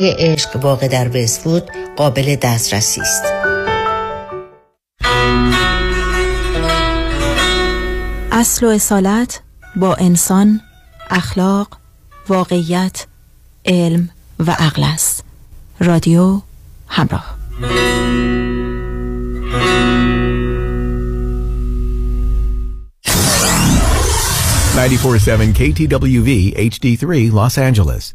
عشق واقع در وستوود قابل دسترسی است. اصل و اصالت با انسان، اخلاق، واقعیت، علم و عقل است. رادیو همراه. KTWV HD3 Los Angeles.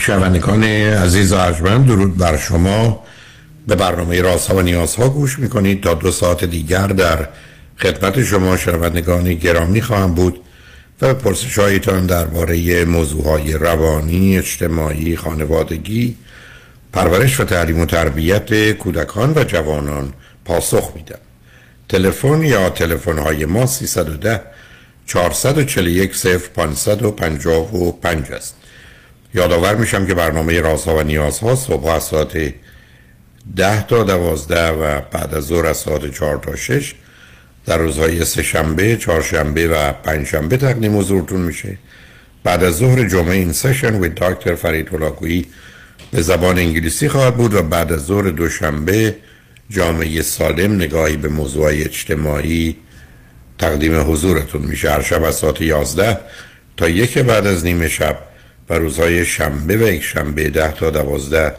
شنوندگان عزیز و ارجمند، درود بر شما. به برنامه رازها و نیازها گوش میکنید. تا 2 ساعت دیگر در خدمت شما شنوندگان گرامی خواهم بود و پرسش‌هایتان درباره موضوعهای روانی، اجتماعی، خانوادگی، پرورش و تعلیم و تربیت کودکان و جوانان پاسخ میدم. تلفن یا تلفن‌های ما 310 441 0555 است. یادآور میشم که برنامه رازها و نیازها صبح از ساعت 10 تا 12 و بعد از ظهر از ساعت 4 تا 6 در روزهای سه‌شنبه، چهارشنبه و پنجشنبه تقدیم حضورتون میشه. بعد از ظهر جمعه این سشن وید دکتر فرید هلاکویی به زبان انگلیسی خواهد بود و بعد از ظهر دوشنبه جامعه سالم نگاهی به موضوعهای اجتماعی تقدیم حضورتون میشه. هر شب از ساعت 11 تا 1 بعد از نیمه شب و روزهای شنبه و یک شنبه 10 تا 12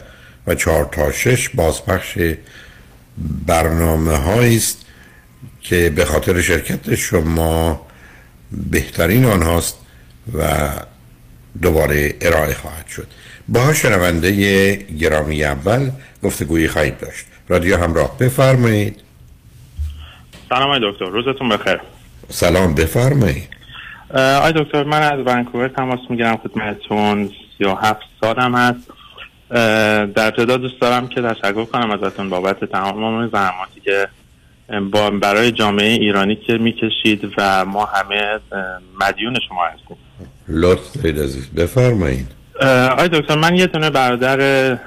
و 4 تا 6 بازپخش برنامه هایی است که به خاطر شرکت شما بهترین آنهاست و دوباره ارائه خواهد شد. با شنونده گرامی اول گفتگویی خواهید داشت. رادیو همراه، بفرمایید. سلام آقای دکتر، روزتون بخیر. سلام، بفرمایید. آی دکتر، من از ونکوور تماس میگیرم خدمتتون. 37 سالم هست. در ابتدا دوست دارم که تشکر کنم ازتون بابت تمام زحماتی که برای جامعه ایرانی که میکشید و ما همه مدیون شما هستیم. لطف دارید عزیز، بفرمایید. آی دکتر، من یه دونه برادر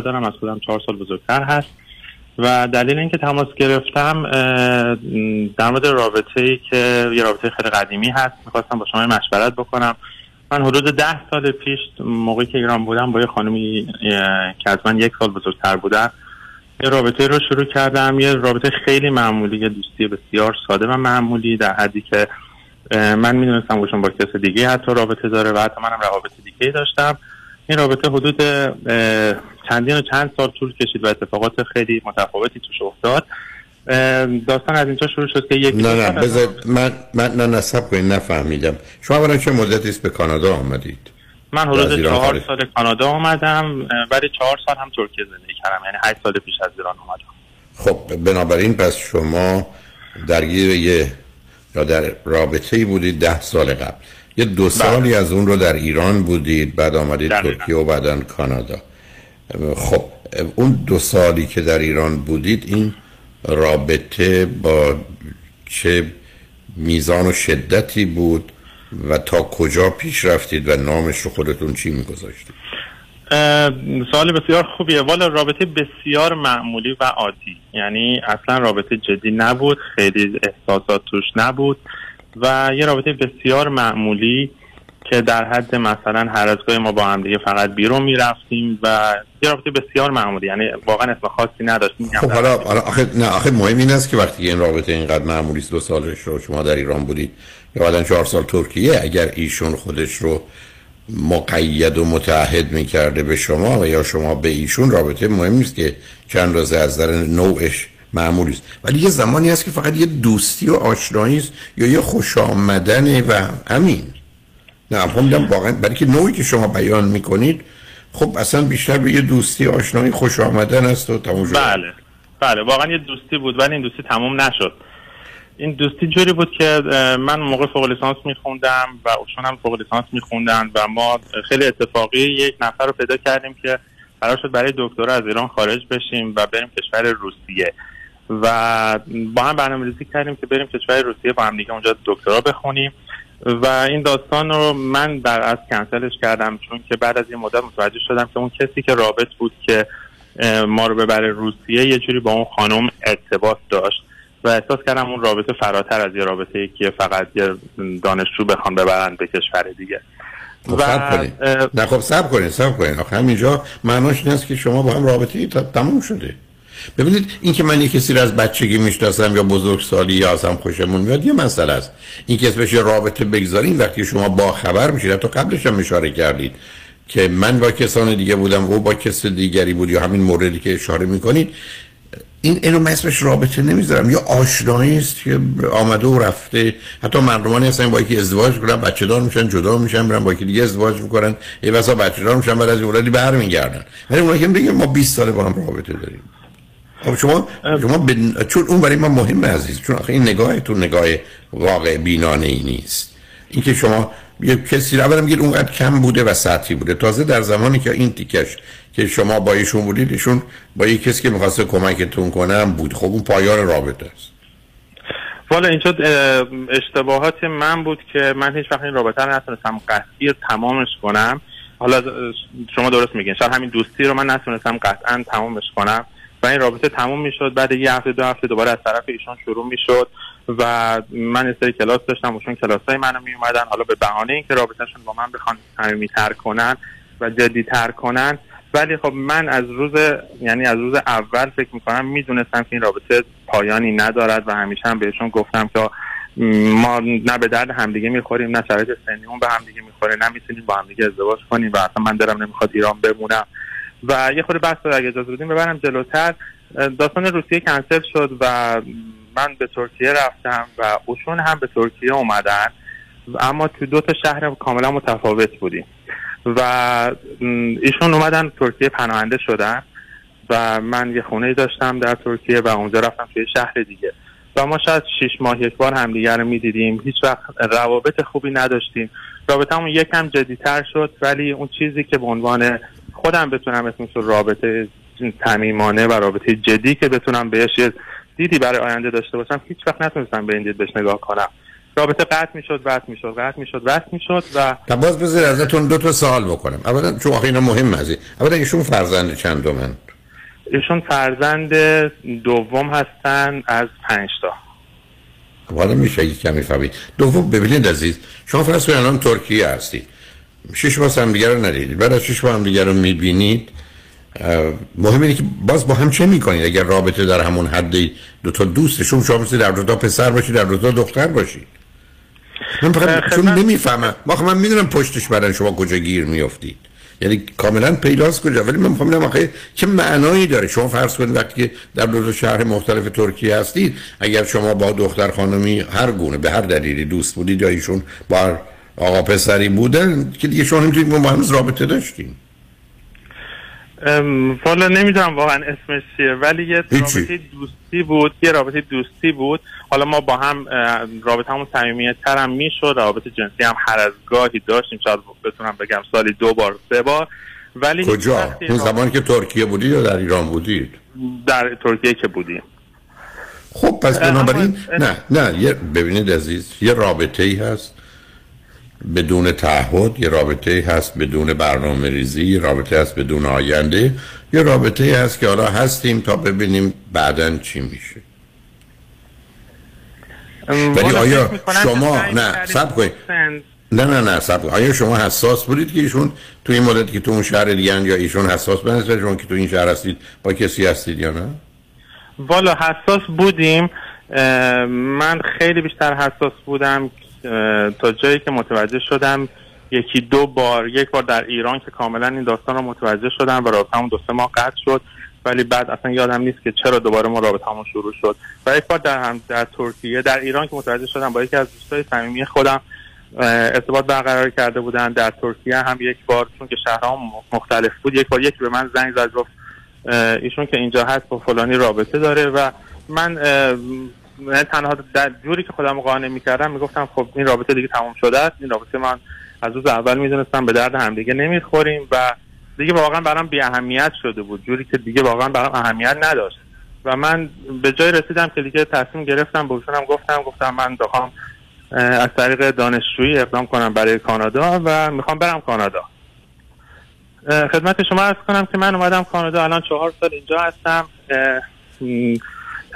دارم، از خودم 4 سال بزرگتر هست و دلیل اینکه تماس گرفتم در مورد رابطه‌ای که یه رابطه خیلی قدیمی هست می‌خواستم با شما مشورت بکنم. من حدود 10 سال پیش موقعی که ایران بودم با یه خانمی که از من 1 سال بزرگتر بودن یه رابطه رو شروع کردم. یه رابطه خیلی معمولی، یه دوستی بسیار ساده و معمولی، در حدی که من می‌دونستم ایشون با کس دیگه حتی رابطه داره و حتی منم روابط دیگه داشتم. این رابطه حدود چند سال طول کشید و اتفاقات خیلی متفاوتی توش افتاد. داستان از اینجا شروع شد که یک نه بذار من نصب کنید، نفهمیدم. شما برای چه مدتی است به کانادا آمدید؟ من حدود 4 سال کانادا آمدم ولی 4 سال هم ترکیه زندگی کردم، یعنی 8 سال پیش از ایران اومدم. خب بنابراین پس شما درگیر در رابطه‌ای بودید 10 سال قبل. یه 2 سالی بله. از اون رو در ایران بودید، بعد آمدید ترکیه و بعدن کانادا. خب اون 2 سالی که در ایران بودید این رابطه با چه میزان و شدتی بود و تا کجا پیش رفتید و نامش رو خودتون چی میگذاشتید؟ سوال بسیار خوبیه. والا رابطه بسیار معمولی و عادی، یعنی اصلا رابطه جدی نبود، خیلی احساسات توش نبود و یه رابطه بسیار معمولی که در حد مثلا هر از گاهی ما با هم دیگه فقط بیرون میرفتیم و یه رابطه بسیار معمولی، یعنی واقعا اسم خاصی نداشتیم. خب حالا آخه مهم این است که وقتی این رابطه اینقدر معمولی است، 2 سالش رو شما در ایران بودید یا بعدن 4 سال ترکیه، اگر ایشون خودش رو مقید و متعهد میکرده به شما و یا شما به ایشون، رابطه مهم نیست که چند روز از در نوعش معمولی است، ولی یه زمانی هست که فقط یه دوستی و آشنایی است یا یه خوش آمدنه و همین. نه فهمیدم واقعا، برای که نوعی که شما بیان میکنید خب اصلا بیشتر به یه دوستی آشنایی خوش آمدن است و تموم شد. بله بله واقعا یه دوستی بود ولی این دوستی تموم نشد. این دوستی جوری بود که من موقع فوق لیسانس میخوندم و اوشون هم فوق لیسانس میخوندن و ما خیلی اتفاقی یک نفر رو پیدا کردیم که قرار شد برای دکترا از ایران خارج بشیم و بریم کشور روسیه و با هم برنامه‌ریزی کردیم که بریم کشور روسیه با هم دیگه اونجا دکترا بخونیم. و این داستان رو من از کنسلش کردم چون که بعد از این مدت متوجه شدم که اون کسی که رابط بود که ما رو ببره روسیه یه جوری با اون خانم ارتباط داشت و احساس کردم اون رابطه فراتر از یه رابطه‌ای که فقط یه دانشجو بخوان ببرن به کشور دیگه. خب صبر کنید آخه همینجا معناش نیست که شما با هم رابطه‌ای تموم شده. ببینید این که من یک کسی رو از بچگی میشناسم یا بزرگسالی یا ازم خوشمون میاد یه مسئله است. این که اسمش رابطه بگذارین وقتی شما با خبر میشید، تا قبلش هم اشاره کردید که من با کسان دیگه بودم او با کس دیگری بود یا همین موردی که اشاره میکنید، اینو من اسمش رابطه نمیذارم، یا آشنایی است که آمده و رفته. حتی مردمانی هستن با یکی ازدواج میکنن، بچه‌دار میشن، جدا میشن، برن با یکی دیگه ازدواج میکنن، ای بسا بچه‌دار میشن بعد از اولادی برمیگردن. ولی اونایی که میگن ما 20 سال با هم رابطه داریم، خب شما چون اون برای من مهمه عزیز، چون آخه این نگاهتون نگاه واقع بینانه ای نیست. اینکه شما یه کسی رو برام میگید اونقدر کم بوده و سطحی بوده، تازه در زمانی که این تیکش که شما با ایشون بودید ایشون با یک کسی که می‌خواسته کمکتون کنه هم بود. خب اون پایان رابطه است. والا اینجا اشتباهات من بود که من هیچ وقت این رابطه رو نتونستم قطعی تمامش کنم. حالا شما درست میگین، شاید همین دوستی رو من نتونستم قطعا تمامش کنم و این رابطه تموم میشد. بعد یه هفته دو هفته دوباره از طرف ایشون شروع میشد و من یه سری کلاس داشتم، ایشون کلاسای منو می اومدن. حالا به بهانه اینکه رابطهشون با من بخوان صمیمی‌تر کنن و جدی‌تر کنن، ولی خب من از روز اول فکر میکنم میدونستم که این رابطه پایانی ندارد و همیشه هم بهشون گفتم که ما نه به درد همدیگه میخوریم، نه شرایط سنیمون به همدیگه میخوره، نه میتونیم با همدیگه ازدواج کنیم و اصلا من دلم نمیخواد ایران بمونم. و یه خورده بحث رو اگه اجازه بدیم ببرم جلوتر، داستان روسیه کنسل شد و من به ترکیه رفتم و اوشون هم به ترکیه اومدن، اما تو دو تا شهر کاملا متفاوت بودیم و ایشون اومدن ترکیه پناهنده شدن و من یه خونه داشتم در ترکیه و اونجا رفتم توی شهر دیگه و ما شاید 6 ماه یک بار همدیگه رو میدیدیم، هیچ وقت روابط خوبی نداشتیم. رابطمون یکم جدی‌تر شد، ولی اون چیزی که به عنوان خودم بتونم اسمش رابطه صمیمانه و رابطه جدی که بتونم بهش یه دیدی برای آینده داشته باشم، هیچ وقت نتونستم به این دید بهش نگاه کنم. رابطه قطع میشد و تا باز بذارید ازتون 2 تا سوال بکنم. اولا چون آخه اینا مهم هست، اولا ایشون فرزند چندمن؟ ایشون فرزند دوم هستن از 5 تا. والا میشه یک کمی فهمید. دوم ببینید عزیز، شما فرض کنید الان ترکیه هستید، 6 ماه هم دیگه رو ندیدید، بعد از 6 ماه هم دیگه رو میبینید، مهم اینه که باز با هم چه میکنید. اگر رابطه در همون حدی دو تا دوستشون، شما مثل در 2 تا پسر باشید، در 2 تا دختر باشید. من فقط چون نمیفهمم، من میدونم پشتش بعدن شما کجا گیر میافتید، یعنی کاملا پیداست کجا، ولی من میخوام ببینم آخه چه معنایی داره. شما فرض کنید وقتی که در 2 تا شهر مختلف ترکیه هستید، اگر شما با دختر خانمی هر گونه به هر دلیلی دوست بودید یا ایشون با آقا پسری بودن که دیگه شما نمیتونید با هم رابطه داشتین. والا نمیدونم واقعا اسمش چیه، ولی یه رابطه دوستی بود، حالا ما با هم رابطه‌مون صمیمیت‌تر هم میشد، رابطه جنسی هم هر از گاهی داشتیم، شاید بتونم بگم سالی 2 بار 3 بار. ولی کجا؟ اون زمانی که ترکیه بودید یا در ایران بودید؟ در ترکیه که بودیم. خب پس بنابراین نه ببینید عزیز، یه رابطه‌ای هست بدون تعهد، یه رابطه هست بدون برنامه ریزی، یه رابطه هست بدون آینده، یه رابطه هست که حالا هستیم تا ببینیم بعداً چی میشه. ولی آیا شما صبر کنید. آیا شما حساس بودید که ایشون تو این مدت که تو اون شهر دیگه‌اند، یا ایشون حساس بودن که شما که تو این شهر هستید با کسی هستید یا نه؟ والا حساس بودیم. من خیلی بیشتر حساس بودم تا جایی که متوجه شدم یکی دو بار، یک بار در ایران که کاملا این داستان رو متوجه شدن و رابطه‌مون دو سه ماه قطع شد، ولی بعد اصلا یادم نیست که چرا دوباره ما رابطه‌مون شروع شد. و یک بار در ترکیه، در ایران که متوجه شدم با یکی از دوستای صمیمی خودم ارتباط برقرار کرده بودن. در ترکیه هم یک بار، چون که شهرها مختلف بود، یک بار یکی به من زنگ زد گفت ایشون که اینجا هست با فلانی رابطه داره. و من تنها در جوری که خودم قانع می‌کردم میگفتم خب این رابطه دیگه تمام شده است، این رابطه من از روز اول میدونستم به درد هم دیگه نمیخوریم و دیگه واقعا برام بی اهمیت شده بود، جوری که دیگه واقعا برام اهمیت نداشت. و من به جای رسیدم که دیگه تصمیم گرفتم، بهشونم گفتم من میخوام از طریق دانشجویی اقدام کنم برای کانادا و میخوام برم کانادا. خدمت شما عرض کنم که من اومدم کانادا، الان 4 سال اینجا هستم.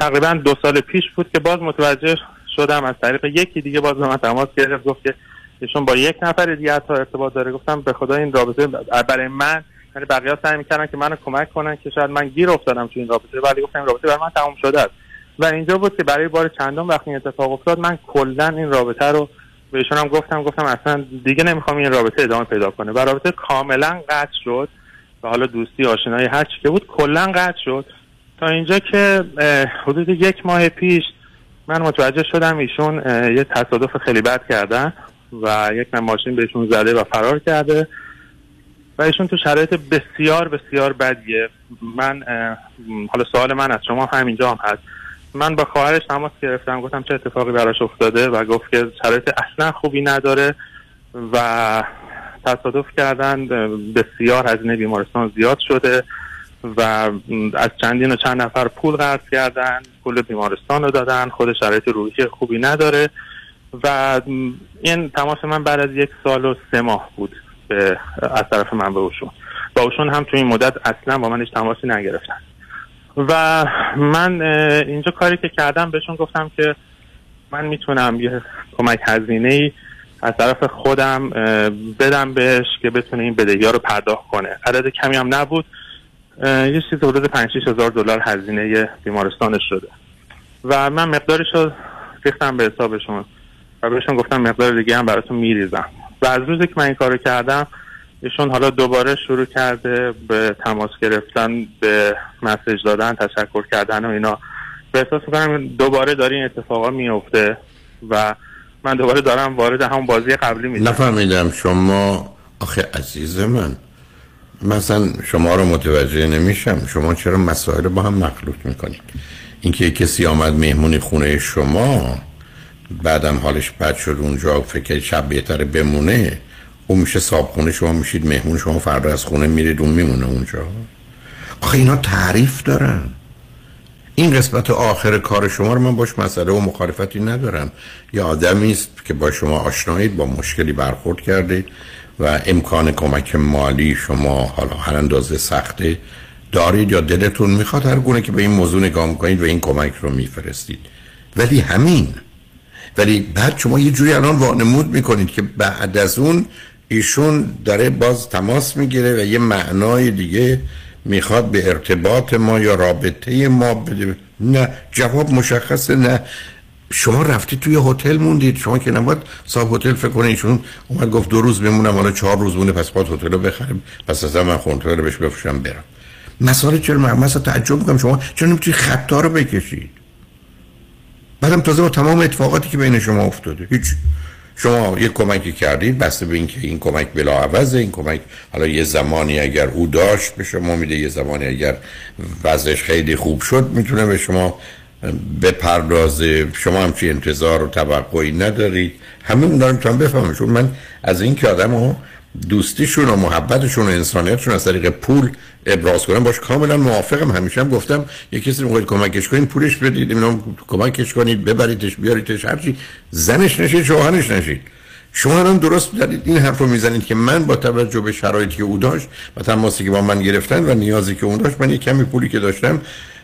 تقریبا 2 سال پیش بود که باز متوجه شدم از طریق یکی دیگه، باز من تماس گرفت، گفت که ایشون با یک نفر دیگه حتی ارتباط داره. گفتم به خدا این رابطه برای من، یعنی بقیه‌ها سعی می‌کردن که منو کمک کنن که شاید من گیر افتادم تو این رابطه، ولی گفتم رابطه برای من تمام شده است. و اینجا بود که برای بار چندم وقتی اتفاق افتاد من کلا این رابطه رو به ایشون هم گفتم اصلا دیگه نمی‌خوام این رابطه ادامه پیدا کنه. و رابطه کاملا قطع شد و حالا دوستی آشنایی هر چی که بود کلا قطع شد، تا اینجا که حدود 1 ماه پیش من متوجه شدم ایشون یه تصادف خیلی بد کردن و یک ماشین بهشون زده و فرار کرده و ایشون تو شرایط بسیار بسیار بدیه. من حالا سوال من از شما همینجا هم هست، من با خواهرش تماس گرفتم گفتم چه اتفاقی براش افتاده و گفت که شرایط اصلا خوبی نداره و تصادف کردن، بسیار هزینه بیمارستان زیاد شده و از چند نفر پول قرض کردن، پول بیمارستان رو دادن، خود شرایط روحی خوبی نداره. و این تماس من بعد از 1 سال و 3 ماه بود از طرف من به اوشون. با اوشون هم تو این مدت اصلا با من هیچ تماسی نگرفتن. و من اینجا کاری که کردم بهشون گفتم که من میتونم یه کمک هزینه‌ای از طرف خودم بدم بهش که بتونه این بدهی‌ها رو پرداخت کنه. عدد کمی هم نبود، یه چیزی حدود 5-6 هزار دلار هزینه بیمارستانش شده و من مقدارش رو ریختم به حسابشون و بهشون گفتم مقدار دیگه هم براتون میریزم. و از روزی که من این کارو کردم ایشون حالا دوباره شروع کرده به تماس گرفتن، به مسیج دادن، تشکر کردن و اینا. به احساس میکنم دوباره داره این اتفاقا میفته و من دوباره دارم وارد همون بازی قبلی میشم. نفهمیدم شما، آخه عزیز من اصلا شما رو متوجه نمیشم، شما چرا مسائل با هم مخلوط میکنید؟ اینکه کسی آمد مهمونی خونه شما، بعدم حالش بد شد اونجا، فکر شب بهتره بمونه، اون میشه صاحب خونه، شما میشید مهمون، شما فردا از خونه میرید اون میمونه اونجا. آخه اینا تعریف دارن. این قسمت آخر کار شما رو من باش مسئله و مخالفتی ندارم. یه آدمی است که با شما آشنایید، با مشکلی برخورد کردید و امکان کمک مالی شما حالا هر اندازه سخته دارید یا دلتون میخواد، هر گونه که به این موضوع نگاه میکنید و این کمک رو میفرستید. ولی بعد شما یه جوری الان وانمود میکنید که بعد از اون ایشون داره باز تماس میگیره و یه معنای دیگه میخواد به ارتباط ما یا رابطه ما بده. نه، جواب مشخصه. نه، شما رفتی توی هتل موندید. شما که نباید صاحب هتل فکر کنه ایشون اومد گفت 2 روز بمونم، حالا 4 روز مونه، پس باید هتل رو بخریم، پس از من خونتر رو بهش بفروشم برم. مسئله چرا؟ من اصلا تعجب میکنم شما چرا نمیتونی خطا رو بکشید؟ بعدم تازه با تمام اتفاقاتی که بین شما افتاده، هیچ، شما یک کمکی کردید، بسته به اینکه این کمک بلاعوضه، این کمک حالا یه زمانی اگر او داشت به شما میده، یه زمانی اگر وضعش خیلی خوب شد میتونه به شما بپردازه. شما هم چی انتظار و توقعی ندارید. همه اون دارم میتونم بفهمم، چون من از این که آدم ها دوستیشون و محبتشون و انسانیتشون از طریق پول ابراز کنم باش کاملا موافقم. همیشه هم گفتم یک کسی میخواید کمکش کنید پولش بدید، کمکش کنید، ببریدش، بیاریدش، هرچی، زنش نشید، شوهرش نشید. شما الان درست دارید این حرف رو میزنید که من با توجه به شرایطی که او داشت و تماسی که با من گرفتن و نیازی که اون داشت، من یک کمی پولی که داشتم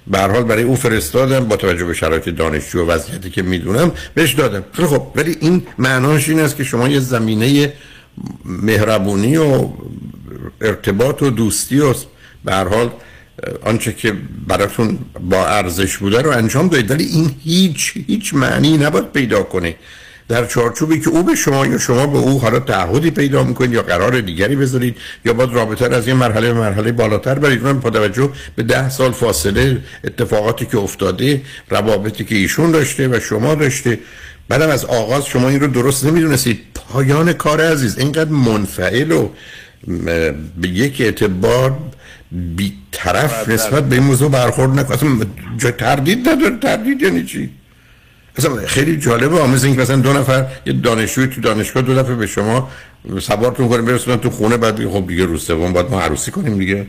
به هر حال برای او فرستادم، با توجه به شرایط دانشجو و وضعیتی که میدونم بهش دادم. خب ولی این معناش این است که شما یه زمینه مهربونی و ارتباط و دوستی و به هر حال آنچه که براتون با ارزش بوده رو انجام دادید، ولی این هیچ معنی نباید پیدا کنه در چارچوبی که او به شما یا شما به او حالا تعهدی پیدا میکنید یا قرار دیگری بذارید یا باید رابطه را از یه مرحله به مرحله بالاتر برید. من با توجه به 10 سال فاصله اتفاقاتی که افتاده، روابطی که ایشون داشته و شما داشته، بعدم از آغاز شما این رو درست نمیدونستید. پایان کار عزیز اینقدر منفعل و به یک اعتبار بی‌طرف نسبت به این موضوع برخورد نکنید. جای تردید نداره. تردید یعنی چی؟ اصلا خیلی جالبه مثل اینکه مثلا 2 نفر یه دانشجوی تو دانشگاه 2 دفعه به شما سوارتون کنه برسونن تو خونه، بعد خب دیگه روز سوم باید ما عروسی کنیم دیگه.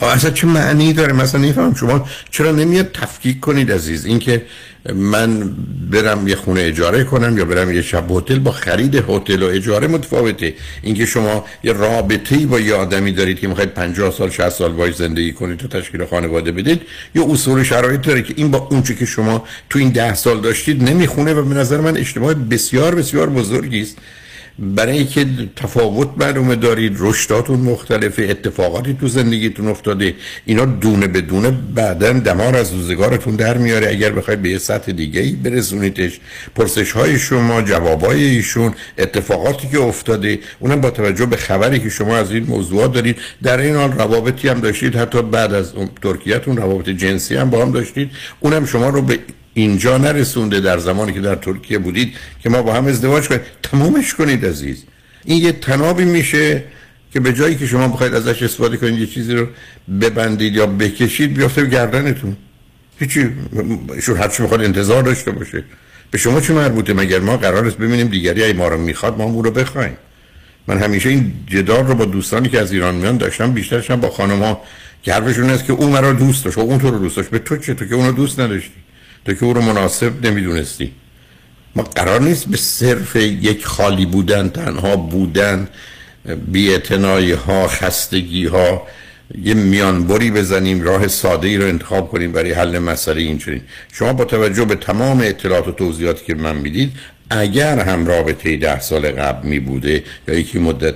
اصلا چه معنی داره؟ مثلا نمی‌فهمم شما چرا نمیاد تفکیک کنید عزیز، اینکه من برم یه خونه اجاره کنم یا برم یه شب هتل با خرید هتل و اجاره متفاوته. اینکه شما یه رابطه‌ای با یه آدمی دارید که می‌خواید 50 سال 60 سال باهاش زندگی کنید و تشکیل خانواده بدید، یه اصول و شرایط داره که این با اون چیزی که شما تو این 10 سال داشتید نمیخونه و به نظر من اشتباه بسیار بسیار بزرگی است. برای اینکه تفاوت معلومه دارید، رشداتون مختلفه، اتفاقاتی تو زندگیتون افتاده، اینا دونه به دونه بعداً دمار از روزگارتون در میاره. اگر بخواید به یه سطح دیگه‌ای برسونیدش، پرسش‌های شما، جوابای ایشون، اتفاقاتی که افتاده، اونم با توجه به خبری که شما از این موضوعات دارید. در این حال روابطی هم داشتید، حتی بعد از ترکیه‌تون روابط جنسی هم با هم داشتید، اونم شما رو به اینجا نرسونده در زمانی که در ترکیه بودید که ما با هم ازدواج کنیم. تمومش کنید عزیز. این یه تنابی میشه که به جایی که شما بخواید ازش استفاده کنید یه چیزی رو ببندید یا بکشید بیافته به گردنتون. هیچی، ایشون هرچی میخواد انتظار داشته باشه. به شما چه مربوطه؟ مگر ما قرار است ببینیم دیگری ای ما رو میخواد ما اون رو بخوایم؟ من همیشه این جدال رو با دوستانی که از ایران میان داشتم، بیشترشم با خانم‌ها که حرفشون است که اون مرا دوست داشت، اون تو رو دوست داشت. به تو چه؟ تو که اونو دوست نداشتی، که او رو مناسب نمیدونستی. ما قرار نیست به صرف یک خالی بودن، تنها بودن، بی‌اعتنایی ها، خستگی ها یه میانبری بزنیم، راه ساده ای رو انتخاب کنیم برای حل مسئله. اینجوری شما با توجه به تمام اطلاعات و توضیحاتی که من میدید، اگر هم رابطه 10 سال قبل می بوده یا یکی مدت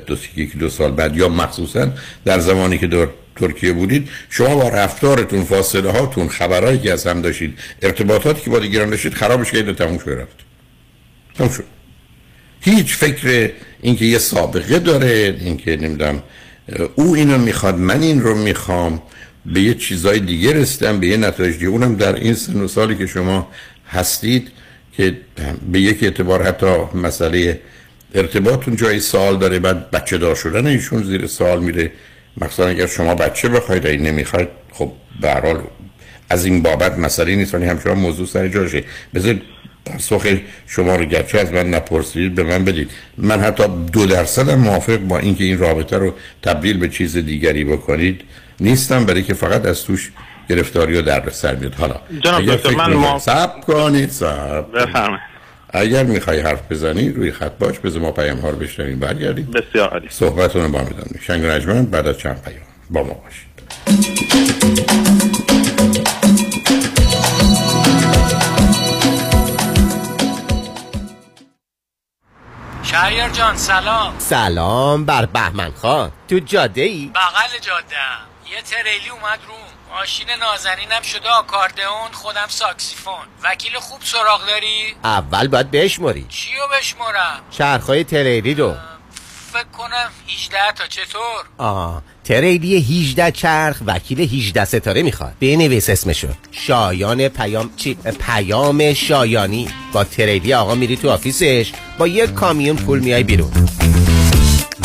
2 سال بعد یا مخصوصا در زمانی که در ترکیه بودید، شما با رفتارتون، فاصله هاتون، خبرایی که از هم داشتید، ارتباطاتی که با دیگران داشتید، خرابش کردید و تموم شد رفت. تموم شد. هیچ فکر اینکه یه سابقه داره، اینکه نمیدونم او اینو میخواد من این رو میخوام، به یه چیزای دیگه رسیدم، به یه نتایج دیگه، اونم در این سن و سالی که شما هستید که به یک اعتبار حتی مسئله ارتباطتون جای سوال داره. بعد بچه دار شدن ایشون زیر سوال میره، مخصوصا اگر شما بچه بخواید یا نمیخواید. خب به هر حال از این بابت مسئله نیست، ولی همچنان موضوع سر جاشه. بذارید پاسخ شما رو گرچه از من نپرسید به من بدید. من حتی 2% هم موافق با اینکه این رابطه رو تبدیل به چیز دیگری بکنید نیستم، برای که فقط از توش گرفتاری و دردسر میاد. حالا جناب دکتر من صبر کنید، صبر بفرمایید. اگر میخوای حرف بزنی روی خط باش، بذار ما پیام ها رو بشنویم برگردیم. بسیار عالی. صحبتتون رو با میدونم شنگ رجمن بعد از چند پیام با ما باشید. شهریار جان سلام. سلام بر بهمن خان. تو جاده ای؟ بغل جاده یه تریلی اومد روم، ماشین نازنینم شده آکاردئون، خودم ساکسیفون. وکیل خوب سراغ داری؟ اول باید بشماری. چیو بشمارم؟ چرخای تریلی رو. فکر کنم 18 تا. چطور؟ تریلی 18 چرخ وکیل 18 ستاره میخواد. بنویس اسمشو. شایان پیام شایانی. با تریلی آقا میری تو آفیسش، با یک کامیون پول میای بیرون.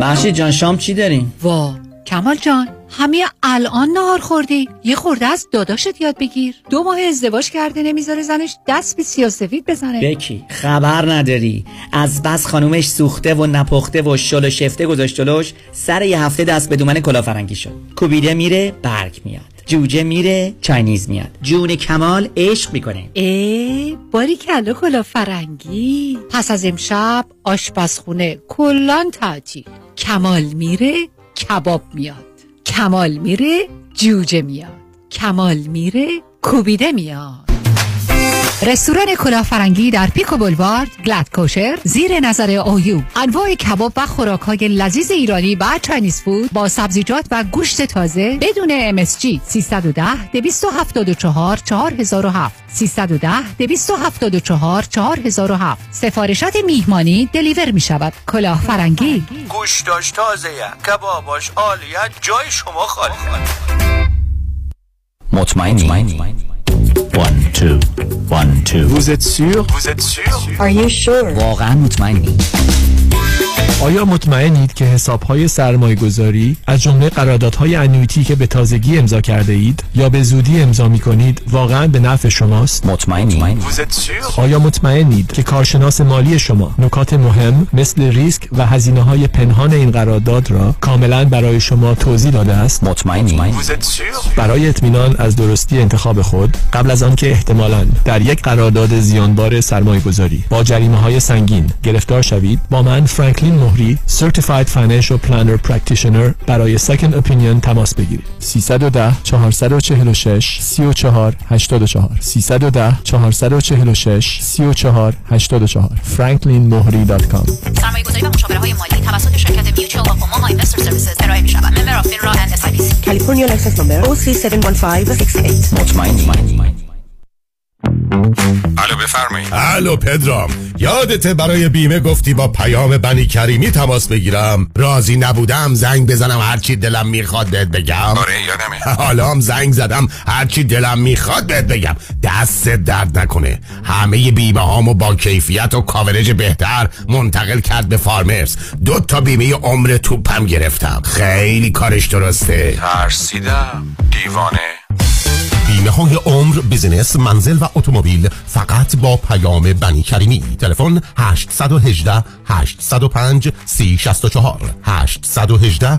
محشید جان شام چی دارین؟ وا کمال جان همین الان نهار خوردی؟ یه خورده از داداشت یاد بگیر. 2 ماه ازدواج کرده نمیذاره زنش دست به سیاسفید بزنه. بکی خبر نداری از بس خانومش سوخته و نپخته و شل و شفته گذاشت جلوش، سر یه هفته دست به دومن کلافرنگی شد. کوبیده میره برگ میاد. جوجه میره چاینیز میاد. جون کمال عشق میکنه. باری که الان کلا فرنگی. پس از امشب آشپزخونه کلان تعطیل. کمال میره کباب میاد. کمال میره جوجه میاد. کمال میره کوبیده میاد. رستوران کلافرنگی در پیکو بولوارد، گلد کوشر، زیر نظر اویوب. انواع کباب و خوراک‌های لذیذ ایرانی و چاینیز فود با سبزیجات و گوشت تازه بدون MSG. 310-274-4007 310-274-4007. سفارشات میهمانی دلیور می شود. کلافرنگی گوشتاش تازه، کباباش عالیه، جای شما خالی. مطمئنی؟ 1, 2, 1, 2. Vous êtes sûr? Vous êtes sûr? Are you sure? واقعا مطمئنی؟ آیا مطمئنید که حساب‌های سرمایه‌گذاری از جمله قراردادهای انویتی که به تازگی امضا کرده اید یا به زودی امضا می‌کنید واقعاً به نفع شماست؟ مطمئنید؟ آیا مطمئنید که کارشناس مالی شما نکات مهم مثل ریسک و هزینه‌های پنهان این قرارداد را کاملاً برای شما توضیح داده است؟ مطمئنید؟ برای اطمینان از درستی انتخاب خود، قبل از آنکه احتمالاً در یک قرارداد زیانبار سرمایه‌گذاری با جریمه‌های سنگین گرفتار شوید، با من فرانکلین مهری، Certified Financial Planner Practitioner، برای Second Opinion تماس بگیرید. 310-446-3484 310-446-3484 franklinmohri.com. سرمایه‌گذاری و مشاوره‌های مالی توسط شرکت Mutual of Omaha Investor Services ارائه می‌شود. Member of FINRA and SIPC. California license number OC71568. مطمئن. الو بفرمایید. الو پدرام، یادته برای بیمه گفتی با پیام بنی کریمی تماس بگیرم؟ راضی نبودم، زنگ بزنم هرچی دلم میخواد بهت بگم. آره یادمه. حالا هم زنگ زدم هرچی دلم میخواد بهت بگم. دست درد نکنه، همه بیمه هامو با کیفیت و کاورج بهتر منتقل کرد به فارمرز. 2 تا بیمه عمر توپم گرفتم. خیلی کارش درسته. ترسیدم دیوانه. بیمه های عمر، بیزینس، منزل و اتومبیل، فقط با پیام بنی کریمی. تلفن 818-805-3064 818-805-3064.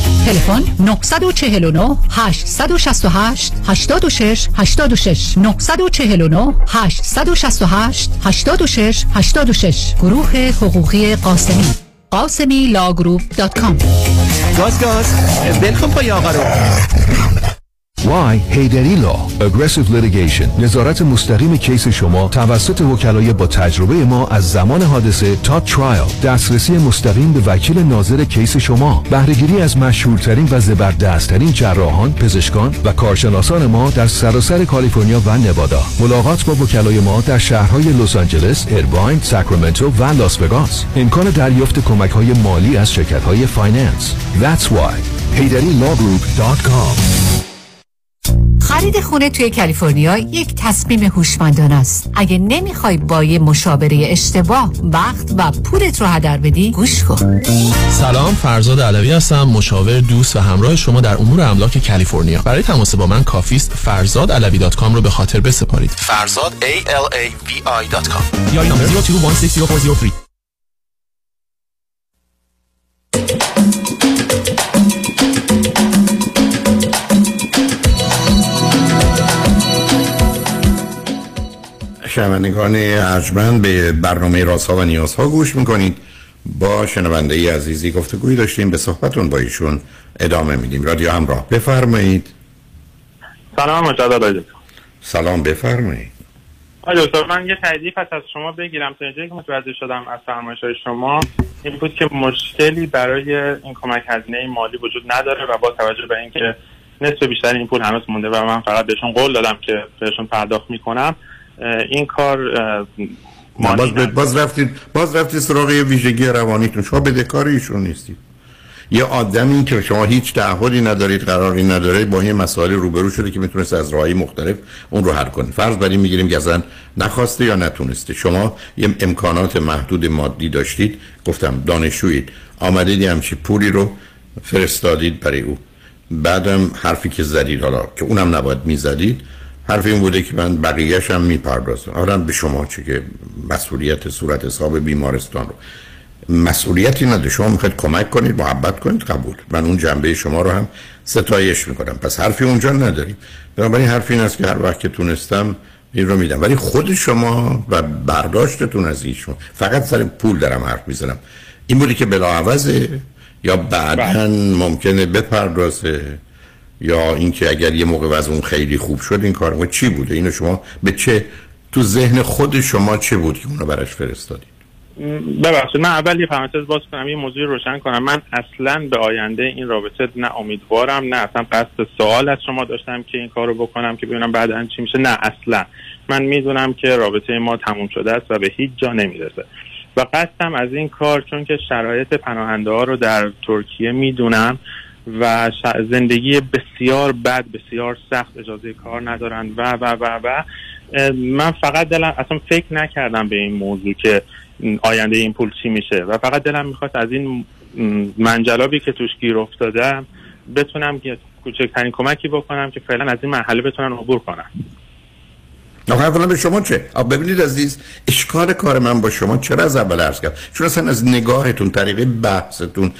تلفن 949-868-86-86 949-868-86-86. گروه حقوقی قاسمی، قاسمیلاگروپ.com. گاز بلکن پای آقا رو. وای هیدری لا، اگریسیو لیتیگیشن، نظارت مستقیم کیس شما توسط وکلای با تجربه ما از زمان حادثه تا ترایل، دسترسی مستقیم به وکیل ناظر کیس شما، بهره‌گیری از مشهورترین و زبردستترین جراحان، پزشکان و کارشناسان ما در سراسر کالیفرنیا و نوادا. ملاقات با وکلای ما در شهرهای لس آنجلس، ایرواین، ساکرامنتو و لاس وگاس. امکان دریافت کمک‌های مالی از شرکت‌های فایننس. That's why HeyDaddyLawGroup.com. خرید خونه توی کالیفرنیا یک تصمیم هوشمندانه است. اگه نمیخوای با یه مشاوره اشتباه وقت و پولت رو هدر بدی، گوش کن. سلام، فرزاد علوی هستم، مشاور، دوست و همراه شما در امور املاک کالیفرنیا. برای تماس با من کافی است farzadalavi.com رو به خاطر بسپارید. فرزاد alavi.com. یا نمبر 02160403. شنوندگان ارجمند، به برنامه رازها و نیازها گوش میکنید. با شنونده ای عزیزی گفتگویی داشتیم، به صحبتون با ایشون ادامه میدیم. رادیو همراه، بفرمایید. سلام مجدد. سلام بفرمایید. آلو من یه تاییدی پس از شما بگیرم. تا اینجایی که متوجه شدم از فرمایش‌های شما این بود که مشکلی برای این کمک هزینه مالی وجود نداره و با توجه به اینکه نصف بیشتر این پول هنوز مونده و من فقط بهشون قول دادم که بهشون پرداخت میکنم این کار باز رفتید سراغ یه ویژگی روانیتون. شما بدهکار ایشون نیستید. یه آدمی که شما هیچ تعهدی ندارید، قراری ندارید، با این مسائل روبرو شده که میتونست از راه‌های مختلف اون رو حل کنه. فرض بر این میگیریم که اصلا نخواسته یا نتونسته. شما یه امکانات محدود مادی داشتید، گفتم دانشجویید، آمدید همچی پولی رو فرستادید برای او. بعدم حرفی که زدید، حالا که اونم نباید میزدید، حرف این بوده که من بقیه‌ش هم میپردازم. حالا به شما چه که مسئولیت صورت حساب بیمارستان رو مسئولیتی نداره. شما میخواید کمک کنید، محبت کنید، قبول. من اون جنبه شما رو هم ستایش میکنم، پس حرفی اونجا نداریم. بنابراین حرف این است که هر وقت که تونستم این رو میدم، ولی خود شما و برداشتتون از ایشون، فقط سر پول دارم حرف میزنم، این بودی که بلاعوضه یا بعداً ممکنه بپردازه یا اینکه اگر یه موقع وضع اون خیلی خوب شد این کارو چی بوده؟ اینو شما به چه تو ذهن خود شما چه بود که اونو براش فرستادی؟ ببخشید من اول یه پرانتز باز کنم، یه موضوع روشن کنم. من اصلا به آینده این رابطه نه امیدوارم، نه اصلا قصد سوال از شما داشتم که این کارو بکنم که ببینم بعداً چی میشه. نه اصلا من میدونم که رابطه ما تموم شده است و به هیچ جا نمیرسه و قصدم از این کار، چون که شرایط پناهنده ها رو در ترکیه میدونم و زندگی بسیار بد، بسیار سخت، اجازه کار ندارن و من فقط دلم اصلا فکر نکردم به این موضوع که آینده این پول چی میشه و فقط دلم میخواست از این منجلابی که توش گیر افتادم بتونم که کوچکترین کمکی بکنم که فعلا از این مرحله بتونن عبور کنم. اولا به شما چه؟ ببینید عزیز، اشکال کار من با شما چرا از اول عرض کردم، چون اصلا از نگاهتون، طریق بحثتون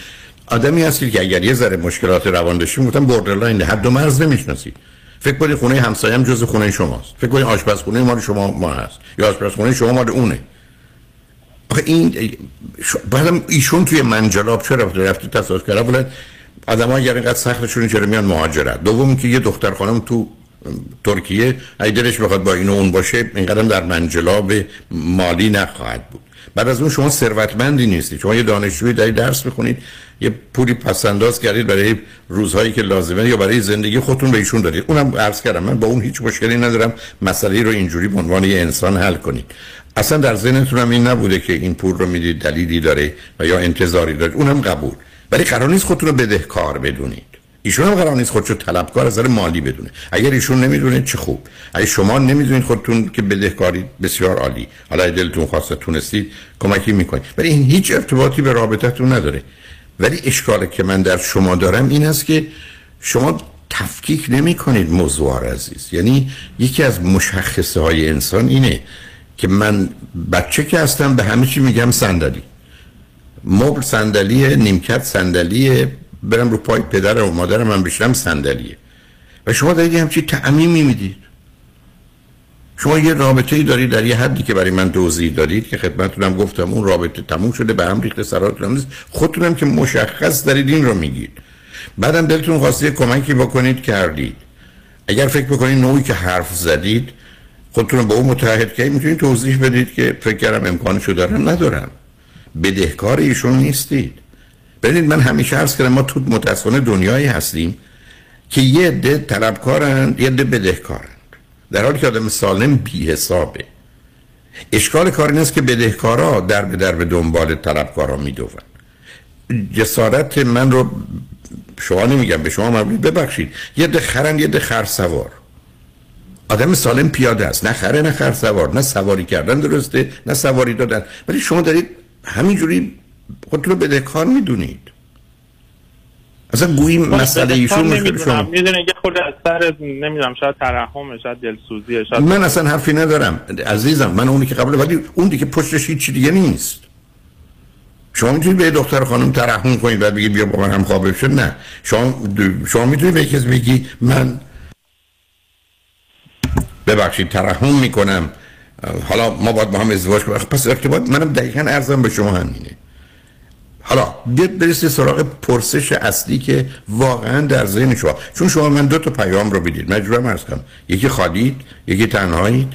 آدمی هستید که اگر یه ذره مشکلات روان داشتیم گفتم بوردرلاین، حد و مرز نمیشناسید. فکر کنید خونه همسایم جزو خونه شماست، فکر کنید آشپزخونه مال شما ما هست یا آشپزخونه شما مال اونه. آخه این بعدم ایشون توی منجلاب چرا رفت تصادف کرد؟ اولا آدم‌ها اگر اینقدر سختشون چرا میان مهاجرت؟ دوم که یه دختر خانم تو ترکیه اگه دلش بخواد با این و اون باشه اینقدر در منجلاب مالی نخواهد بود. بعد از اون شما ثروتمندی نیستید، شما یه دانشجویی دارید درس می‌خونید، یه پولی پس‌انداز کردید برای روزهایی که لازمه یا برای زندگی خودتون به ایشون دادید. اونم عرض کردم من با اون هیچ مشکلی ندارم، مسئله رو اینجوری به عنوان یه انسان حل کنید. اصلا در ذهنتون هم این نبوده که این پول رو میدید دلیلی داره و یا انتظاری داره، اونم قبول. ولی قرار نیست خودتون رو بدهکار بدونید. ایشون هم قرار نیست خودشو طلبکار از نظر مالی بدونه. اگر ایشون نمیدونه چه خوب، اگه شما نمیدونید خودتون که بدهکارید بسیار عالی. حالا دلتون خواسته تونستید کمکی میکنید، ولی این هیچ ارتباطی به رابطتون نداره. ولی اشکالی که من در شما دارم این است که شما تفکیک نمیکنید موضوع عزیز. یعنی یکی از مشخصه های انسان اینه که من بچه که هستم به همه چی میگم صندلی، مبل صندلی، نیمکت صندلی، برم رو پای پدرم و مادرم من بشنم صندلیه. و شما دارید همچی تعمیمی میدید. شما یه رابطه‌ای دارید در یه حدی که برای من توضیح دادید که خدمتتونم گفتم اون رابطه تموم شده، به هم ریخته، سراتون نیست، خودتونم که مشخص دارید این رو میگید. بعدم دلتون خواسته کمکی بکنید کردید. اگر فکر بکنید نوعی که حرف زدید خودتون با اون متحد که میتونید توضیح بدید که فکر کردم امکانشو دارم ندارم. بدهکار ایشون نیستید. ببینید من همیشه عرض کردم ما تو متأسفانه دنیایی هستیم که یه عده طلبکارن، یه عده بدهکارن، در حالی که آدم سالم بی حسابه. اشکال کار این است که بدهکارا در به در به دنبال طلبکارا میدون. جسارت من رو شما نمیگم، به شما مربوط، ببخشید، یه عده خرن، یه عده خرسوار. آدم سالم پیاده است، نه خره نه خرسوار، نه سواری کردن درسته نه سواری دادن، ولی شما دارید همینجوری خودتون رو بدهکار میدونید. اصلا گویی مسئله ایشون مشکل شما میدونید یه خورده از سر نمیدونم شاید ترحمه، شاید دلسوزیه، شاید من اصلا حرفی ندارم عزیزم. من اونی که قبله، ولی اون دیگه پشتش هیچ چیز دیگه نیست. شما میتونید به دختر خانم ترحم کنید بعد بگید بیا با من هم خوابه شد؟ نه، شما میتونید به کسی بگی من ببخشید ترحم میکنم، حالا ما باید با هم ازدواج کنیم. پس ارتباط منم دقیقاً عرضم به شما همینه. حالا برسید سراغ پرسش اصلی که واقعا در ذهن شما، چون شما من دو تا پیام رو بدید، مجبورم عرض کنم یکی خالید، یکی تنهایید،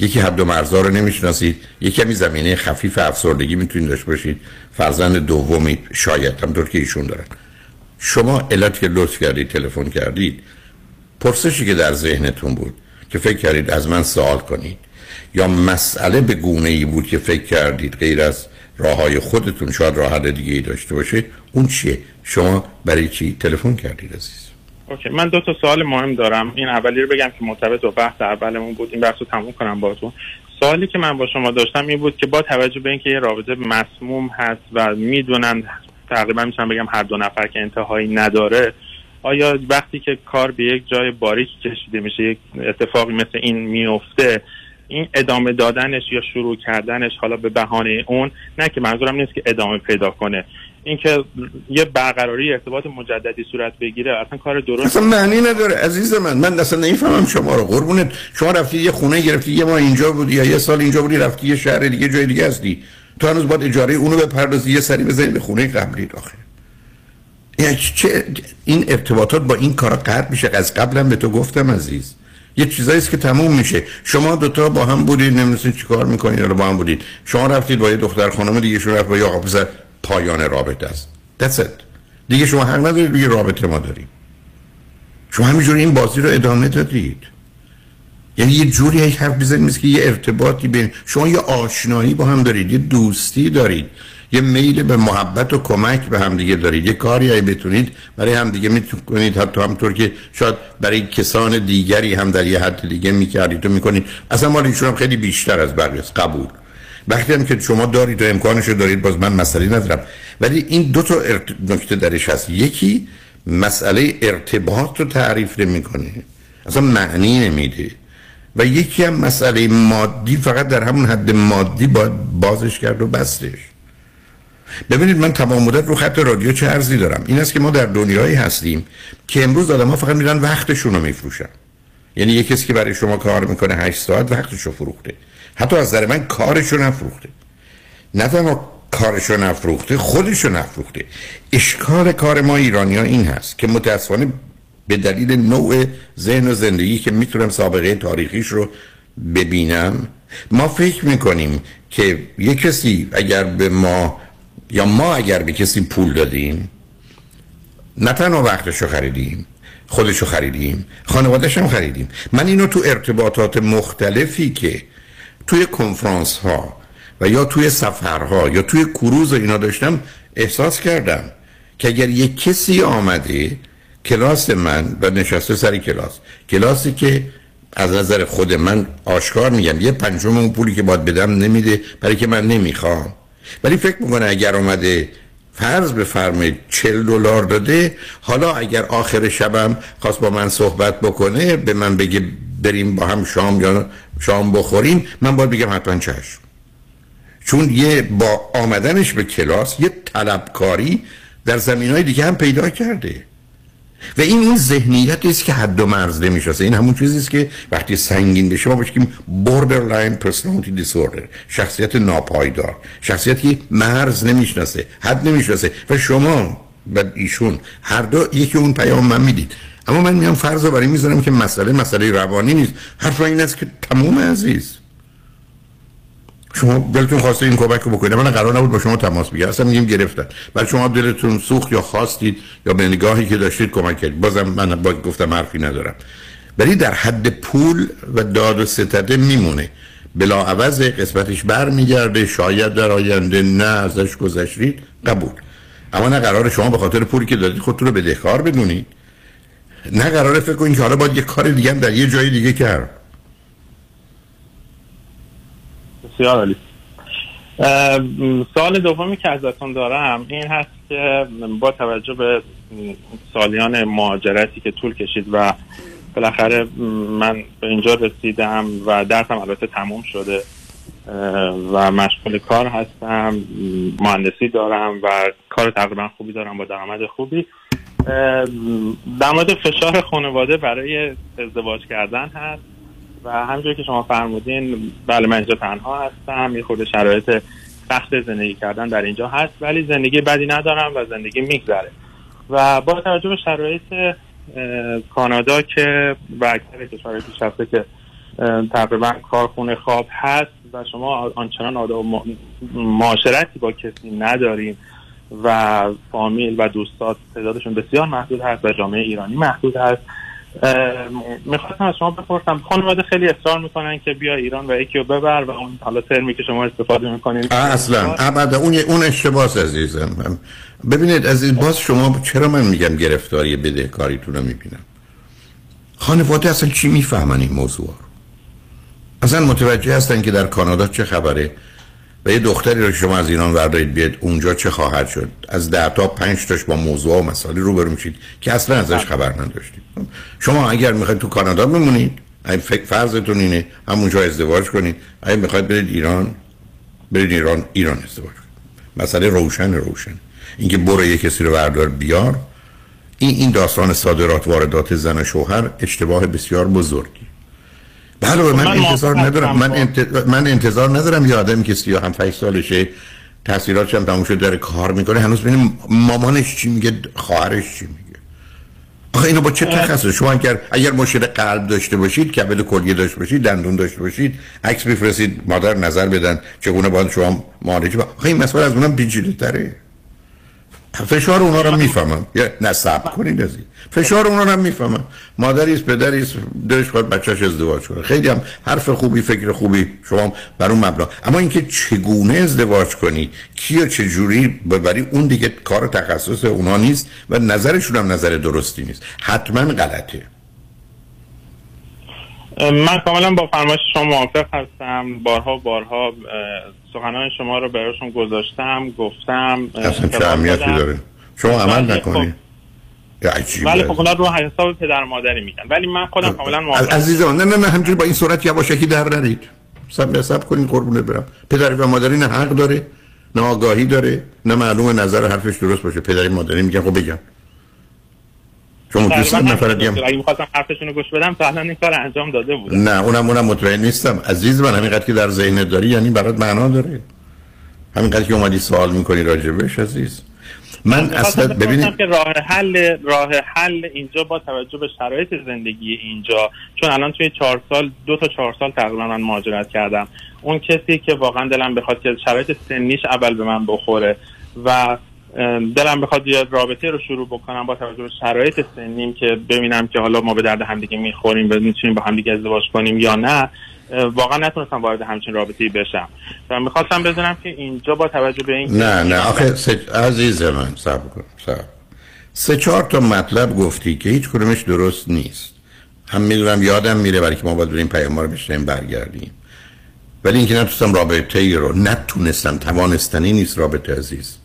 یکی حد و مرزا رو نمیشناسید، یکی کمی زمینه خفیف افسردگی میتونید داشته باشید، فرزند دومی شاید همونطور که ایشون دارن. شما علت که لطف کردید تلفن کردید، پرسشی که در ذهنتون بود که فکر کردید از من سوال کنید، یا مسئله به گونه‌ای بود که فکر کردید غیر از راههای خودتون شاید راه حل دیگه ای داشته باشه، اون چیه؟ شما برای چی تلفن کردید عزیز؟ اوکی، من دو تا سوال مهم دارم. این اولی رو بگم که مرتبط با بحث اولمون بود، این بحث رو تموم کنم باهاتون. سوالی که من با شما داشتم این بود که با توجه به اینکه یه رابطه مسموم هست و میدونن تقریبا میتونم بگم هر دو نفر که انتهایی نداره، آیا وقتی که کار به یک جای باریک کشیده میشه، یک اتفاقی مثل این میفته، این ادامه دادنش یا شروع کردنش، حالا به بهانه اون، نه که منظورم نیست که ادامه پیدا کنه، اینکه یه برقراری ارتباط مجددی صورت بگیره، اصلا کار درست اصلا معنی نداره عزیز من اصلا نمیفهمم شما رو قربونت. شما رفتی یه خونه گرفتی، یه ما اینجا بودی یا یه سال اینجا بودی، رفتی یه شهر دیگه، جای دیگه هستی، تو هنوز باید اجاره اونو بپردازی، یه سری بزنی به خونه قبلیت. آخه یعنی چه این ارتباطات با این کارا قطع میشه؟ از قبلم به تو گفتم عزیز، یه چیزایی است که تموم میشه. شما دوتا با هم بودید، نمی‌دونید چیکار می‌کنید، حالا با هم بودید، شما رفتید با یه دختر خانم دیگه، شما رفت با یه آقا پسر، پایان رابطه است. That's it. دیگه شما حق ندارید دیگه رابطه ما داریم. شما همینجوری این بازی رو ادامه دادید. یعنی یه جوری هیچ حرف بزنید که یه ارتباطی بین شما، یه آشنایی با هم دارید، یه دوستی دارید، یه میل به محبت و کمک به هم دیگه دارید، یه کاری هایی بتونید برای هم دیگه میتونید، حتی همطور که شاید برای کسان دیگری هم در یه حد دیگه میکردید و میکنید. اصلا مال ایشون هم خیلی بیشتر از بقیه است، قبول. وقتی هم که شما دارید و امکانش رو دارید، باز من مسئله ندارم، ولی این دو تا نکته درش هست. یکی مسئله ارتباط رو تعریف نمیکنه، اصلا معنی نمیده، و یکی هم مسئله مادی، فقط در همون حد مادی باید بازش کرد و بستش. ببینید من تمام مدت رو خط رادیو چه عرضی دارم، این است که ما در دنیایی هستیم که امروز آدم‌ها فقط میرن وقتشون رو میفروشن. یعنی یک کسی که برای شما کار میکنه 8 ساعت وقتش رو فروخته، حتی از نظر من کارش رو نفروخته. نه تنها کارش رو نفروخته، خودش رو نفروخته. اشکال کار ما ایرانی‌ها این هست که متأسفانه به دلیل نوع ذهن و زندگی که میتونم سابقه تاریخیش رو ببینم، ما فکر میکنیم که یک کسی اگر به ما یا ما اگر به کسی پول دادیم، نه تنها وقتشو خریدیم، خودشو خریدیم، خانواده‌شو هم خریدیم. من اینو تو ارتباطات مختلفی که توی کنفرانس ها و یا توی سفرها یا توی کروز اینا داشتم احساس کردم که اگر یک کسی آمده کلاس من و نشسته سر کلاس، کلاسی که از نظر خود من آشکار میگم یه پنجم اون پولی که باید بدم نمیده برای که من نمیخوام، ولی فکر میکنه اگر اومده فرض بفرمایید $40 داده، حالا اگر آخر شبم خواست با من صحبت بکنه، به من بگه بریم با هم شام یا شام بخوریم، من باید بگم حتما چشم. چون یه با آمدنش به کلاس یه طلبکاری در زمینهای دیگه هم پیدا کرده، و این ذهنیتی است که حد و مرز نمی‌شناسه. این همون چیزی است که وقتی سنگین بشه ما بهش میگیم borderline personality disorder، شخصیت ناپایدار، شخصیتی که مرز نمی‌شناسه، حد نمی‌شناسه. و شما و ایشون هر دو یکی اون پیام من میدید، اما من میام فرض رو برای میذارم که مسئله روانی نیست. حرف این است که تمام عزیز، شما دلتون خواسته این کمک رو بکنید، من قرار نبود با شما تماس بگیرم، اصلا میگیم گرفتن، ولی شما دلتون سوخت یا خواستید یا به نگاهی که داشتید کمک کردید. بازم من گفتم حرفی ندارم، ولی در حد پول و داد و ستده میمونه، بلاعوض قسمتش برمیگرده، شاید در آینده نه ازش گذشتید، قبول. اما نه قرار شما به خاطر پولی که دادید خودتون رو بدهکار بدونید، نه قراره فکر کنید که حالا باید یه کار دیگه هم در یه جای دیگه کرد. سیارلی. سوال دومی که ازتون دارم این هست که با توجه به سالیان مهاجرتی که طول کشید و بالاخره من به اینجا رسیدم و درسم البته تموم شده و مشغول کار هستم، مهندسی دارم و کار تقریبا خوبی دارم با درآمد خوبی، در مورد فشار خانواده برای ازدواج کردن هست و همونجوری که شما فرمودین بله من اینجا تنها هستم، یه خورده شرایط سخت زندگی کردن در اینجا هست، ولی زندگی بدی ندارم و زندگی میگذره. و با توجه به شرایط کانادا که و اکثر کشورهای پیشرفته که تقریبا کارخونه خواب هست و شما آنچنان معاشرتی با کسی ندارین و فامیل و دوستات تعدادشون بسیار محدود هست و جامعه ایرانی محدود هست، میخواستم از شما بپرسم، خانواده خیلی اصرار میکنن که بیا ایران و یکی رو ببر و اون حالا ترمی که شما استفاده میکنین اصلا ابدا اون اشتباس عزیزم. ببینید عزیز، باز شما چرا من میگم گرفتاری بدهکاریتون رو میبینم؟ خانواده اصلا چی میفهمن این موضوع رو؟ اصلا متوجه هستن که در کانادا چه خبره و یه دختری رو شما از ایران وردارید بیاد اونجا چه خواهد شد؟ از 10 تا 5 تاش با موضوع و مسائل روبرو میشید که اصلا ازش خبر نداشتید. شما اگر میخواید تو کانادا بمونید، این فکر فرضتون اینه، همونجا ازدواج کنید. اگه میخواید برید ایران، برید ایران ازدواج کنید. مسئله روشن. اینکه برو یه کسی رو وردار بیار، این داستان صادرات واردات زن و شوهر اشتباه بسیار بزرگی. بله من انتظار ندارم یه آدمی که 35 سالشه تحصیلاتش هم تموم شده داره کار میکنه، هنوز ببینیم مامانش چی میگه، خواهرش چی میگه. آخه اینو با چه تخصص؟ شما اگر مشکل قلب داشته باشید، کبد کلیه داشته باشید، دندون داشته باشید، عکس بفرستید مادر نظر بدن چگونه باید شما معالجه. آخه این مسئله از اونم پیچیده‌تره. فشار اونا رو میفهمم. نه صبر کنید عزیز، فشار اونا رو میفهمم. مادری است، پدری است، دلش خواهد بچه‌ش ازدواج کنه. خیلی هم حرف خوبی، فکر خوبی شما بر اون مبنا. اما اینکه چگونه ازدواج کنی، کیو چه جوری ببری، اون دیگه کار تخصص اونا نیست و نظرشون هم نظر درستی نیست. حتما غلطه. من کاملا با فرمایش شما موافق هستم. بارها سخنان شما رو براشون گذاشتم، گفتم اصلا چه اهمیتی داره شما عمل نکنید. ولی خب اونا رو حساب پدر مادری میگن، ولی من خودم کاملا موافقم عزیزان. نه همینجوری با این صورت یواشکی در نرید، صبر کنین قربونه برم. پدری و مادری نه حق داره، نه آگاهی داره، نه معلومه نظر حرفش درست باشه. پدری مادری میگن خب بگم. چون دوستان نفردیم اگه می‌خواستم حرفشون رو گوش بدم تا الان این کار انجام داده بودم. نه اونم مطمئن نیستم عزیز من. همینقدر که در ذهنت داری یعنی برات معنا داره، همینقدر که اومدی سوال می‌کنی راجبش عزیز من. اصلا ببینید که راه حل اینجا با توجه به شرایط زندگی اینجا، چون الان توی 2 تا 4 سال تقریبا من مهاجرت کردم، اون کسی که واقعا دلم بخواد که شرایط سنیش اول به من بخوره و دلم بخواد یه رابطه رو شروع بکنم با توجه به شرایط سنیم که ببینم که حالا ما به درد همدیگه میخوریم و میتونیم با همدیگه ازدواج کنیم یا نه، واقعا نتونستم وارد همچین رابطه‌ای بشم. من میخواستم بدونم که اینجا با توجه به این نه آخه عزیز من صبر کن. 3-4 تا مطلب گفتی که هیچ کدومش درست نیست. هم میدونم یادم میره برای که ما باید بریم پیام ما رو بشنیم برگردیم، ولی اینکه نتونستم رابطه‌ای رو توانستنی نیست. رابطه عزیز،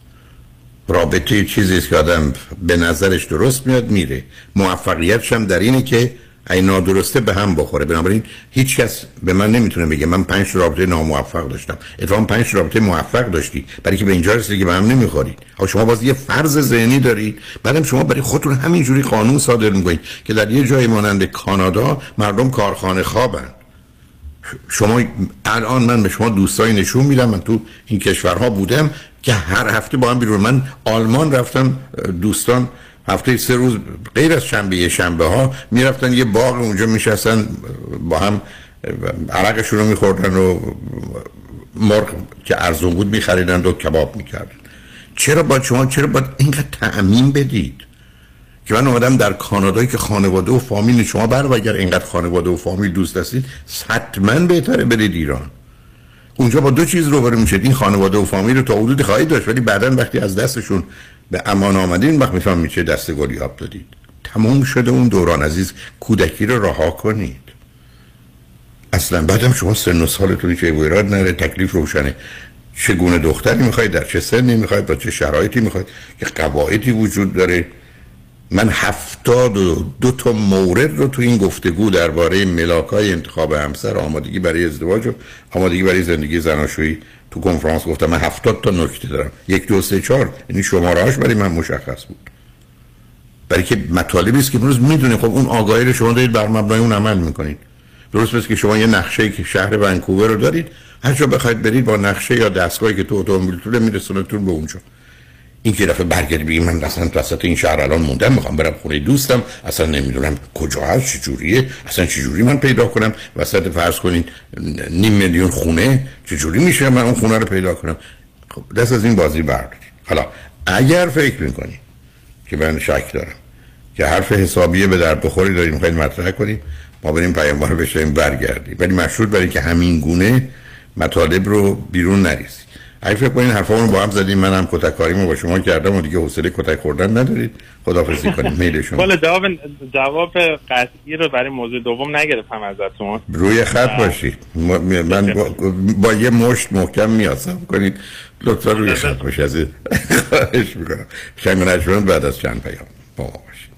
رابطه چیزی است که آدم به نظرش درست میاد میره، موفقیتش هم در اینه که این نادرسته به هم بخوره. بنابراین هیچ کس به من نمیتونه بگه من 5 رابطه ناموفق داشتم. اتفاقا 5 رابطه موفق داشتی، برای که به اینجا رسیدی که به هم نمیخورید. ها شما باز یه فرض ذهنی دارید، بعدم شما برای خودتون همینجوری قانون صادر میکنید که در یه جای مانند کانادا مردم کارخانه خوابن. شما الان من به شما دوستایی نشون میدم، من تو این کشورها بودم که هر هفته با هم بیرون. من آلمان رفتم، دوستان هفته 3 روز غیر از شنبه ها میرفتن یه باغ، اونجا میشستن با هم عرقشون رو میخوردن و مرغ که ارزون بود میخریدن و کباب میکردن. چرا باید اینقدر تعمیم بدید که من اومدم در کانادایی که خانواده و فامیل شما و اگر اینقدر خانواده و فامیل دوست هستید حتما بهتره برید ایران. اونجا با 2 چیز روبرو میشید. این خانواده و فامیل رو تا حدودی خواهید داشت، ولی بعدن وقتی از دستشون به امان آمدین وقت میفهم میشه دست گلی آب دادید. تمام شده اون دوران عزیز. کودکی رو رها کنید اصلا. بعدم شما سن و سالتون چه ایراد نره، تکلیف روشنه. چگونه دختری میخواید، در چه سنی میخواید، با چه شرایطی میخواید، که قواعدی وجود داره. من 72 تا مورد رو تو این گفتگو درباره ملاک‌های انتخاب همسر، آمادگی برای ازدواج و آمادگی برای زندگی زناشویی تو کنفرانس گفتم. من 70 تا نکته دارم. 1 2 3 4 یعنی شماره‌هاش برای من مشخص بود، برای که مطالبی است که امروز میدونید. خب اون آگاهی رو شما دارید بر مبنای اون عمل میکنید. درست مثل که شما یه نقشه که شهر ونکوور رو دارید، هر جا بخواید برید با نقشه یا دستگاهی که تو اتومبیلتون میرسونتون به اونجا. این که دفعه برگردید بگید من اصلا وسط این شهر الان موندم، میخوام برم خونه دوستم، اصلا نمیدونم کجا هست، چجوریه، اصلا چجوری من پیدا کنم وسط فرض کنین 5 میلیون خونه، چجوری میشه من اون خونه رو پیدا کنم؟ خب دست از این بازی بردارید. حالا اگر فکر میکنید که من شک دارم که حرف حسابیه به در بخوری داریم خیلی مطرح کنیم، ما بریم پیامبر رو بشیم برگردیم، ولی مشروط برای که همین گونه مطالب رو بیرون نریزید. اگه فکر کنین حرفامون با هم زدیم، من هم کتککاریمو با شما کردم و دیگه حوصله کتک خوردن ندارید، خداحافظی کنیم. میل شما. والا جواب قطعی رو برای موضوع دوم نگرفتم ازتون. روی خط باشید. من با یه مشت محکم میاسم کنید. لطفا روی خط باشید. خواهش می‌کنم. شنگرجون بعد از چند پیام با ما باشید.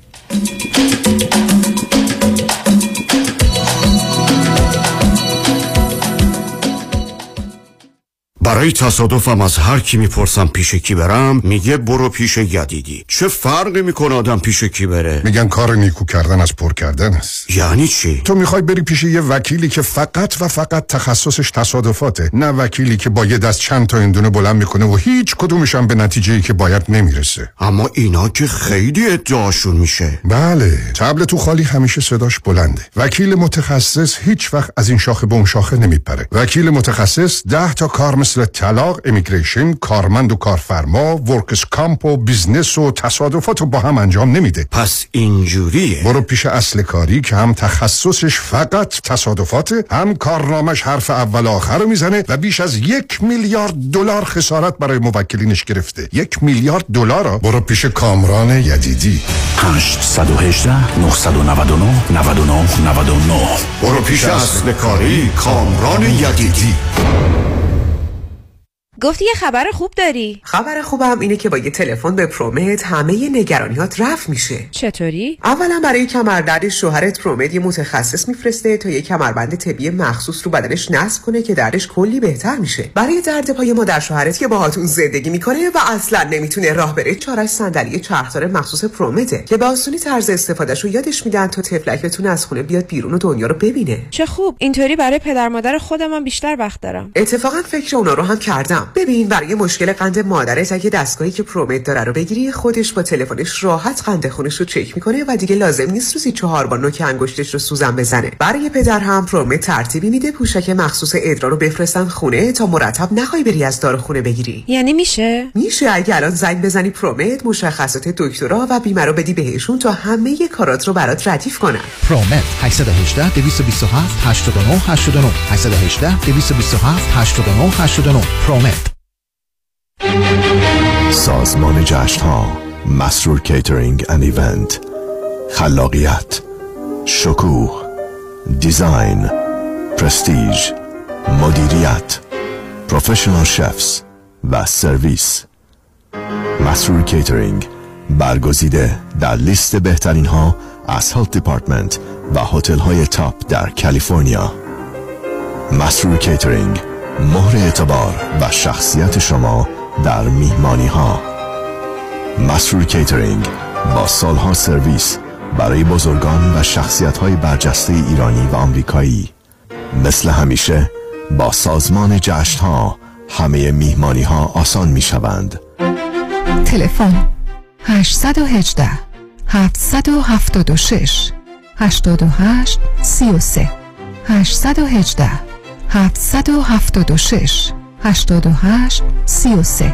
برای تصادفم از هر کی میپرسم پیش کی برم، میگه برو پیش یدیدی. چه فرقی میکنه آدم پیش کی بره؟ میگن کار نیکو کردن از پر کردن است. یعنی چی؟ تو میخوای بری پیش یه وکیلی که فقط و فقط تخصصش تصادفاته، نه وکیلی که با یه دست چند تا اندونه بلند میکنه و هیچ کدومش هم به نتیجه‌ای که باید نمیرسه. اما اینا که خیلی ادعاشون میشه. بله، طبل تو خالی همیشه صداش بلنده. وکیل متخصص هیچ وقت از این شاخه به اون شاخه نمیپره. وکیل متخصص 10 تا کار طلاق، امیگریشن، کارمند و کارفرما، ورکس کامپ و بیزنس و تصادفات رو با هم انجام نمیده. پس اینجوریه. برو پیش اصل کاری که هم تخصصش فقط تصادفاته، هم کارنامش حرف اول آخر رو میزنه و بیش از $1 میلیارد خسارت برای موکلینش گرفته. $1 میلیارد. برو پیش کامران یدیدی. 818 999 99 99. برو پیش اصل کاری کامران یدیدی. گفتی یه خبر خوب داری؟ خبر خوبم اینه که با یه تلفن به پرومت همه نگرانیات رفع میشه. چطوری؟ اولا برای کمردرد شوهرت پرومت یه متخصص میفرسته تا یه کمربند طبی مخصوص رو بدنش نصب کنه که دردش کلی بهتر میشه. برای درد پای مادر شوهرت که باهاتون زندگی میکنه و اصلا نمیتونه راه بره، چاره‌اش صندلی چرخدار مخصوص پرومته که به آسونی طرز استفادهش رو یادش میدن تا تفلک بتونه از خونه بیاد بیرون و دنیا رو ببینه. چه خوب، اینطوری برای پدر مادر خودمم بیشتر وقت دارم. اتفاقا فکر اونا رو هم کردم. ببین، برای مشکل قند مادرت اگه دستگاهی که پرومت داره رو بگیری، خودش با تلفنش راحت قند خونش رو چک میکنه و دیگه لازم نیست روزی 4 بار نوک انگشتش رو سوزن بزنه. برای پدر هم پرومت ترتیبی میده پوشک مخصوص ادرار رو بفرستن خونه تا مرتب نخوای بری از داروخونه بگیری. یعنی میشه اگه الان زنگ بزنی پرومت، مشخصات دکترا و بیمه رو بدی بهشون تا همه کارات رو برات ردیف کنن. پرومت 818 227 89 89. 818 227 89 89. سازمان جشن‌ها، مسرور کیترینگ اند ایونت، خلاقیت، شکوه، دیزاین، پرستیژ، مدیریت، پروفشنال شفز و سرویس. مسرور کیترینگ برگزیده در لیست بهترین ها از هلت دیپارتمنت و هتل های تاپ در کالیفرنیا. مسرور کیترینگ، مهر اعتبار و شخصیت شما در میهمانی ها. مسرور کیترینگ با سالها سرویس برای بزرگان و شخصیت های برجسته ایرانی و آمریکایی. مثل همیشه با سازمان جشن ها همه میهمانی ها آسان می شوند. تلفن 818 776 88 33. 818 776 88 33.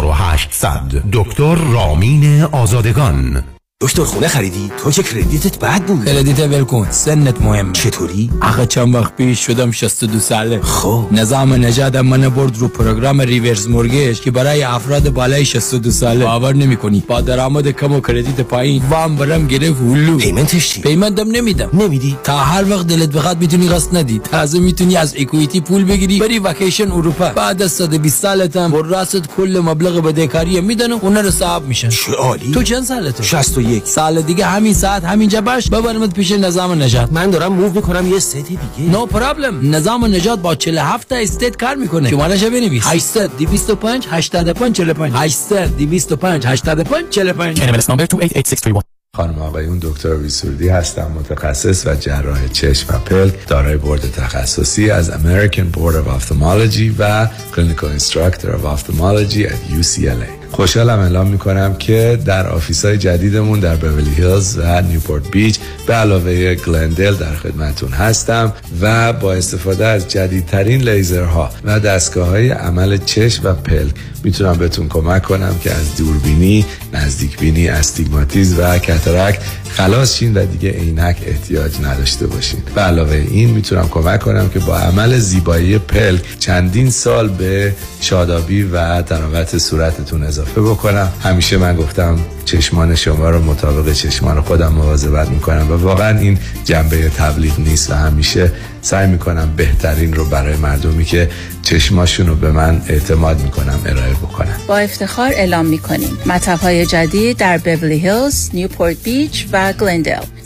دکتر رامین آزادگان. دکتر خونه خریدی؟ تو که کردیتت بد بود. کردیت ول کن، سنت مهم. چطوری؟ آخه چند وقت پیش شدم 62 ساله. خب نظام نژاد من برد رو پروگرام ریورس مورگیج که برای افراد بالای 62 ساله. باور نمی‌کنی با درآمد کم و کردیت پایین وام برام گرفت هلو. پیمنتش چی؟ پیمندم نمیدم. نمیدی؟ تا هر وقت دلت بخواد میتونی قسط ندی. تازه میتونی از اکوئیتی پول بگیری بری وکیشن اروپا. بعد از 120 سالتم بر راست کل مبلغ بدهکاری میدن و اونها رو صاحب میشن. چه عالی. تو چند سالته؟ 62. سال دیگه همین ساعت همینجا باش ببرمت پیش نظام نجات. من دارم موو میکنم یه ست دیگه. نو پرابلم. نظام نجات با 47 تا استیت کار میکنه. شماره‌شو بنویس. 825 85 45 825 85 45 کلمس نمبر 288631. خانم آقایون، دکتر ویسوردی هستم، متخصص و جراح چشم و پلک، دارای بورد تخصصی از American Board of Ophthalmology و Clinical Instructor of Ophthalmology at UCLA. خوشحالم اعلام میکنم که در آفیس‌های جدیدمون در بیولی هیلز و نیوپورت بیچ به علاوه گلندل در خدمتون هستم و با استفاده از جدیدترین لیزرها و دستگاه‌های عمل چشم و پلک میتونم بهتون کمک کنم که از دوربینی، نزدیکبینی، استیگماتیسم و کاتاراکت خلاص شین و دیگه عینک احتیاج نداشته باشین. به علاوه این میتونم کمک کنم که با عمل زیبایی پلک چندین سال به شادابی و تراوت صورتتون اضافه بکنم. همیشه من گفتم چشمان شما رو مطابق چشمان خودم مواظبت میکنم و واقعا این جنبه تبلیغ نیست و همیشه سعی میکنم بهترین رو برای مردمی که چشماشون رو به من اعتماد میکنم ارائه بکنم. با افتخار اعلام میکنیم مطب‌های جدید در بیولی هیلز، نیوپورت بیچ و گلندل. 310-474-12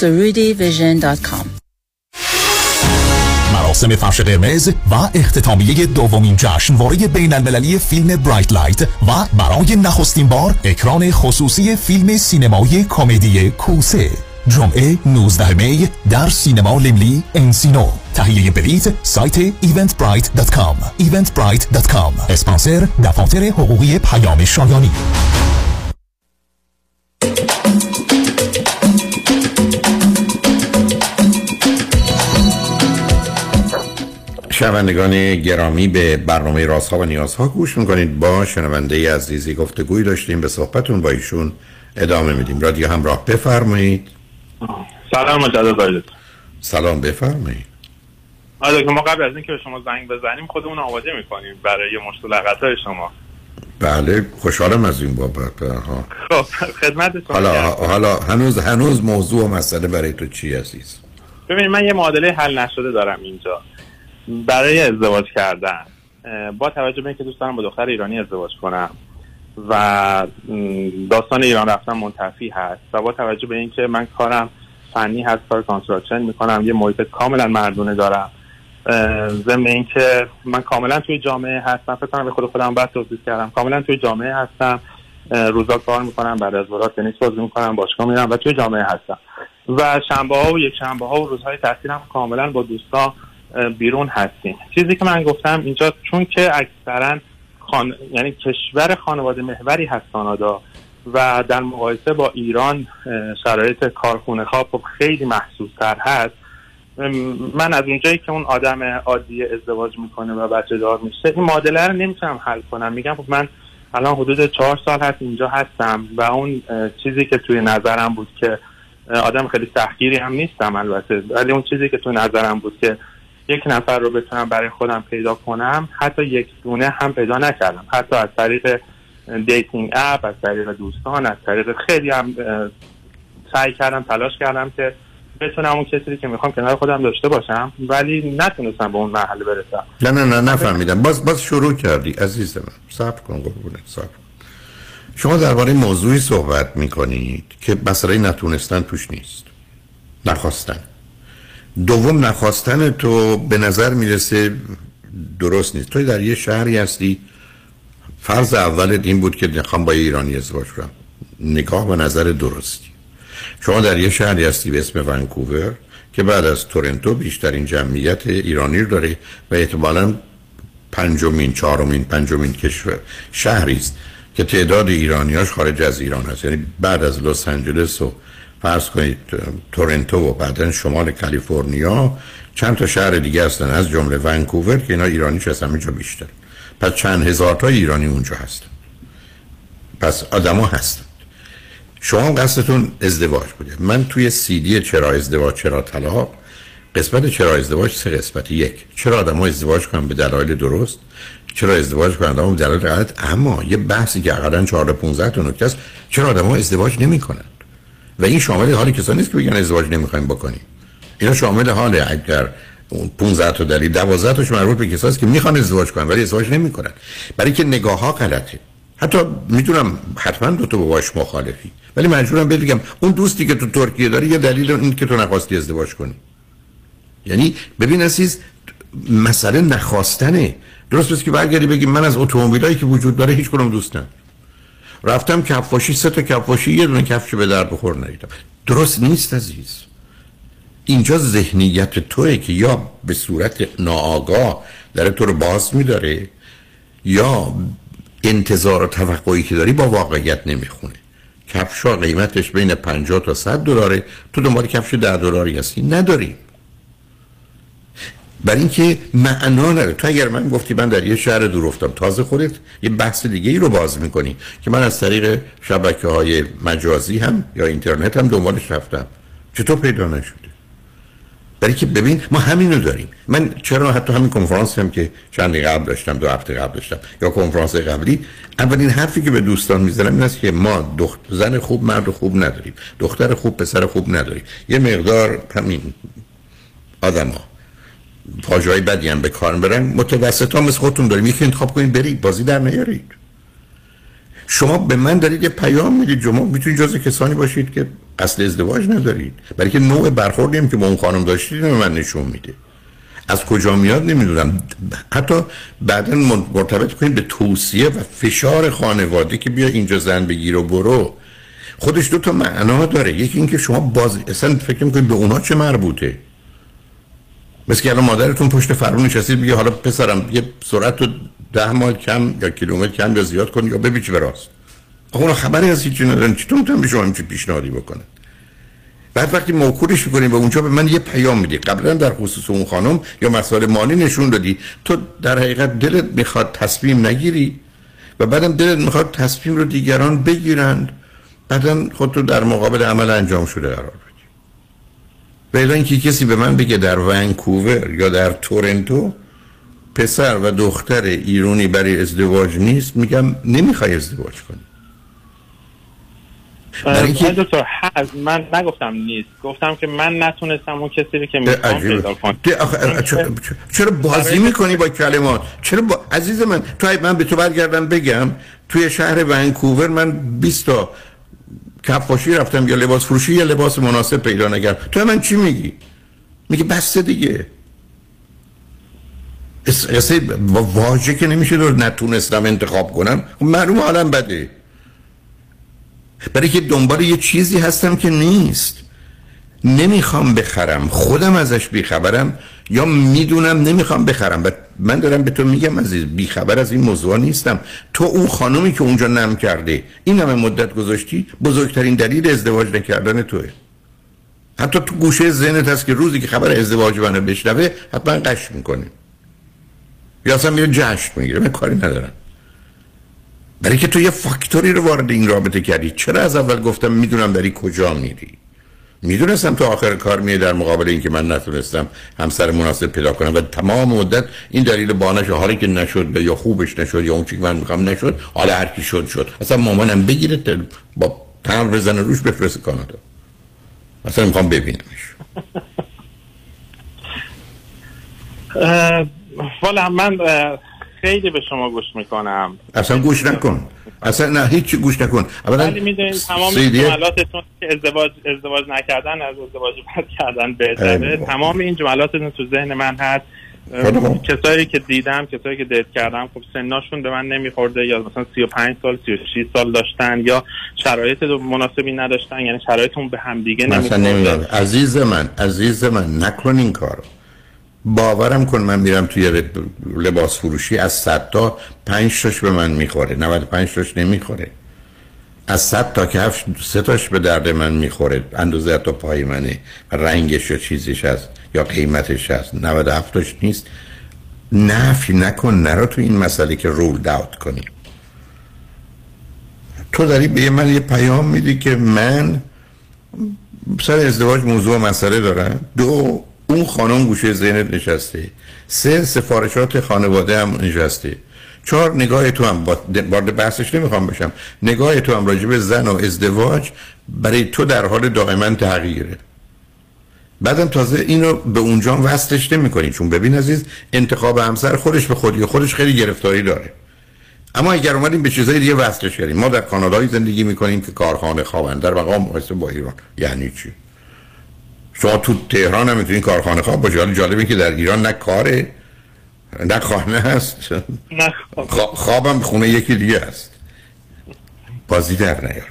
surudivision.com. مراسم فرش قرمز و اختتامیه دومین جشنواره بین‌المللی فیلم برایت لایت و برای نخستین بار اکران خصوصی فیلم سینمایی کمدی کوسه، جمعه 19 می در سینما لیملی انسینو. تهیه بلیت سایت eventbrite.com. اسپانسر دفاتر حقوقی پیام شایانی. شنوندگان گرامی، به برنامه رازها و نیازها گوش میکنید. با شنونده عزیزی گفتگوی داشتیم، به صحبتون با ایشون ادامه میدیم. رادیو همراه، بفرمایید. سلام مجدد دارید. سلام، بفرمایید. آره، ما قبل از اینکه به شما زنگ بزنیم خودمون آماده میکنیم برای مشت لغت‌های شما. بله، خوشحالم از این بابت. خب خدمت شما. حالا هنوز موضوع و مسئله برای تو چی عزیز؟ ببینید، من یه معادله حل نشده دارم اینجا برای ازدواج کردن. با توجه به اینکه دوست دارم با دختر ایرانی ازدواج کنم و داستان ایران رفتن منتفی هست و با توجه به اینکه من کارم فنی هست، کار کانستراکشن میکنم، یه محیط کاملا مردونه دارم، ضمن اینکه من کاملا توی جامعه هستم، فکر کنم به خود خودم بعد توضیح کردم، کاملا توی جامعه هستم، روزا کار میکنم، بعد از ظهر تنیس بازی میکنم، باشگاه میرم و توی جامعه هستم و شنبه ها و یک شنبه ها و روزهای تعطیلم کاملا با دوستا بیرون هستیم. چیزی که من گفتم اینجا، چون که اکثرا یعنی کشور خانواده محوری هست کانادا و در مقایسه با ایران شرایط کارخونه خواب خیلی محسوس‌تر هست، من از اونجایی که اون آدم عادی ازدواج میکنه و بچه دار میشه، این معادله رو نمیتونم حل کنم. میگم من الان حدود 4 سال هست اینجا هستم و اون چیزی که توی نظرم بود که آدم خیلی سختگیری هم نیستم البته، ولی اون چیزی که توی نظرم بود که یک نفر رو بتونم برای خودم پیدا کنم، حتی یک دونه هم پیدا نکردم، حتی از طریق دیتینگ اپ، از طریق دوستان، از طریق خیلی هم سعی کردم، تلاش کردم که بتونم اون کسی که میخوام کنار خودم داشته باشم، ولی نتونستم به اون مرحله برسم. نه نفهمیدم. باز شروع کردی عزیز من. صبر کن قربونت، صبر. شما درباره موضوعی صحبت میکنید که مسئله نتونستن توش نیست، نخواستن. دوم، نخواستن تو به نظر میرسه درست نیست. تو در یه شهری هستی، فرض اولت این بود که میخوام با یه ایرانی ازدواج کنم، نگاه و نظر درستی. شما در یه شهری هستی به اسم ونکوور که بعد از تورنتو بیشترین جمعیت ایرانی رو داره و احتمالاً پنجمین کشور شهری است که تعداد ایرانیاش خارج از ایران هست، یعنی بعد از لس آنجلس و فرض کنید تورنتو و بعدن شمال کالیفرنیا چند تا شهر دیگه هستن از جمله ونکوور که اینا ایرانیش از همه جا بیشتر. پس چند هزار تا ایرانی اونجا هستن. پس آدما هستن. شما قصدتون ازدواج بوده. من توی CD چرا ازدواج چرا طلاق قسمت چرا ازدواج سه قسمت، یک چرا آدما ازدواج کنن به دلایل درست، چرا ازدواج کنن آدما به دلایل غلط. اما یه بحثی که حداقل 4 تا 15 تا نکته است، چرا آدما ازدواج نمی‌کنن و این شامل حالی کسانی نیست که بگن ازدواج نمی‌خوایم بکنیم. اینا شامل حاله اگر 15 تا دلیل 12 تاش مربوط به کسایی که میخوان ازدواج کنن ولی ازدواج نمی‌کنن، برای که نگاه‌ها غلطه. حتی میدونم حتما دو تا باهاش مخالفی، ولی مجبورم بگم اون دوستی که تو ترکیه داری یه دلیل این که تو نخواستی ازدواج کنی. یعنی ببین عزیز، مسئله نخواستنه. درست است که برگردی بگی من از اتومبیلایی که وجود داره هیچ کدوم دوست ندارم، رفتم کفاشی 3 تا کفاشی یه دونه کفش به در بخور ندیدم. درست نیست عزیز. اینجا ذهنیت توئه که یا به صورت ناآگاه داره تو رو باز می‌داره یا انتظار و توقعی که داری با واقعیت نمیخونه. کفشا قیمتش بین 50 تا 100 دلاره، تو دنبال کفش 10 دلاری هستی نداری. برای اینکه معنا نداره. تو اگر من گفتی من در یه شهر دور افتادم، تازه خودت یه بحث دیگه ای رو باز میکنی که من از طریق شبکه‌های مجازی هم یا اینترنت هم دنبالش رفتم، چطور پیدا نشده؟ برای که ببین ما همین رو داریم. من چرا حتی همین کنفرانسی هم که چند قبل داشتم، 2 هفته قبل داشتم یا کنفرانس قبلی، اولین حرفی که به دوستان میزنم این است که ما زن خوب مرد خوب نداریم، دختر خوب پسر خوب نداریم. یه مقدار همین آدما پاجای بدی هم به کار برن، متوسطا مثل خودتون داریم، یکی انتخاب کنید برید، بازی در نیارید. شما به من دارید یه پیام میدید شما میتونید جزء کسانی باشید که اصل ازدواج ندارید، برای که نوع برخوردی هم که با اون خانم داشتید به من نشون میده. از کجا میاد نمیدونم. حتی بعداً مرتبط کنید به توصیه و فشار خانواده که بیا اینجا زن بگیر و برو. خودش 2 تا معنا داره. یکی اینکه شما باز اصلا فکر میکنید به اونا چه مربوطه. مثل که الان مادرتون پشت فرمون نشستید میگه حالا پسرم یه سرعت رو 10 مایل کم یا کیلومتر کم یا زیاد کن یا بپیچ به راست. آخه اونا خبری از هیچی ندارن، چطور میتونن به شما همچین پیشنهادی بکنن؟ بعد وقتی موکولش میکنیم و اونجا به من یه پیام میدی قبلا در خصوص اون خانم یا مسائل مالی نشون دادی، تو در حقیقت دلت میخواد تصمیم نگیری و بعدم دلت میخواد تصمیم رو دیگران بگیرند، بعدم خودت رو در مقابل عمل انجام شده قرار بدی. بله، اینکه کسی به من بگه در ونکوور یا در تورنتو پسر و دختر ایرانی برای ازدواج نیست، میگم نمیخوای ازدواج کنی. من نگفتم نیست، گفتم که من نتونستم اون کسی که میخوام پیدا کنم. چرا بازی میکنی با کلمات؟ چرا عزیز من، تو من به تو برگردم بگم توی شهر ونکوور من 20 تا کفاشی رفتم یا لباس فروشی یا لباس مناسب پیدا نکردم، تو من چی میگی؟ میگه بسته دیگه. اصلا با واژه که نمیشه دور نتونستم انتخاب کنم، معلوم حالم بده. برای که دنبال یه چیزی هستم که نیست، نمیخوام بخرم، خودم ازش بیخبرم یا میدونم نمیخوام بخرم. من دارم به تو میگم عزیز، بیخبر از این موضوع نیستم. تو اون خانومی که اونجا نم کرده این همه مدت گذاشتی، بزرگترین دلیل ازدواج نکردن توه. حتی تو گوشه ذهنت هست که روزی که خبر ازدواج منو بشنوه حتما قش میکنه یا اصلا میره جشن میگیره. من کاری ندارم، برای که تو یه فاکتوری رو وارد این رابطه کردی. چرا از اول گفتم میدونم داری کجا میری، میدونستم تو آخر کار میه در مقابل اینکه من نتونستم همسر مناسب پیدا کنم و تمام مدت این دلیل بانش حالی که نشد یا خوبش نشد یا اون چیزی که من میخوام نشد، حالا هر کی شد شد. اصلا مامانم بگیره با تمر بزنه روش بفرسته کانادا، اصلا میخوام ببینمش. والا من خیلی به شما گوش میکنم. اصلا گوش نکن، اصلا نه هیچ گوش نکن. اولا ولی میدونید تمام جملاتتون که ازدواج نکردن از ازدواج بد کردن بهتره. تمام این جملاتتون تو ذهن من هست. کسایی که دیدم، کسایی که دیت کردم، خب سنشون به من نمیخورده یا مثلا 35 سال 36 سال داشتن یا شرایط مناسبی نداشتن، یعنی شرایطمون به هم دیگه نمیخورد. عزیز من نکن این کارو. باورم کن من میرم توی لباس فروشی از 100 تا 5 تاش به من میخوره، 95 تاش نمیخوره. از 100 تا که 3 تاش به درد من میخوره، اندازه تا پای منه و رنگش یا چیزیش هست یا قیمتش هست، 97 تاش نیست. نفی نکن، نرو تو این مسئله که رول داوت کنی. تو داری به من یه پیام میدی که من سر ازدواج موضوع مسئله دارم، دو اون خانم گوشه ذهنت نشسته، سه سفارشات خانواده هم نشسته، چهار نگاه تو هم، وارد بحثش نمیخوام بشم، نگاه تو هم راجب زن و ازدواج برای تو در حال دائما تغییره. بعدم تازه اینو به اونجا وصلش نمی‌کنی، چون ببین عزیز، انتخاب همسر خودش به خودی خودش خیلی گرفتاری داره. اما اگر اومدیم به چیزای دیگه وصلش کنیم، ما در کانادایی زندگی می‌کنیم که کارخانه خوابن در مقام مقایسه با ایران. یعنی چی؟ شما تو تهران هم می‌تونین کارخانه خواب باشه. حالا جالب اینه که در ایران نه کاره نه خانه هست، نه خوابم خونه یکی دیگه است. بازی در نیار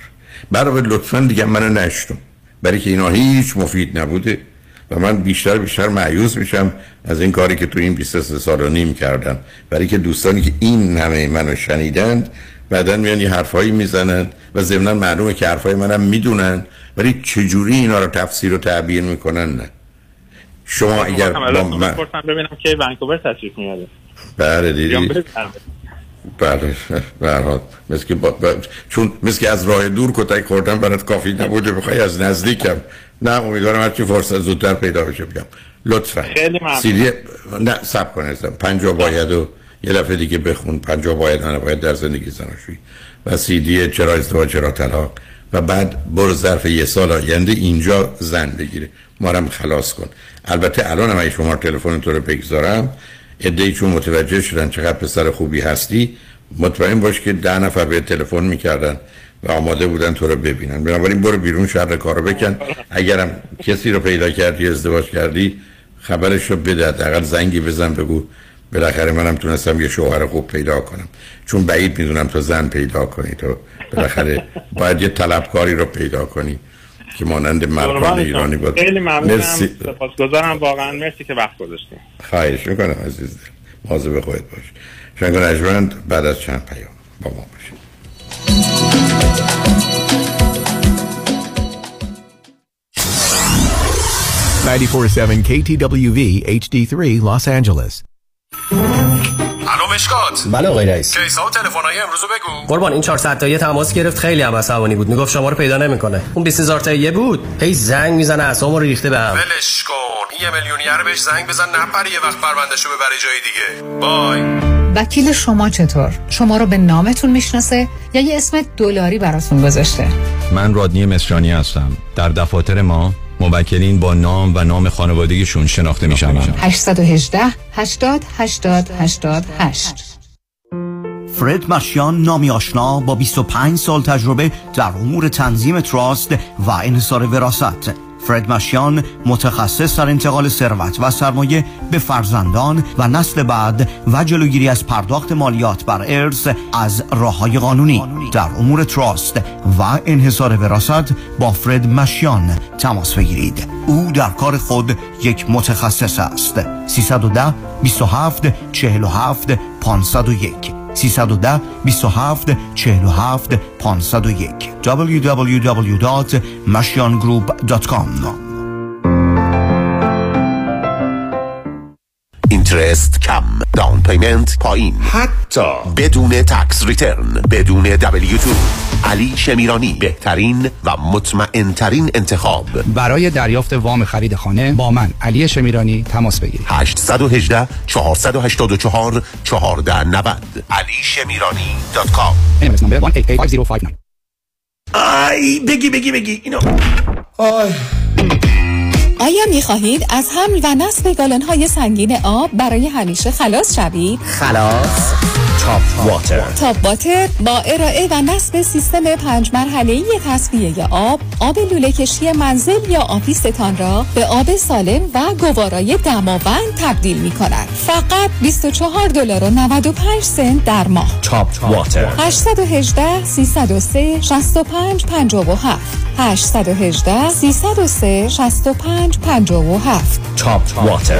برای لطفاً دیگه منو نشتم، برای که اینا هیچ مفید نبوده و من بیشتر مایوس میشم از این کاری که تو این 23 سال و نیم کردم، برای که دوستانی که این همه منو شنیدند بعدن میان یه حرفایی میزنن و ضمناً معلومه که حرفای منم میدونن، ولی چجوری اینا رو تفسیر و تعبیر میکنن. نه شما اگر من پرسم ببینم که ونکوور تشریف میاره. بله دیدی، بله برات مسکی چون مسکی از راه دور کتک خوردم برات کافی نبوده، بخوای از نزدیکم. نه امیدوارم هرچی فرصت زودتر پیدا بشه بگم. لطفا خیلی ممنون. نه صبر کن عزیزم، 50 باید و یه دفعه دیگه بخون. 50 باید نه باید در زندگی زناشویی و CD چرا ازدواج چرا طلاق، و بعد برو ظرف یه سال آینده اینجا زن بگیره، ما رو خلاص کن. البته الان من شماره تلفن تو رو بگذارم، ایده چون متوجه شدن چقدر پسر خوبی هستی، مطمئن باش که 10 نفر به تلفن میکردن و آماده بودن تو رو ببینن. بنابراین برو بیرون شر کارو بکن، اگرم کسی رو پیدا کردی ازدواج کردی خبرش رو بده، حداقل زنگی بزن بگو بالاخره منم تونستم یه شوهر خوب پیدا کنم، چون بعید میدونم تو زن پیدا کنی، تو بالاخره باید یه طلبکاری رو پیدا کنی که مانند مردان ایرانی بود. خیلی ممنونم، سپاسگزارم واقعا، مرسی که وقت گذاشتید. خواهش میکنم عزیز، مواظب خودت باش. شنگ رجوند بعد از چند پیام با ما باشید. KTWV HD3 Los Angeles. الو مشکات. بله آقای رئیس. کیسا و تلفن‌های امروز بگو. قربان این 400 تایی تماس گرفت، خیلی هم عصبانی بود، میگفت شما رو پیدا نمی‌کنه. اون 20000 تایی بود، هی زنگ میزنه اعصابم رو ریخته بهم. ولش کن. یه میلیونیر بهش زنگ بزن نپره، یه وقت پروندهشو ببره جای دیگه. بای. وکیل شما چطور؟ شما رو به نامتون میشناسه یا یه اسم دلاری براتون گذاشته؟ من رادنی مصریانی هستم. در دفاتر ما موکلین با نام و نام خانوادگیشون شناخته میشن. 818 80 80 88. فرد مشیان نامی آشنا با 25 سال تجربه در امور تنظیم تراست و انحصار وراثت. فرد مشیان متخصص در انتقال ثروت و سرمایه به فرزندان و نسل بعد و جلوگیری از پرداخت مالیات بر ارث از راه‌های قانونی. در امور تراست و انحصار وراثت با فرد مشیان تماس بگیرید. او در کار خود یک متخصص است. 310 27 47 501 310 27 47 501 www.mashiangroup.com. اینترست کم، داون پیمنت پایین، حتی بدون تکس ریترن، بدون W2. علی شمیرانی، بهترین و مطمئن ترین انتخاب. برای دریافت وام خرید خانه با من علی شمیرانی تماس بگیرید. 818 484 1490 alishmirani.com. MS number 188505. آی بگی اینو. آی آیا می‌خواهید از حمل و نصب گالون‌های سنگین آب برای همیشه خلاص شوید؟ خلاص تاپ واتر با ارائه و نصب سیستم 5 مرحله‌ای تصفیه آب لوله کشی منزل یا آفیستان را به آب سالم و گوارای دماوند تبدیل می کند. فقط $24.95 در ماه. تاپ واتر. 818 303 65 57 818 303 65 57 تاپ واتر.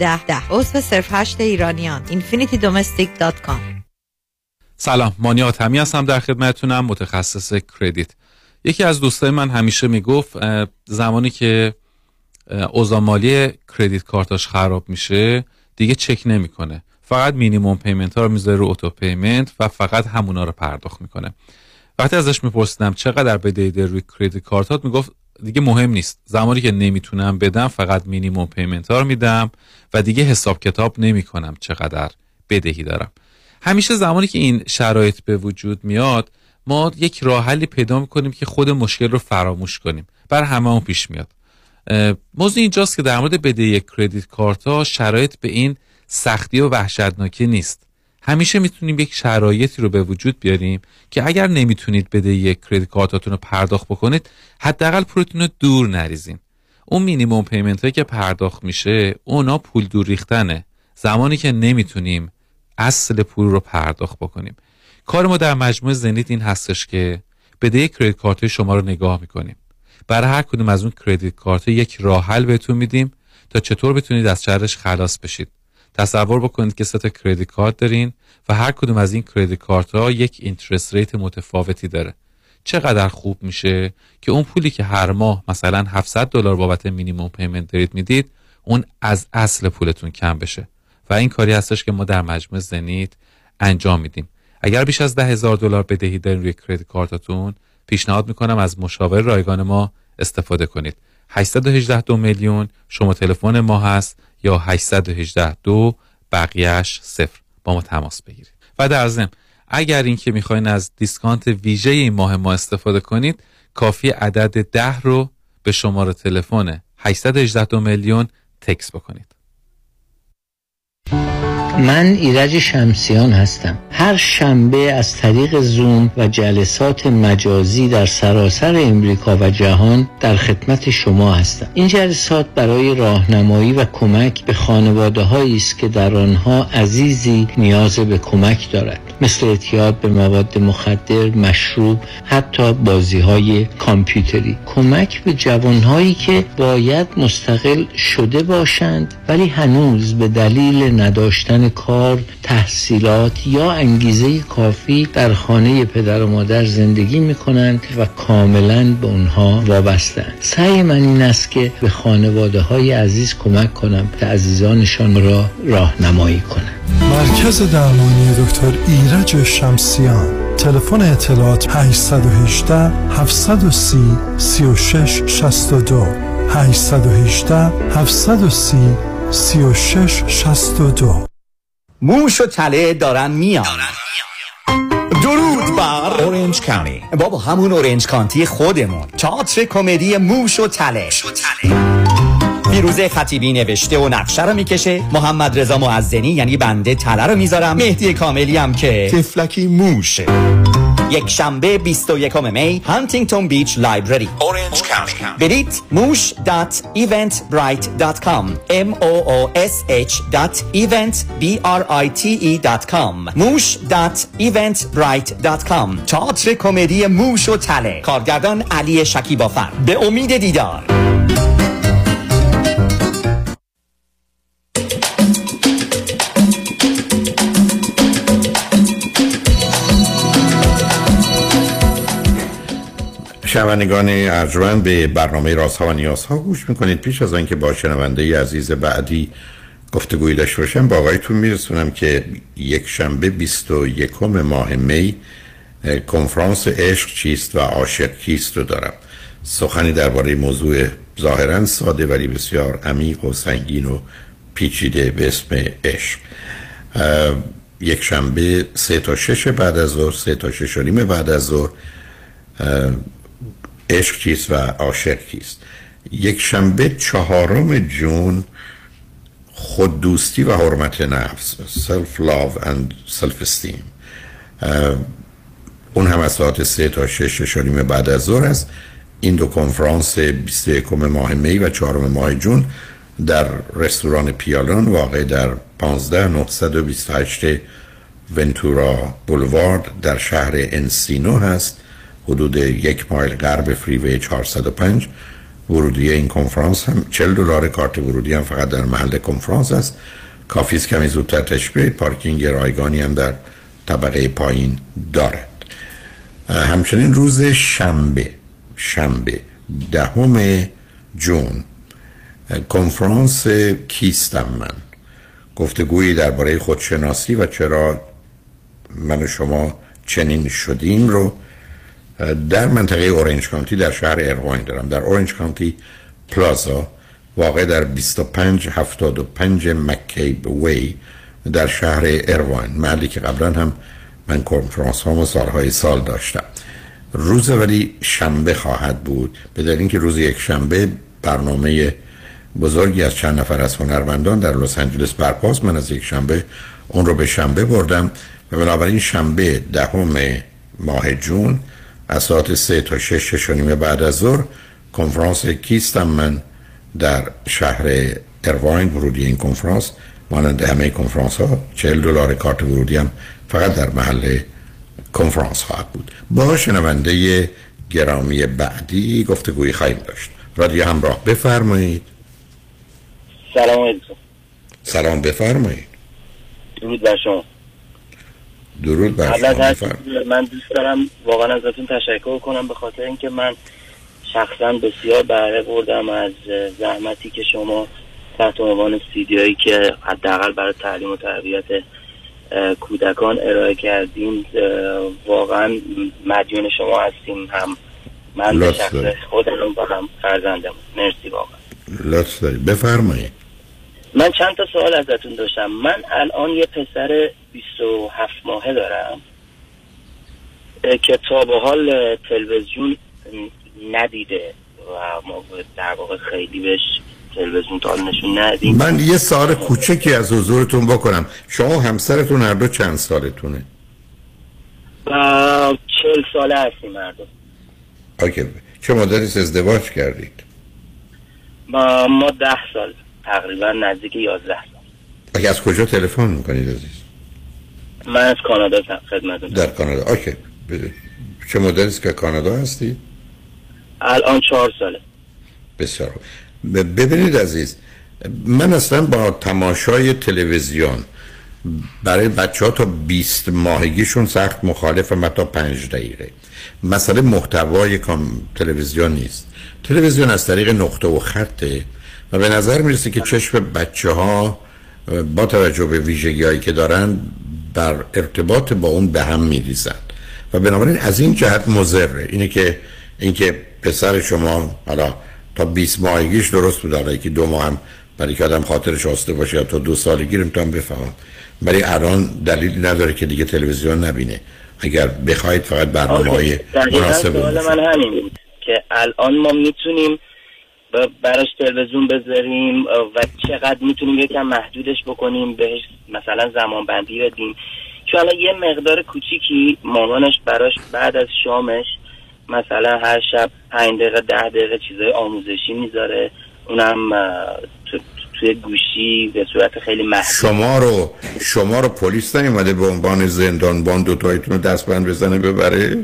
1010. عضو 08 ایرانیان infinitydomestic.com. سلام، مانی آتمی هستم، در خدمتتونم، متخصص کردیت. یکی از دوستای من همیشه میگفت زمانی که اوضاع مالی کردیت کارتاش خراب میشه دیگه چک نمیکنه، فقط مینیمم پیمنت ها رو میذاره رو اوتو پیمنت و فقط همونا رو پرداخت میکنه. وقتی ازش میپرسیدم چقدر بدهی روی کردیت کارتات، میگفت دیگه مهم نیست، زمانی که نمیتونم بدم فقط مینیمم پیمنت ها رو میدم و دیگه حساب کتاب نمیکنم چقدر بدهی دارم. همیشه زمانی که این شرایط به وجود میاد ما یک راه حلی پیدا میکنیم که خود مشکل رو فراموش کنیم، بر هممون پیش میاد. موضوع اینجاست که در مورد بدهی کردیت کارت ها شرایط به این سختی و وحشتناکی نیست. همیشه میتونیم یک شرایطی رو به وجود بیاریم که اگر نمیتونید بدهی کردیت کارتاتون رو پرداخت بکنید، حداقل پولتون رو دور نریزین. اون مینیمم پیمنت هایی که پرداخت میشه اونا پول دور ریختنه، زمانی که نمیتونیم اصل پول رو پرداخت بکنیم. کار ما در مجموع زنیت این هستش که بدهی کردیت کارت شما رو نگاه میکنیم، برای هر کدوم از اون کردیت کارت یک راه حل بهتون میدیم تا چطور بتونید از شرش خلاص بشید. تصور بکنید که سه تا کردیت کارت دارین و هر کدوم از این کردیت کارت ها یک اینترست ریت متفاوتی داره. چقدر خوب میشه که اون پولی که هر ماه مثلا $700 بابت مینیمم پیمنت ریت میدید، اون از اصل پولتون کم بشه و این کاری هستش که ما در مجموع زنیت انجام میدیم. اگر بیش از $10,000 بدهی دارین روی کردیت کارتتون، پیشنهاد میکنم از مشاور رایگان ما استفاده کنید. 818 2 میلیون شما تلفن ما هست یا 818 2 بقیهش 0 با ما تماس بگیرید. و در ضمن اگر این که میخواین از دیسکانت ویژه این ماه ما استفاده کنید، کافی عدد 10 رو به شماره تلفن 818 2 میلیون تکست بکنید. من ایرج شمسیان هستم. هر شنبه از طریق زوم و جلسات مجازی در سراسر امریکا و جهان در خدمت شما هستم. این جلسات برای راهنمایی و کمک به خانواده‌هایی است که در آنها عزیزی نیاز به کمک دارد، مثل اعتیاد به مواد مخدر، مشروب، حتی بازی‌های کامپیوتری. کمک به جوان‌هایی که باید مستقل شده باشند ولی هنوز به دلیل نداشتن کار، تحصیلات یا انگیزه کافی در خانه پدر و مادر زندگی میکنند و کاملا به اونها وابستند. سعی من این است که به خانواده های عزیز کمک کنم تا عزیزانشان را راهنمایی کنم. مرکز درمانی دکتر ایرج شمسیان، تلفن اطلاعات 818 730 3662 818 730 3662. موش و تله دارن میان. درود بر اورنج کانتی، بابا همون اورنج کانتی خودمون، تئاتر کمدی موش و تله. فیروزه خطیبی نوشته و نقشه رو میکشه، محمد رضا معزنی یعنی بنده تله رو میذارم، مهدی کاملی هم که تفلکی موشه. یک شنبه 21 می، هانتینگتون بیچ لایبرری، اورنج کانتی. بلیت moosh.eventbrite.com moosh.eventbrite.com moosh.eventbrite.com. تئاتر کمدی موش و تله، کارگردان علی شکیبافر. به امید دیدار. شنوندگان ارجمند، به برنامه رازها و نیازها گوش میکنید. پیش از آنکه با شنونده عزیز بعدی گفتگوی داشته باشم، با آقایتون میرسونم که یک شنبه 21 ماه می کنفرانس عشق چیست و عاشق کیست رو دارم. سخنی درباره موضوع ظاهرا ساده ولی بسیار عمیق و سنگین و پیچیده به اسم عشق. یک شنبه 3 تا 6 بعد از ظهر، 3 تا 6:30 بعد از ظهر، عشق چیست و عاشق کیست. یک شنبه 4 جون خوددوستی و حرمت نفس، self love and self esteem، اون هم از ساعت 3 تا 6 شنبه بعد از ظهر است. این دو کنفرانس 21 ماه می و 4 ماه جون در رستوران پیالون واقع در 15928 ونتورا بولوارد در شهر انسینو هست، حدود 1 مایل غرب فریوی 405. ورودی این کنفرانس هم $40 کارت ورودی هم فقط در محل کنفرانس است. کافی است کمی زودتر تشبیه، پارکینگ رایگانی هم در طبقه پایین دارد. همچنین روز شنبه 10 جون کنفرانس کیستم من، گفتگویی درباره خودشناسی و چرا من و شما چنین شدیم رو در منطقه اورنج کانتی در شهر ارواین دارم، در اورنج کانتی پلازا واقع در 2575 مکیب وی در شهر ارواین، محلی که قبلا هم من کنفرانس هامو سالهای سال داشتم. روز ولی شنبه خواهد بود، به دلیل اینکه روز یک شنبه برنامه بزرگی از چند نفر از هنرمندان در لس آنجلس برپاست، من از یک شنبه اون رو به شنبه بردم و بنابراین شنبه 10 ماه جون از ساعت 3 تا 6 بعد از ظهر کنفرانس کیستم من در شهر ارواین. ورودی این کنفرانس مانند همه کنفرانس ها $40 کارت ورودی هم فقط در محل کنفرانس خواهد بود. با شنونده گرامی بعدی گفتگوی خواهیم داشت. رادیو همراه، بفرمایید. سلام علیکم. سلام، بفرمایید. درود بر شما. درود بر شما. من دوست دارم واقعا ازتون تشکر کنم به خاطر اینکه من شخصا بسیار بهره بردم از زحمتی که شما تحت عنوان سیدیایی که حداقل برای تعلیم و تربیت کودکان ارائه کردین. واقعا مدیون شما هستیم، هم من به شخص خودم و هم فرزندم. مرسی واقعا. لطف دارید، بفرمایید. من چند تا سوال ازتون داشتم. من الان یه پسر 27 ماهه دارم که تا به حال تلویزیون ندیده و ما در واقع خیلی بهش تلویزیون تا حال نشون ندیم. من یه سوال کوچکی از حضورتون بکنم. شما همسرتون هر دو چند سالتونه؟ 40 ساله هستیم هر دو. اوکی. چه مدتی ازدواج کردید؟ ما 10 سال تقریبا، نزدیک 11 سال. اگه از کجا تلفن میکنید عزیز؟ من از کانادا خدمتتون. در کانادا. اوکی. چه مدتی است که کانادا هستی؟ الان 4 ساله. بسیار خوب. ببینید عزیز، من اصلا با تماشای تلویزیون برای بچه ها تا 20 ماهگیشون سخت مخالفم، تا 5 دقیقه. مسئله محتوای تلویزیون نیست. تلویزیون از طریق نقطه و خطه و به نظر میرسه که چشم بچه ها با توجه به ویژگی هایی که دارن بر ارتباط با اون به هم میریزن و بنابراین از این جهت مضره. اینه که پسر شما حالا تا 20 ماهگیش درست بود، حالا که 2 ماه هم برای که آدم خاطرش آسته باشه یا تا 2 سالگی امتحان بفهمم، برای الان دلیلی نداره که دیگه تلویزیون نبینه. اگر بخواید فقط برنامه‌های مناسب. سوال من همین بود که الان ما میتونیم براش تلویزیون بذاریم و چقدر میتونیم یکم محدودش بکنیم، بهش مثلا زمان بندی بدیم، چون الان یه مقدار کوچیکی مامانش براش بعد از شامش مثلا هر شب 5 دقیقه 10 دقیقه چیزای آموزشی میذاره، اونم توی گوشی به صورت خیلی محدود. شما رو پلیس نیومده به عنوان زندانبان دوتایتون رو دستبند بزنه ببره؟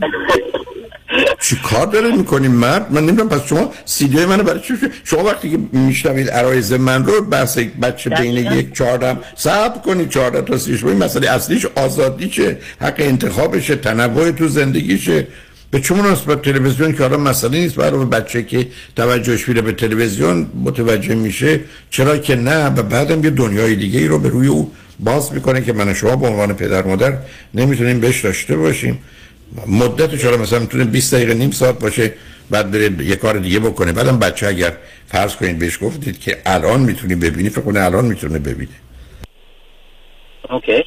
چی کار داره میکنی مرد؟ من نمیدونم. پس شما سیدیای منو برای چی؟ شما وقتی که میشنوید عرایض من رو بس یک بچه بین 1 تا 4 صبر کنید، 14 تا 30، مسئله اصلیش آزادیشه، حق انتخابشه، تنوع تو زندگیشه. به چه مناسبت تلویزیون که حالا مسئله نیست، برای بچه که توجهش میره به تلویزیون متوجه میشه چرا که نه، و بعدم یه دنیای دیگه ای رو به روی او باز میکنه که من و شما به عنوان پدر مادر نمیتونیم بهش داشته باشیم. مدتش حالا مثلا میتونه 20 دقیقه نیم ساعت باشه، بعد بره یه کار دیگه بکنه. بعدم بچه اگر فرض کنید بهش گفتید که الان میتونی ببینی، فکر کنه الان میتونه ببینه. اوکی.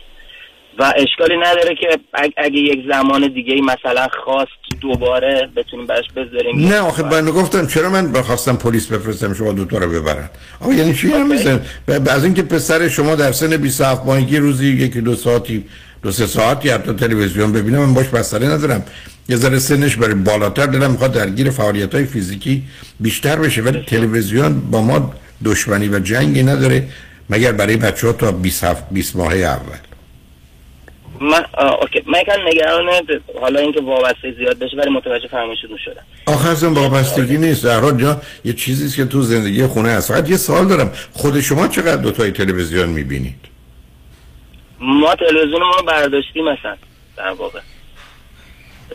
و اشکالی نداره که اگه یک زمان دیگه مثلا خواست دوباره بتونیم بهش بذاریم. نه آخه من گفتم چرا من بخواستم پلیس بفرستم شما دو تا رو ببرن. آقا یعنی چی نمی‌زن؟ از اینکه پسر شما در سن 27 ماهگی روزی یکی دو ساعتی دو سه ساعتی حتی تلویزیون ببینه من باش مسئله ندارم. یه ذره سنش برای بالاتر دلم می‌خواد درگیر فعالیت‌های فیزیکی بیشتر بشه، ولی تلویزیون با ما دشمنی و جنگی نداره مگر برای بچه‌ها تا 20 ماهه اول. من اوکی میگم نگران حالا اینکه وابسته زیاد بشه، ولی متوجه فرمایشتون شدم. آخه اصلا وابستگی نیست زهرا جان، یه چیزیه که تو زندگی خونه هست. فقط یه سوال دارم، خود شما چقدر دوتای تلویزیون میبینید؟ ما تلویزیون ما برداشتیم مثلا در واقع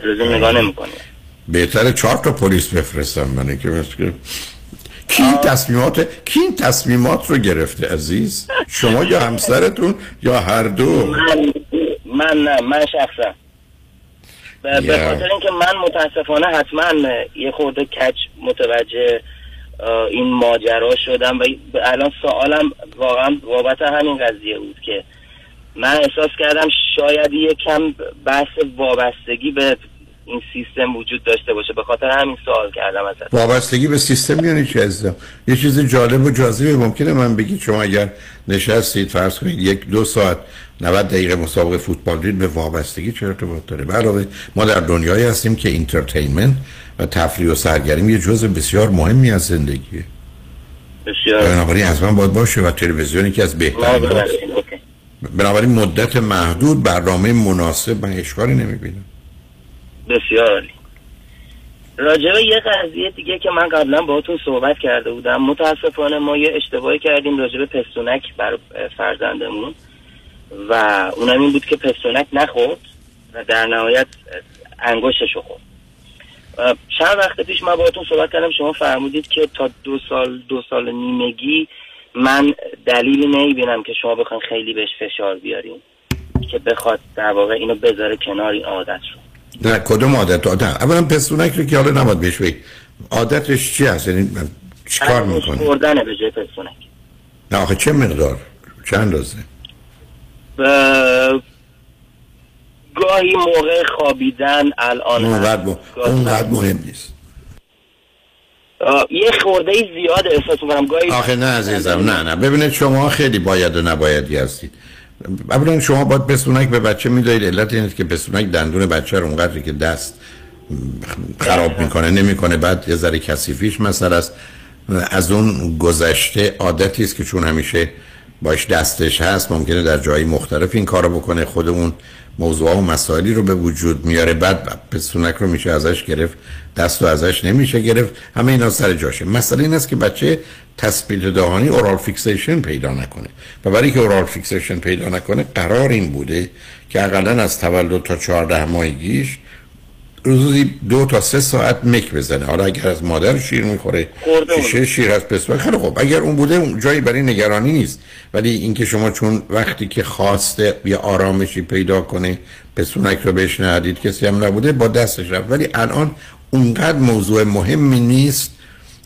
تلویزیون نگاه نمی‌کنیم. بهتره 4 تا پلیس بفرستم من که مثلا کی این تصمیمات رو گرفته عزیز؟ شما یا همسرتون یا هر دو؟ من شخصا به خاطر اینکه من متاسفانه حتما یه خورده کج متوجه این ماجرا شدم و الان سوالم واقعا بابت همین قضیه بود که من احساس کردم شاید یه کم بحث وابستگی به این سیستم وجود داشته باشه، به خاطر همین سوال کردم ازت. وابستگی به سیستم یعنی چی عزیزم؟ یه چیز جالب و جاذبه ممکنه من بگید شما اگر نشستید فرض کنید 1-2 ساعت 90 دقیقه مسابقه فوتبال دید، به وابستگی چه ارتباطی داره؟ علاوه ما در دنیایی هستیم که اینترتینمنت و تفریح و سرگرمی یه جزء بسیار مهمی از زندگیه. بسیار. بنابراین حتما باید باشه و تلویزیونی که از بهترین بنابراین مدت محدود برنامه مناسب من اشکالی نمی‌بینم. بسیار عالی. راجبه یه قضیه دیگه که من قبلا باهاتون صحبت کرده بودم، متاسفانه ما یه اشتباهی کردیم راجبه پستونک برای فرزندمون و اونم این بود که پستونک نخورد و در نهایت انگشتشو خورد. چند وقت پیش من باهاتون صحبت کردم، شما فرمودید که تا 2 سال و نیمگی من دلیلی نمیبینم که شما بخواید خیلی بهش فشار بیارین که بخواد در واقع اینو بذاره کنار این عادت شو. نه کدوم عادت؟ اولا پستونک رو که حالا نباید بهش بگید عادتش چی هست؟ یعنی چیکار میکنه؟ خوردنه به جای پستونک. نه آخه چه مقدار؟ چند روزه؟ گاهی موقع خوابیدن الان اونقدر مهم نیست. یه خورده زیاد احساس میکنم گاهی. آخه نه عزیزم، نه ببینید شما خیلی باید و نبایدی هستید. اولا شما باید پستونک به بچه میدهید، علت اینه که پستونک دندون بچه رو اونقدری که دست خراب میکنه نمیکنه، بعد یه ذره کثیفیش مثلا است. از اون گذشته عادتی است که چون همیشه باش دستش هست ممکنه در جایی مختلف این کارو بکنه، خود اون موضوعا و مسائلی رو به وجود میاره، بعد پستونک رو میشه ازش گرفت، دست رو ازش نمیشه گرفت، همه اینا سر جاشه. مسئله این است که بچه تثبیت دهانی اورال فیکسیشن پیدا نکنه و برای که اورال فیکسیشن پیدا نکنه قرار این بوده که حداقل از تولد تا 14 ماهگیش روزی 2 تا 3 ساعت مک بزنه. حالا اگر از مادر شیر میخوره شیشه شیر از پسوک خیلی خوب، اگر اون بوده جایی برای نگرانی نیست، ولی اینکه شما چون وقتی که خواسته یا آرامشی پیدا کنه پسونک رو بهش ندید، کسی هم نبوده با دستش رفت، ولی الان اونقدر موضوع مهمی نیست.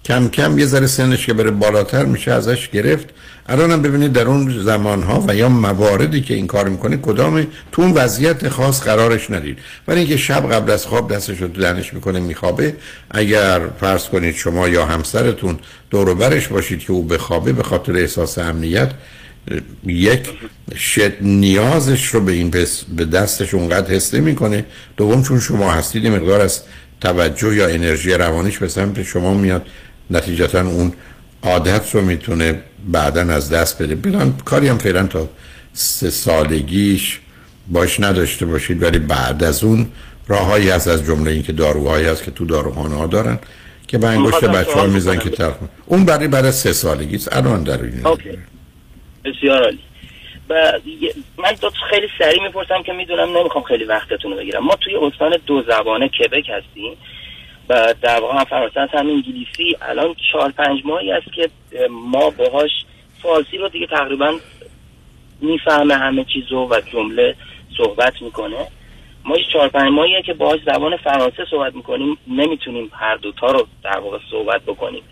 کم کم یه ذره سنش که بره بالاتر میشه ازش گرفت. الان هم ببینید در اون زمانها و یا مواردی که این کار میکنه کدام تو اون وضعیت خاص قرارش ندید، ولی اینکه شب قبل از خواب دستش رو تو دهنش میکنه میخوابه، اگر فرض کنید شما یا همسرتون دور و برش باشید که او بخوابه به خاطر احساس امنیت یک شد نیازش رو به این به دستش اونقدر حس نمیکنه، دوم چون شما هستید مقدار از توجه یا انرژی روانیش به سمت شما میاد، نتیجتا اون عادت رو میتونه بعدن از دست بده. بلان کاری هم فعلا تا 3 سالگیش باش نداشته باشید، ولی بعد از اون راههایی هست، از جمله این که داروهایی هست که تو داروخانه ها دارن که به انگشت بچه‌ها میزنن که تلخ اون برای بعد از 3 سالگی است. الان در این اوکی بسیار عالی. من تو خیلی سریع میپرسم که میدونم نمیخوام خیلی وقتتون رو بگیرم. ما توی استان 2 زبانه کبک هستیم و در واقع هم فرانسه هم انگلیسی. الان 4-5 ماهی است که ما باهاش فارسی رو دیگه تقریبا میفهمه همه چیزو و جمله صحبت میکنه. ما 4-5 ماهیه که باهاش زبان فرانسه صحبت میکنیم، نمیتونیم هر دوتا رو در واقع صحبت بکنیم.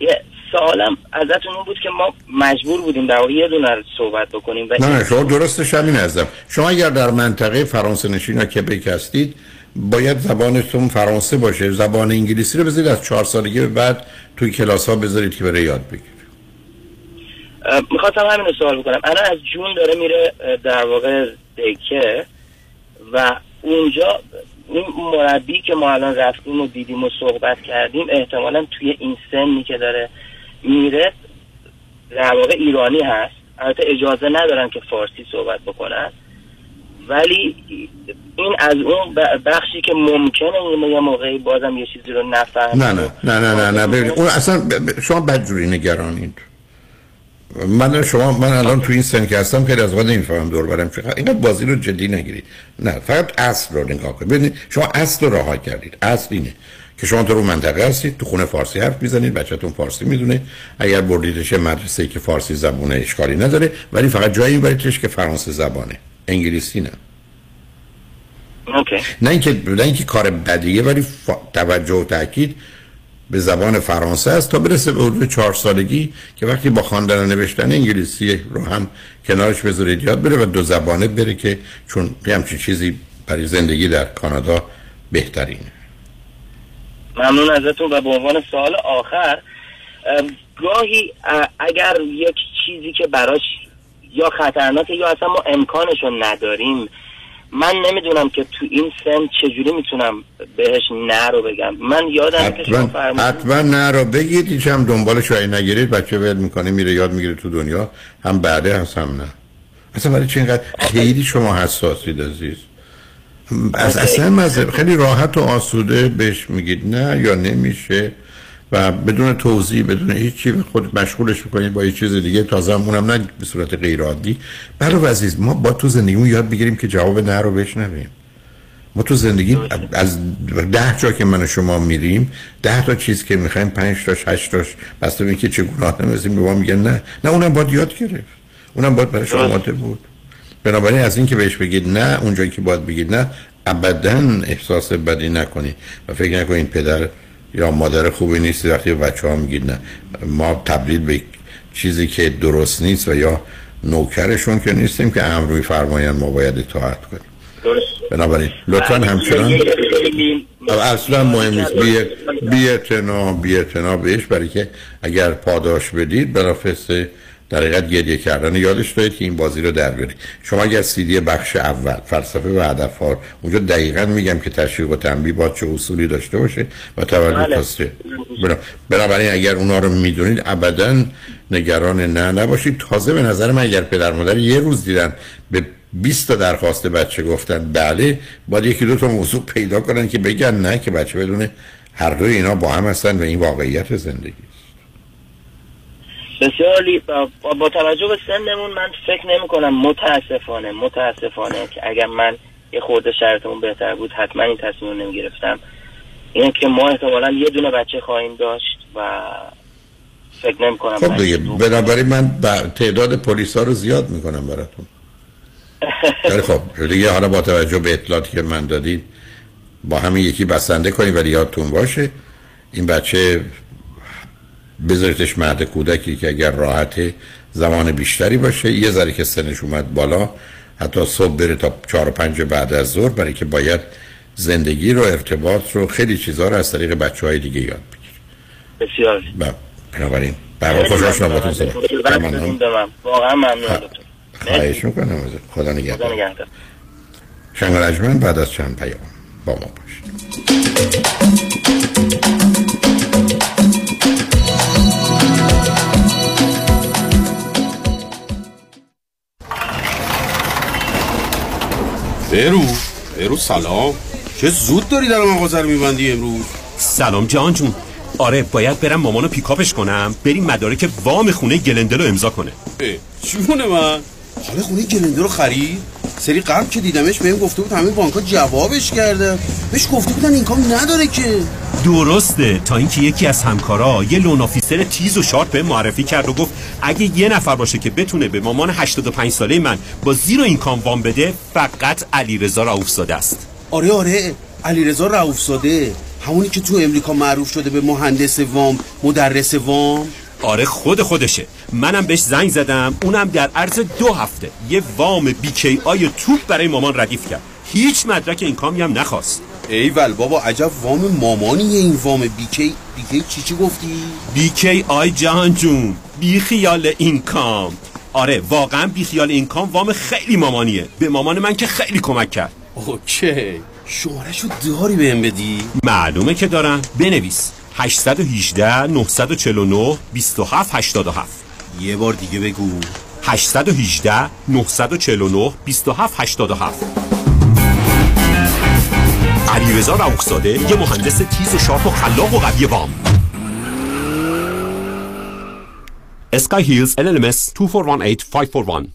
یه سوالم ازتون این بود که ما مجبور بودیم در واقع یه دونه رو صحبت بکنیم. نه شما درستش همین هستم. شما اگر در منطقه فرانسه نشین کبک هستید باید زبانتون فرانسه باشه، زبان انگلیسی رو بذارید از 4 سالگی به بعد توی کلاس ها بذارید که برای یاد بگیره. میخواستم همین رو سوال بکنم. الان از جون داره میره در واقع دیکه و اونجا این مربی که ما الان رفتیم و دیدیم و صحبت کردیم احتمالا توی این سنی که داره میره در واقع ایرانی هست. البته اجازه ندارن که فارسی صحبت بکنن، ولی این از اون بخشی که ممکنه این یه موقعی بازم یه چیزی رو نفهم. نه ببین اون اصلا شما بدجوری نگرانید. من الان تو این سن که هستم خیلی از وقت نمیفهمم دور برم چقدر اینقدر بازی رو جدی نگیرید. نه، فقط اصل رو نگاه کنید. ببینید شما اصل رو رها کردید. اصل اینه که شما تو منطقه هستید، تو خونه فارسی حرف میزنید، بچه‌تون فارسی میدونه، اگر بردیدش مدرسه ای که فارسی زبونه اشکالی نداره، ولی فقط جایی بریدش که فرانسه زبانه، انگلیسی نه. اوکی. نه اینکه کار بدیه، ولی توجه و تاکید به زبان فرانسه است تا برسه به حدود 4 سالگی که وقتی با خواندن و نوشتن انگلیسی رو هم کنارش بذارید یاد بره و 2 زبانه بره، که چون همچین چیزی برای زندگی در کانادا بهترینه. ممنون ازتون. و به عنوان سوال آخر، گاهی اگر یک چیزی که براش یا خطرناکه یا اصلا ما امکانشو نداریم، من نمیدونم که تو این سن چجوری میتونم بهش نه رو بگم. من یادم که شما فرمودید حتما نه رو بگید، هیچ هم دنبالش رای نگیرید، بچه ول میکنه میره یاد میگیره تو دنیا، هم بعده هست هم نه. اصلا برای چه اینقدر خیلی شما حساسید عزیز؟ اصلا خیلی راحت و آسوده بهش میگید نه یا نمیشه و بدون توضیح، بدون هیچی، خود مشغولش میکنید با یه چیز دیگه، تازه همونم نه به صورت غیر عادی. برای عزیز ما با تو زندگیمون یاد بگیریم که جواب نه رو بشنویم. ما تو زندگی از 10 جا که من و شما میریم، 10 تا چیز که میخوایم 5 تاش 8 تاش بسته به اینکه چگونه آدم به ما میگن نه اونم باید یاد گرفت، اونم باید برای شما ماده بود. بنابراین از این که بهش بگید نه اونجایی که باید بگید نه ابداً احساس بدی نکنید و فکر نکنید پدر یا مادر خوبی نیست وقتی بچه‌ها میگید نه. ما تبدیل به چیزی که درست نیست و یا نوکرشون که نیستیم که امر می‌فرمایند ما باید اطاعت کنیم. درست. بنابراین لطفاً همچنان اصلا مهم نیست بی اعتنا بهش، برای که اگر پاداش بدید برافس در حقیقت گریه کردن یادش دارید که این بازی رو در بیارید. شما اگر CD بخش اول فلسفه و هدف ها اونجا دقیقاً میگم که تشویق و تنبیه با چه اصولی داشته باشه و توجه خواسته. بنابراین اگر اونا رو میدونید ابداً نگران نه نباشید. تازه به نظر من اگر پدر مادر یه روز دیدن به 20 تا درخواست بچه گفتن بله، باید 1-2 تا موضوع پیدا کنن که بگن نه، که بچه بدونه هر دوی اینا با هم هستن و این واقعیت زندگی. بسیاری با توجه به سنمون من فکر نمی کنم، متاسفانه که اگر من یه خورده شرطمون بهتر بود حتما این تصمیم رو نمی گرفتم. این که ما احتمالا یه دونه بچه خواهیم داشت و فکر نمی کنم. خب دیگه بنابراین من تعداد پلیس ها رو زیاد می کنم براتون. خب دیگه حالا با توجه به اطلاعاتی که من دادید با همین یکی بسنده کنید، ولی یادتون باشه این بچه بذارتش مهد کودکی که اگر راحت زمان بیشتری باشه، یه ذره که سنش اومد بالا حتی صبح بره تا 4 و 5 بعد از ظهر، برای که باید زندگی رو، ارتباط رو، خیلی چیزها رو از طریق بچه‌های دیگه یاد بگیره. بسیار بنابراین برای خوش آشناباتون سلام. واقعا ممنون دکتر. خواهش میکنم. خدا نگهدار. شنگرجمن بعد از چند پیام با ما باشید. برو سلام. چه زود داری در مغازه رو میبندی امروز؟ سلام جان جون. آره باید برم مامانو پیکاپش کنم بریم مدارک وام خونه گلندلو امضا کنه. چونه من حالا خونه گلندلو خرید؟ سری قبل که دیدمش بهم گفته بود همه بانک‌ها جوابش کرده، بهش گفته بودن اینکام نداره که. درسته، تا اینکه یکی از همکارا یه لون آفیسر تیز و شارپ به معرفی کرد و گفت اگه یه نفر باشه که بتونه به مامان 85 ساله من با 0 اینکام وام بده فقط علیرضا رؤوف‌زاده است. آره علیرضا رؤوف‌زاده، همونی که تو امریکا معروف شده به مهندس وام، مدرس وام. آره خودشه. منم بهش زنگ زدم، اونم در عرض 2 هفته یه وام BKI توپ برای مامان ردیف کرد. هیچ مدرک اینکامی هم نخواست. ایول بابا، عجب وام مامانیه این وام. بیکی چی گفتی؟ بیکی آی جهان جون، بی خیال این کام. آره واقعا بی خیال این کام، وام خیلی مامانیه، به مامان من که خیلی کمک کرد. اوکی، شماره‌شو داری بهم بدی؟ معلومه که دارم، بنویس 818 949 2787. یه بار دیگه بگو. 818 949 2787. علیرضا رؤوف‌زاده یه مهندس تیز و شارپ و خلاق و قوی وام. اسکای هیلز LLMS 2418541.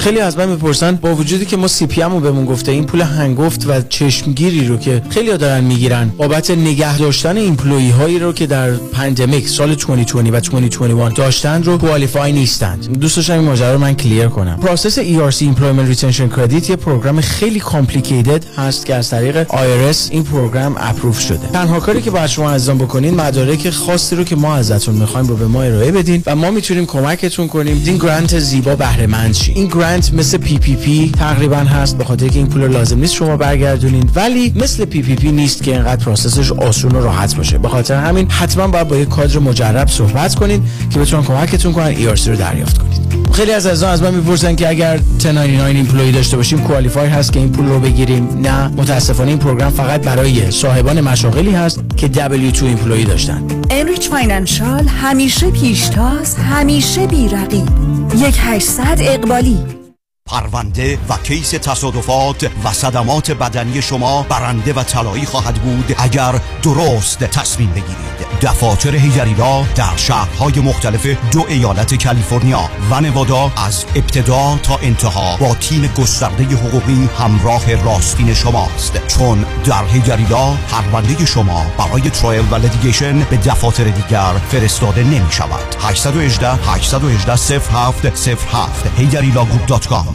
خیلی از من میپرسن با وجودی که ما سی پی ام رو بهمون گفته، این پول هنگفت و چشمگیری رو که خیلی‌ها دارن میگیرن بابت نگه داشتن ایمپلویی هایی رو که در پندمیک سال 2020 و 2021 داشتن رو کوالیفای نیستند. دوست داشتم این ماجرا رو من کلیر کنم. پروسس ERC Employment Retention Credit یه پروگرام خیلی کامپلیکیتد هست که از طریق IRS این پروگرام اپروو شده. تنها کاری که باید شما عزیزان بکنین، مدارک خاصی رو که ما ازتون می‌خوایم رو به ما ارائه بدین و ما میتونیم کمکتون کنیم این گرانت زیبا بهره مند شید. گرانت مثل PPP تقریبا هست، به خاطر که این پول رو لازم نیست شما برگردونین، ولی مثل PPP نیست که اینقدر پروسسش آسون و راحت باشه. به خاطر همین حتما باید با یک کادر مجرب صحبت کنین که بتونن کمکتون کنن ERC رو دریافت کنید. خیلی از عزیزان از من میپرسن که اگر 1099 ایمپلوی داشته باشیم کوالیفای هست که این پول رو بگیریم؟ نه، متاسفانه این پروگرام فقط برای صاحبان مشاغلی هست که W2 ایمپلوی داشتن. Enrich Financial همیشه پیشتاز، همیشه بی‌رقیب. 1-800 اقبالی. پرونده و کیس تصادفات و صدمات بدنی شما برنده و طلایی خواهد بود اگر درست تصمیم بگیرید. دفاتر هیجریلا در شهرهای مختلف 2 ایالت کالیفرنیا و نوادا از ابتدا تا انتها با تیم گسترده حقوقی همراه راستین شماست، چون در هیجریلا پرونده شما برای ترایل و لیتیگیشن به دفاتر دیگر فرستاده نمی شود. 818-818-0707 hijarilaGroup.com.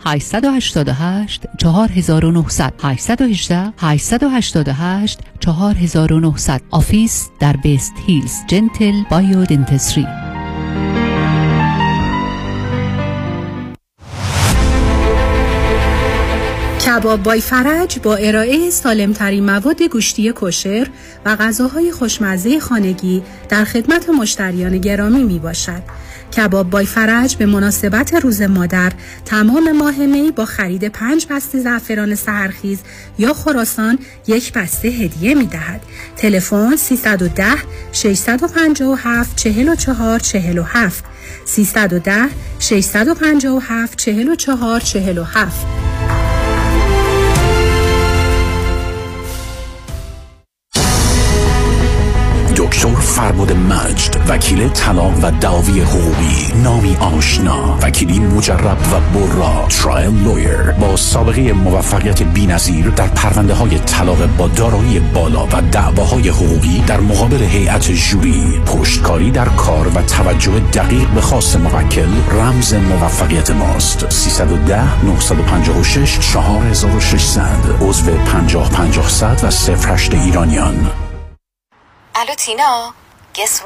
818-888-4900. آفیس در بیست هیلز، جنتل بایودنتسری. کباب بای فرج با ارائه سالمترین مواد گوشتی کشر و غذاهای خوشمزه خانگی در خدمت مشتریان گرامی می باشد. کباب بای فرج به مناسبت روز مادر تمام ماه می با خرید 5 بسته زعفران سحرخیز یا خراسان 1 بسته هدیه می دهد. تلفن 310-657-4447 310-657-4447. دکتر فربد مجد، وکیل طلاق و دعاوی حقوقی، نامی آشنا، وکیلی مجرب و برا، ترایل لویر با سابقه موفقیت بی‌نظیر در پرونده های طلاق با دارایی بالا و دعواهای حقوقی در مقابل هیئت ژوری، پشتکاری در کار و توجه دقیق به خواست موکل رمز موفقیت ماست. 310-956-4600 عضو 50-50-100 و 08 ایرانیان. الو تینا، guess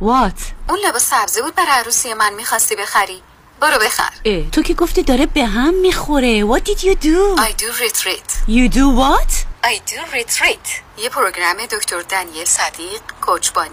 what؟ اون لباس سبزی بود برای عروسی من میخواستی بخری، برو بخر. تو که گفتی داره به هم میخوره. What did you do؟ I do retreat. You do what؟ I do retreat. یه پروگرام دکتر دانیل صدیق کوچبانی،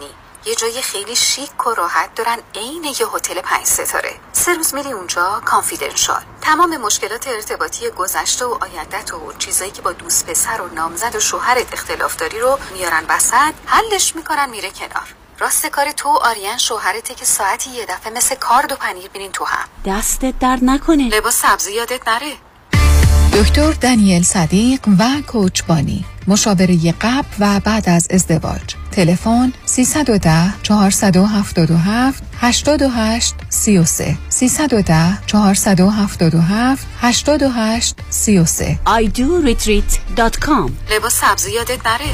یه جای خیلی شیک و راحت دارن، عین یه هتل 5 ستاره. 3 روز میری اونجا کانفیدنشال، تمام مشکلات ارتباطی گذشته و آیندت و چیزایی که با دوست پسر و نامزد و شوهرت اختلاف داری رو میارن وسط، حلش میکنن میره کنار. راست کار تو آریان شوهرته که ساعتی یه دفعه مثل کارد و پنیر بینین تو هم. دستت درد نکنه. لباس سبزی یادت نره. دکتر دانیل صدیق و کوچبانی، مشاوره قبل و بعد از ازدواج. تلفن 310-477 82833 310 477 8833 idoretreat.com. لباس سبزی یادت نره.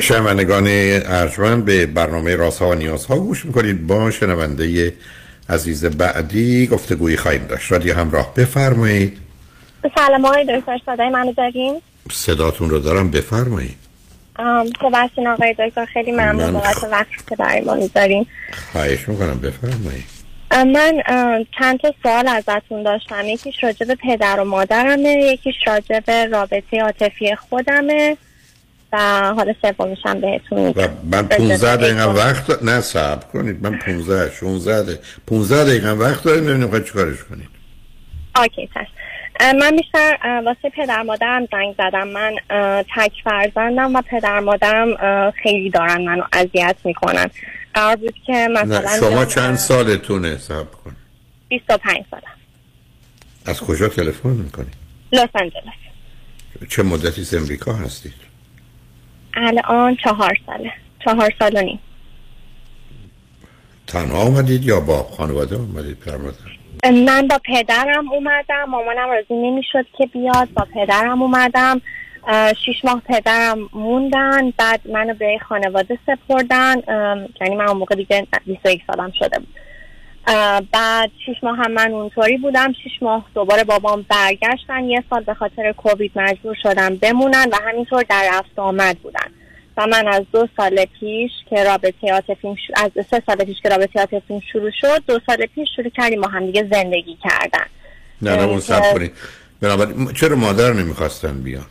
شنوندگان ارجمند، به برنامه رازها و نیازها گوش میکنید. با شنونده عزیز بعدی گفتگویی خواهیم داشت. رادیو همراه، بفرمایید. سلام آقای دکتر، صدای منو دارین؟ صداتون رو دارم، بفرمایید. خب اصلا آقای دکتر خیلی ممنون بابت وقتی که برای ما میذارین. خواهش میکنم، بفرمایید. من چند تا سوال ازتون داشتم. یکیش راجع به پدر و مادرمه، یکیش راجع به رابطه عاطفی خودمه و حالا سومیشم بهتون میگم. من 15 دقیقه وقت نه صبر کنید، من 15 دقیقه وقت دارم، نمیدونم چیکارش کنید. اوکی تاش. من بیشتر واسه پدر مادرم زنگ زدم. من تک فرزندم و پدر مادرم خیلی دارن منو اذیت میکنن. قرار بود که مثلا شما چند سالتونه حساب کن؟ 25 سالم. از کجا تلفن میکنید؟ لس آنجلس. چه مدتی از امریکا هستید؟ الان 4 ساله. 4 سال و نیم. تنها اومدید یا با خانواده اومدید؟ پدر مادر. من با پدرم اومدم، مامانم راضی نمیشد که بیاد، با پدرم اومدم. 6 ماه پدرم موندن، بعد منو به خانواده سپردن. یعنی من اون موقع دیگه 21 سالم شده بود. بعد 6 ماه هم من اونطوری بودم. 6 ماه دوباره بابام برگشتن، 1 سال به خاطر کووید مجبور شدم بمونن و همینطور در رفت آمد بودن. و من از 2 سال پیش که رابطه عاطفیم از 3 سال پیش که رابطه عاطفیم شروع شد، 2 سال پیش شروع کردیم ما هم دیگه زندگی کردن. نه اون صبر کنید. بنابراین چرا مادر نمیخواستن بیان؟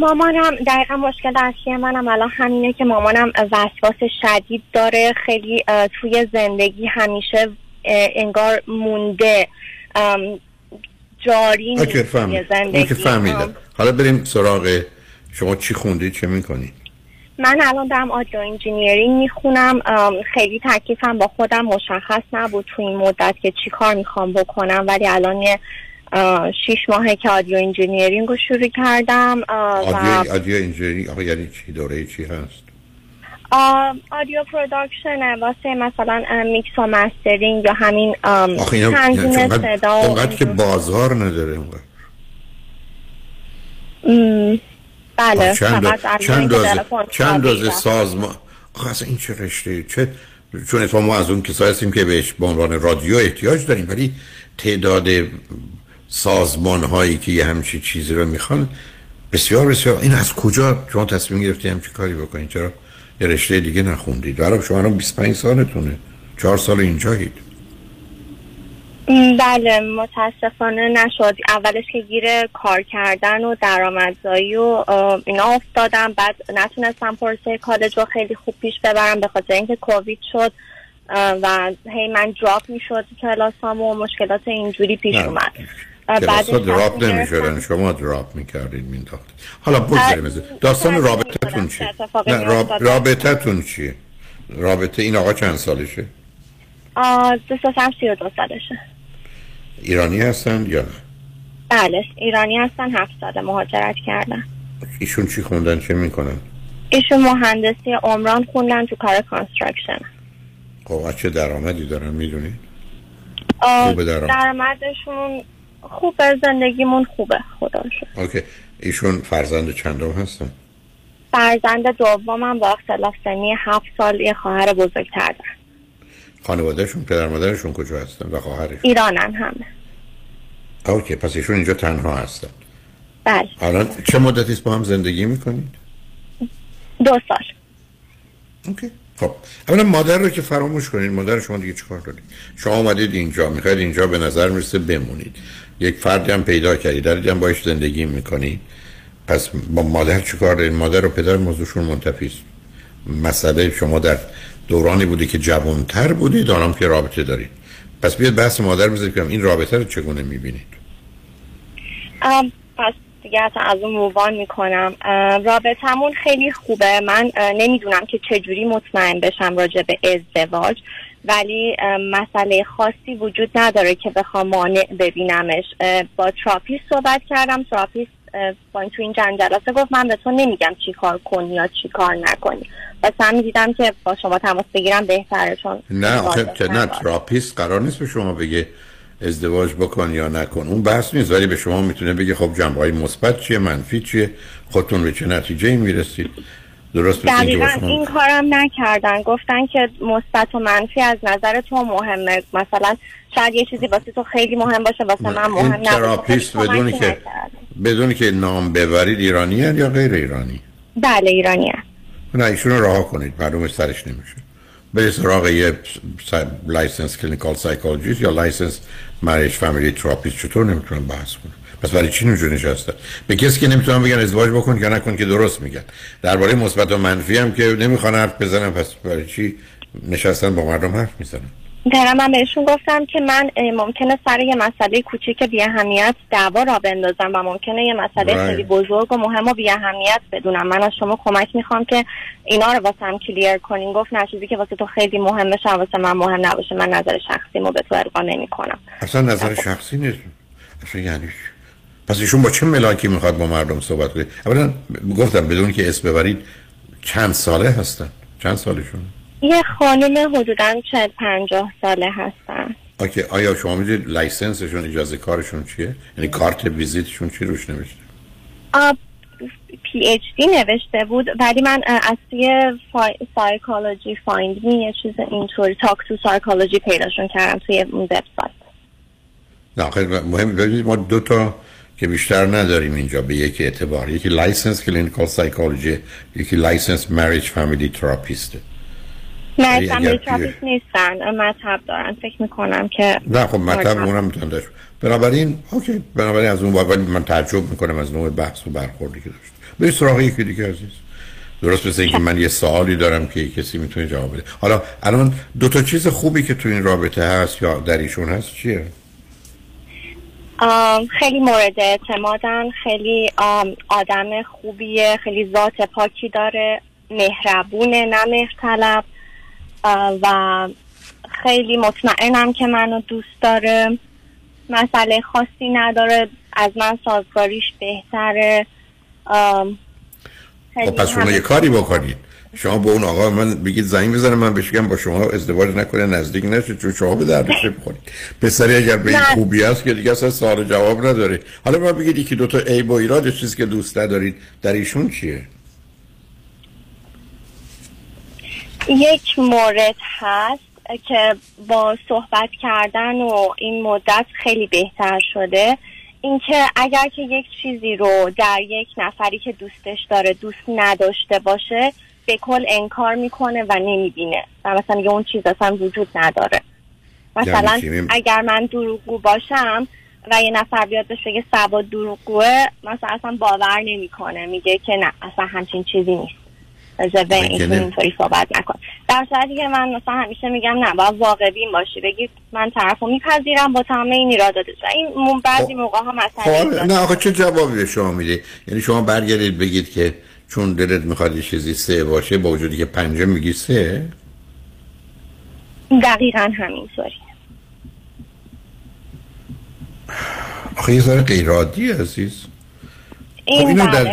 مامانم دقیقا مشکل اصلی منم الان همینه که مامانم وسواس شدید داره، خیلی توی زندگی همیشه انگار مونده، جاری نیست توی زندگی. فهمیدم. حالا بریم سراغ شما چی خوندید، چه میکنید؟ من الان دارم آدیو انجینیرینگ میخونم. خیلی تکلیفم با خودم مشخص نبود تو این مدت که چی کار میخوام بکنم، ولی الان 6 ماهه که آدیو انجینیرینگ رو شروع کردم. آدیو انجینیرینگ یعنی چی؟ دوره چی هست؟ آدیو پروداکشنه، واسه مثلا میکس و مسترینگ یا همین تنظیم صدا. اونقدر که بازار نداره اونقدر. بله. چند روز سازمان خاص این چه رشته چه، چون اتفاقا ما از اون کسایی هستیم که بهش به عنوان رادیو احتیاج داریم، ولی تعداد سازمان هایی که یه همچین چیزی رو میخوان بسیار بسیار. این از کجا شما تصمیم گرفتید همچین کاری بکنید؟ چرا یه رشته دیگه نخوندید؟ برای شما الان 25 سالتونه، 4 سال اینجا هید. بله متاسفانه نشد. اولش که گیر کار کردن و درآمدزایی و اینا افتادم، بعد نتونستم پروسه کالج رو خیلی خوب پیش ببرم به خاطر اینکه کووید شد و هی من دراپ میشد کلاسام و مشکلات اینجوری پیش اومد. بعدش دراپ نمیشدن، شما دراپ میکردید مینداختید. حالا بگذاریم داستان رابطتون چی؟ رابطتون چی؟ رابطه این آقا چند سالشه؟ دوستاش هم 32 سالشه. ایرانی هستن یا نه؟ بله ایرانی هستن، 7 ساله مهاجرت کردن. ایشون چی خوندن، چه میکنن؟ ایشون مهندسی عمران خوندن، تو کار کانستراکشن. خب چه درآمدی دارن میدونید؟ درآمدشون خوبه، زندگیمون خوبه خدا شکر. اوکی. ایشون فرزند چندم هستن؟ فرزند دومم، با اختلاف سنی 7 سال یه خواهر بزرگتر دارن. خانوادهشون، پدر مادرشون کجا هستن و خواهرشون؟ ایرانن همه. اوکی، پس ایشون اینجا تنها هستن. بله. الان چه مدتی با هم زندگی میکنید؟ 2 سال. اوکی. خب اولا مادر رو که فراموش کنید. مادر شما دیگه چیکار کنید؟ شما اومدید اینجا، میخواید اینجا به نظر میرسه بمونید، یک فردی هم پیدا کردید، دارید هم باهاش زندگی میکنید، پس با مادر چیکار دارید؟ مادر و پدر موضوعشون منتفی است. مسئله شما در دورانی بوده که جوانتر بودید، الان که رابطه دارید، پس بیاد بحث مادر بذارید که این رابطه رو چگونه میبینید. پس دیگه از اون موان میکنم. رابطمون خیلی خوبه. من نمیدونم که چجوری مطمئن بشم راجع به ازدواج، ولی مسئله خاصی وجود نداره که بخوام مانع ببینمش. با تراپیست صحبت کردم، تراپیست با تو این جنجلاسه گفت من به تو نمیگم چی کار کنی یا چی کار نکنی، بس هم دیدم که با شما تماس بگیرم بهتره. چون نه آخه نه، تراپیست قرار نیست به شما بگه ازدواج بکن یا نکن، اون بحث نیست، ولی به شما میتونه بگه خب جنبه‌های مثبت چیه، منفی چیه، خودتون به چه نتیجه‌ای میرسید. درست دقیقاً این کارم نکردن، گفتن که مثبت و منفی از نظر تو مهمه، مثلا شاید یه چیزی واسه تو خیلی مهم باشه واسه من مهم نباشه. تراپیست بدون که نام ببرید ایرانیه یا غیر ایرانی؟ بله ایرانیه. نه ایشونو رها کنید، معلومه سرش نمیشه. برید سراغ یه لایسنس کلینیکال سایکولوژیست یا لایسنس مریج فامیلی تراپیست. چطور نمیتونم بحث کنم؟ پس برای چی نوجونی نشسته؟ به کسی که نمیتونم بگن ازدواج بکن یا نکن که درست میگن. درباره مثبت و منفی هم که نمیخوان حرف بزنن، پس برای چی نشستن با مردم حرف میزنن؟ درم من بهشون گفتم که من ممکنه سر یه مسئله کوچیک بی اهمیت دعوا را بندازم و ممکنه یه مسئله خیلی بزرگ و مهم و بی اهمیت بدونم. من از شما کمک میخوام که اینا رو واسم کلیر کنین. گفت نه، چیزی که واسه تو خیلی مهمه شاید واسه من مهم نباشه. من نظر شخصیمو به تو ارجاع نمیکنم. اصلا نظر شخصی نیست. اصلا یعنی پس ایشون با چه ملاکی میخواد با مردم صحبت کنه؟ اولا گفتم بدون که اسم ببرید چند ساله هستن؟ چند سالشون؟ یه خانم حدوداً 40-50 ساله هستن. اوکی، آیا شما میدید لایسنسشون، اجازه کارشون چیه؟ یعنی کارت ویزیتشون چی روش نوشته؟ پی اچ دی نوشته بود، ولی من از توی سایکولوژی فایند می یه چیز اینطوری تاک تو سایکولوژی پیداشون کردم توی وبسایت. نه خیلی مهم، ببینید ما دو تا که بیشتر نداریم اینجا به یک اعتبار، یکی لایسنس کلینیکال سایکولوژی، یکی لایسنس مریج فامیلی تراپیست. نه فامیلی تراپیست نیستن، مطلب دارن فکر میکنم که نه خب مطلب اونم میتونن داشت. بنابراین اوکی، بنابراین از اون بابت من تعجب میکنم از نوع بحث و برخوردی که داشت. برید سراغ یکی دیگه عزیز. درست مثل اینکه من یه سوالی دارم که کسی میتونه جواب بده. حالا الان دو تا چیز خوبی که تو این رابطه هست یا در ایشون هست چیه؟ خیلی مورد اعتمادن، خیلی آدم خوبیه، خیلی ذات پاکی داره، مهربونه، نه مهرطلب، و خیلی مطمئنم که منو دوست داره، مسئله خاصی نداره، از من سازگاریش بهتره. پس شما یه کاری بکنید، شما به اون آقا من بگید زنگ بزنه، من بهش بگم با شما ازدواج نکنه، نزدیک نشه، چون شما به دردش میخورید. پسری اگر به این خوبی است که دیگه اصلا سوال جواب نداره. حالا من بگید یکی دو تا عیب و ایراد، چیزی که دوست ندارید در ایشون چیه؟ یک مورد هست که با صحبت کردن و این مدت خیلی بهتر شده، اینکه اگر که یک چیزی رو در یک نفری که دوستش داره دوست نداشته باشه به کل انکار میکنه و نمیبینه و مثلا یه اون چیز اصلا وجود نداره. مثلا اگر من دروغگو باشم و یه نفر بیاد بهش بگه سبا دروغگوه، مثلا اصلا باور نمیکنه، میگه که نه اصلا همچین چیزی نیست، زبه اینطوری صحبت نکن. در صورتی که من مثلا همیشه میگم نه باید واقع بین باشی، بگید من طرفو میپذیرم با تمام این ایراداتش. این بعضی موقع‌ها مثلا نه آخه چه جوابی به شما میده؟ یعنی شما برگردید بگید که چون دلت میخواد یه چیزی 3 باشه با وجودی که 5 میگی 3؟ دقیقاً همینطوری. آخه یه ذره غیر عادی عزیز. اینو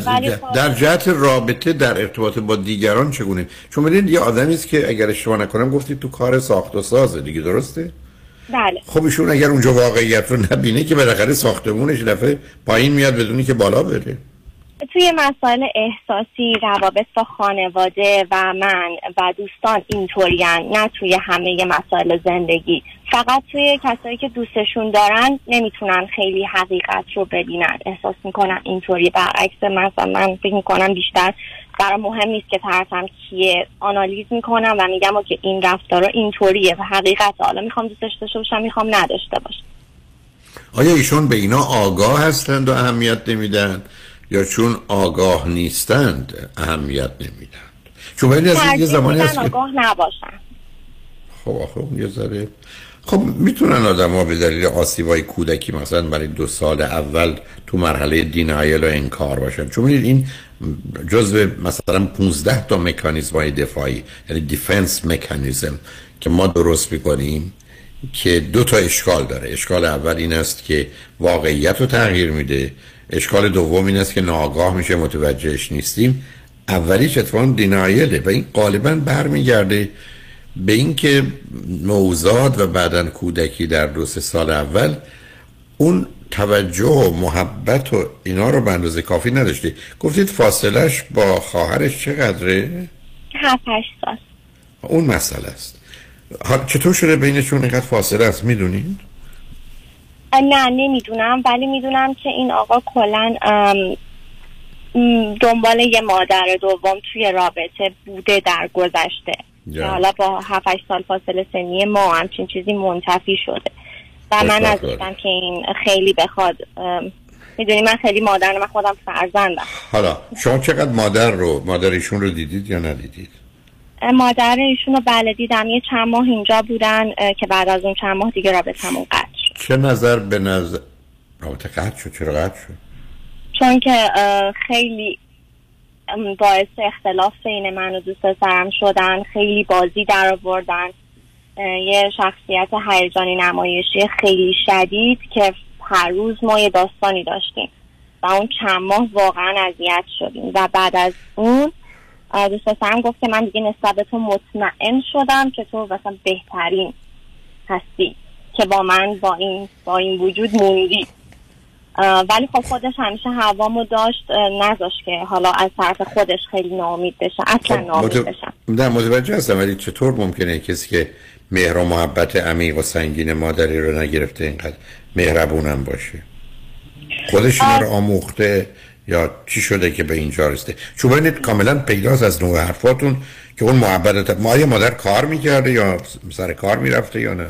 در جهت رابطه در ارتباط با دیگران چگونه؟ چون ببینید یه آدمی است که اگر اشتباه نکنم گفتید تو کار ساخت و سازه دیگه، درسته؟ بله. خب ایشون اگر اونجا واقعیت رو نبینه که بالاخره ساختمونش دفعه پایین میاد بدونی که بالا بره. توی مسائل احساسی، روابط با خانواده و من و دوستان اینطورین، نه توی همه مسائل زندگی. فقط توی کسایی که دوستشون دارن نمیتونن خیلی حقیقت رو ببینن، احساس میکنن اینطوری. برعکس مثلا من فکر میکنم بیشتر برای مهم نیست که طرفم کیه، آنالیز میکنم و میگم که این رفتارا اینطوریه و حقیقت حالا میخوام دوستش داشته باشم، میخوام نداشته باشم. آیا ایشون به اینا آگاه هستند و اهمیت نمیدن یا چون آگاه نیستند اهمیت نمیدن؟ چون باید از یه زمانی هست آگاه نباشن. خب یه ذره خب میتونن آدم ها به دلیل آسیبای کودکی مثلا برای 2 سال اول تو مرحله دینایل و انکار باشن، چون این جزو مثلا 15 تا مکانیزمای دفاعی، یعنی دیفنس مکانیزم که ما درست میکنیم که دو تا اشکال داره. اشکال اول این است که واقعیت رو تغییر میده، اشکال دوم این است که ناآگاه میشه متوجهش نیستیم. اولیش اتفاقاً دینایله و این غالباً برمیگرده به اینکه نوزاد و بعداً کودکی در 2-3 سال اول اون توجه و محبت و اینا رو به اندازه کافی نداشته. گفتید فاصلش با خواهرش چقدره؟ 7-8 سال. اون مسئله است. چطور شده بینشون اینقدر فاصله است میدونین؟ نه نمیدونم، ولی میدونم که این آقا کلاً دنبال یه مادر دوم توی رابطه بوده در گذشته. حالا با 7-8 سال فاصله سنی ما همچین چیزی منتفی شده و من از دیدم که این خیلی بخواد، میدونی من خیلی مادرم، من خودم فرزندم. حالا شما چقدر مادرشون رو دیدید یا ندیدید؟ مادر ایشون رو بله دیدم، یه چند ماه اینجا بودن که بعد از اون چند ماه دیگه رابطمون قطع شد. رابطه قطع شد؟ چرا قطع شد؟ چون که خیلی باعث اختلاف بین من و دوست سرم شدن، خیلی بازی در آوردن، یه شخصیت هیجانی نمایشی خیلی شدید که هر روز ما یه داستانی داشتیم و اون چند ماه واقعا اذیت شدیم و بعد از اون دوست سرم گفت که من دیگه نسبت به تو مطمئن شدم که تو مثلا بهترین هستی که با من با این وجود موندی، ولی خب خودش همیشه هوامو داشت، نذاشت که حالا از طرف خودش خیلی ناامید بشه. اصلا ناامید بشم نه، متوجه هستم، ولی چطور ممکنه کسی که مهر و محبت عمیق و سنگین مادری رو نگرفته اینقدر مهربونم باشه؟ خودش اینا رو آموخته یا چی شده که به اینجا رسیده؟ چون کاملا پیداست از نوع حرفاتون که اون محبت ما، مادر کار میکرده یا سر کار میرفته یا نه؟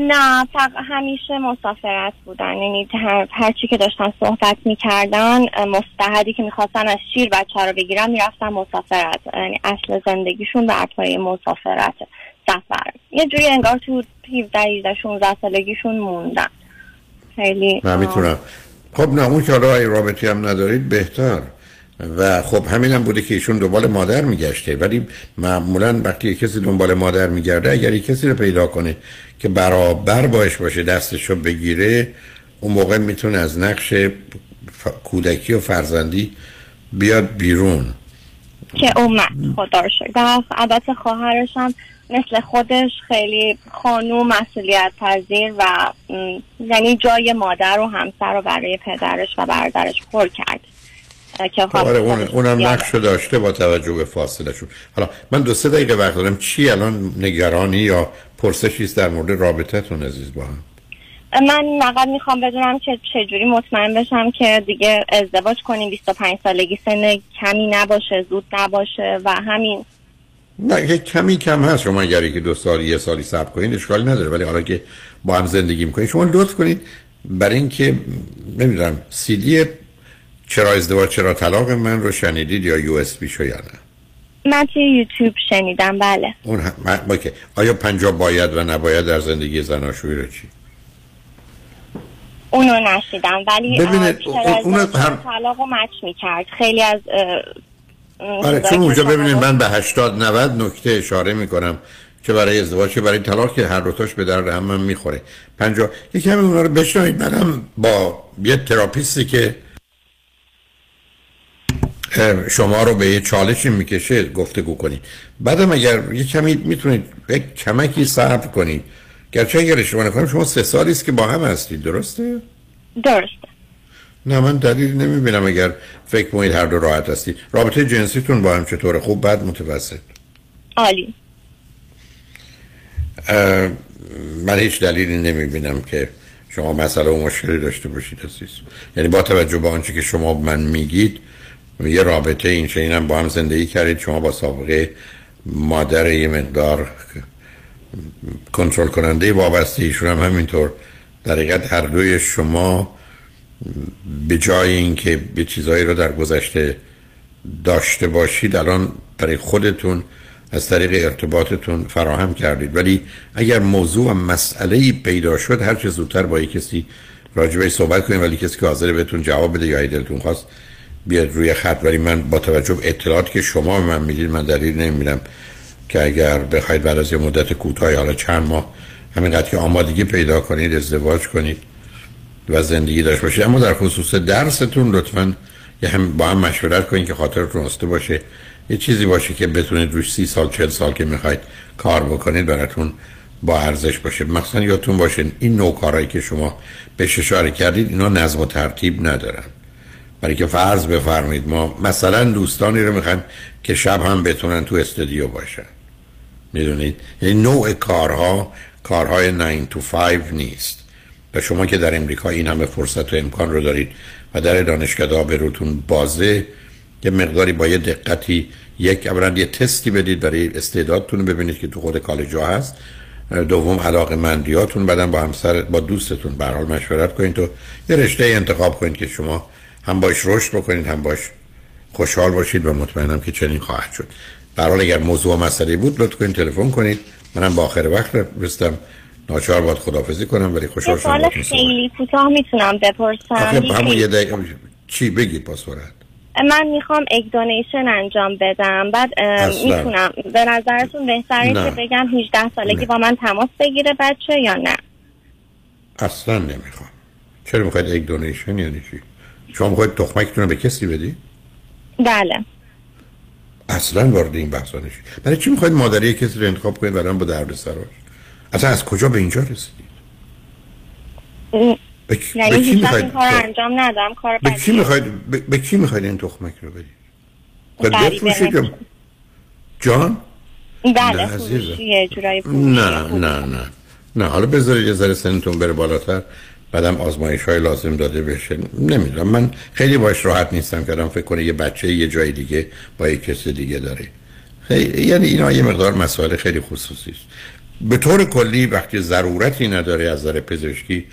نه، همیشه مسافرت بودن، یعنی هر چی که داشتن صحبت میکردن مستعدی که میخواستن از شیر بچه رو بگیرن میرفتن مسافرت، یعنی اصل زندگیشون به اطوای مسافرت سفر، یه جوری انگار تو 17-18 سالگیشون موندن. خیلی نمیتونم. خب نه، اون که حالا رابطی هم ندارید بهتر. و خب همین هم بوده که ایشون دنبال مادر میگشته، ولی معمولا وقتی کسی دنبال مادر میگرده اگر کسی رو پیدا کنه که برابر باش باشه، دستشو بگیره، اون موقع میتونه از نقش کودکی و فرزندی بیاد بیرون که اومد خدا رو شد. و البته خواهرش هم مثل خودش خیلی خانوم مسئولیت پذیر و یعنی جای مادر و همسر رو برای پدرش و برادرش پر کرد. آره اونم نقشو داشته با توجه به فاصله شون. حالا من 2-3 دقیقه وقت دارم. چی الان نگرانی یا پرسشی است در مورد رابطتون عزیز با هم؟ من فقط میخوام بدونم که چجوری مطمئن بشم که دیگه ازدواج کنیم، 25 سالگی سن کمی نباشه، زود نباشه و همین. نه کمی کم هست، شما اگری که 2 سال 1 سالی صبر کنید اشکالی نداره، ولی حالا که با هم زندگی میکنید شما لطف کنید برای اینکه نمیدونم CD چرا ازدواج چرا طلاق من رو شنیدید یا USB شو یا نه؟ من توی یوتیوب شنیدم بله. اون اوکی. آیا 50 باید و نباید در زندگی زناشویی رو چی؟ اونو نشیدم ولی اون طلاق رو مچ میکرد خیلی از آره، چون اونجا ببینید من به 80-90 نکته اشاره میکنم که برای ازدواج که برای طلاق که هر دوتاش به درد هم میخوره. 50 یکی همین اونا رو بشنوید، منم با یه تراپیستی که شما رو به یه چالشی میکشه گفتگو کنید، بعدم اگر یه کمی میتونید یک کمکی صبر کنید. گرچه اگر شما نکنم شما 3 سالی است که با هم هستید، درسته؟ درسته. نه من دلیل نمیبینم اگر فکر کنید هر دو راحت هستید. رابطه جنسیتون با هم چطوره؟ خوب، بد، متوسط؟ عالی. من هیچ دلیلی نمیبینم که شما مسئله و مشکلی داشته باشید عزیز. یعنی با توجه به آنچه که شما من میگید یه رابطه این چنین هم با هم زندگی کردید، شما با سابقه مادر یه مقدار کنترل کننده وابسته ایشون هم همینطور، در حقیقت هر دوی شما به جای اینکه یه چیزایی رو در گذشته داشته باشید الان برای خودتون از طریق ارتباطتون فراهم کردید، ولی اگر موضوع و مسئله‌ای پیدا شد هر چه زودتر با یه کسی راجبش صحبت کنید، ولی کسی که حاضر بهتون جواب بده یا دلتون خواست بیاد روی خط. ولی من با توجه به اطلاعاتی که شما به من میدید من دلیل نمیبینم که اگر بخواید بعد از یه مدت کوتاهی، حالا چند ماه، همینقدر که آمادگی پیدا کنید ازدواج کنید و زندگی داشت باشید. اما در خصوص درستون لطفاً با هم مشورت کنید که خاطرتون راسته باشه، یه چیزی باشه که بتونید روش 30 سال 40 سال که میخواید کار بکنید براتون با ارزش باشه. مخصوصا یادتون باشه این نوع کارهایی که شما بهش اشاره کردید اینا نظم و ترتیب ندارن، برای که فرض بفرمایید ما مثلا دوستانی رو میخوایم که شب هم بتونن تو استودیو باشن، میدونید، یعنی نوع کارها کارهای 9 to 5 نیست. و شما که در امریکا این همه فرصت و امکان رو دارید و در دانشگاه‌ها به روتون بازه، یه مقداری با یه دقتی اولا یه تستی بدید برای استعدادتون، ببینید که تو خود کالج‌ها هست. دوم علاقه‌مندیاتون، بعدن با همسر با دوستتون به هر حال مشورت کنید تو یه رشته انتخاب کنید که شما هم باش رشد بکنید، هم باش خوشحال باشید و مطمئنم که چنین خواهد شد. به هر حال اگر موضوع مسئله بود لطف کنید تلفن کنید. منم با آخر وقت رسیدم، ناچار باید خداحافظی کنم، ولی خوشحال شدم. سوال خیلی کوتاه میتونم بپرسم؟ همون یه دقیقه. چی بگید با سرعت؟ من میخوام اگدونیشن انجام بدم، بعد میتونم به نظرتون بهتره که بگم 18 سالگی با من تماس بگیره بچه یا نه؟ اصلا نمیخوام. چرا میخواید اگدونیشن یعنی چی؟ شما میخواید تخمکتون رو به کسی بدی؟ بله. اصلا وارد این بحثا نشید. برای چی میخواید مادری کسی رو انتخاب کنید برام با دردسراش؟ اصلا از کجا به اینجا رسیدید؟ یعنی هیچ این کار انجام ندم، کار بدید. به کی میخواید این تخمک رو بدید؟ باید بفروشید یا جان؟ بله فروشی یه جورایی فروشی. نه حالا بذارید یه ذره سنتون بره بالاتر، بعدم آزمایش های لازم داده بشه. نمیدونم، من خیلی باش راحت نیستم که آدم فکر کنه یه بچه یه جای دیگه با یه کس دیگه داره. یعنی اینا یه مقدار مسائل خیلی خصوصی است. به طور کلی وقتی ضرورتی نداره از نظر پزشکی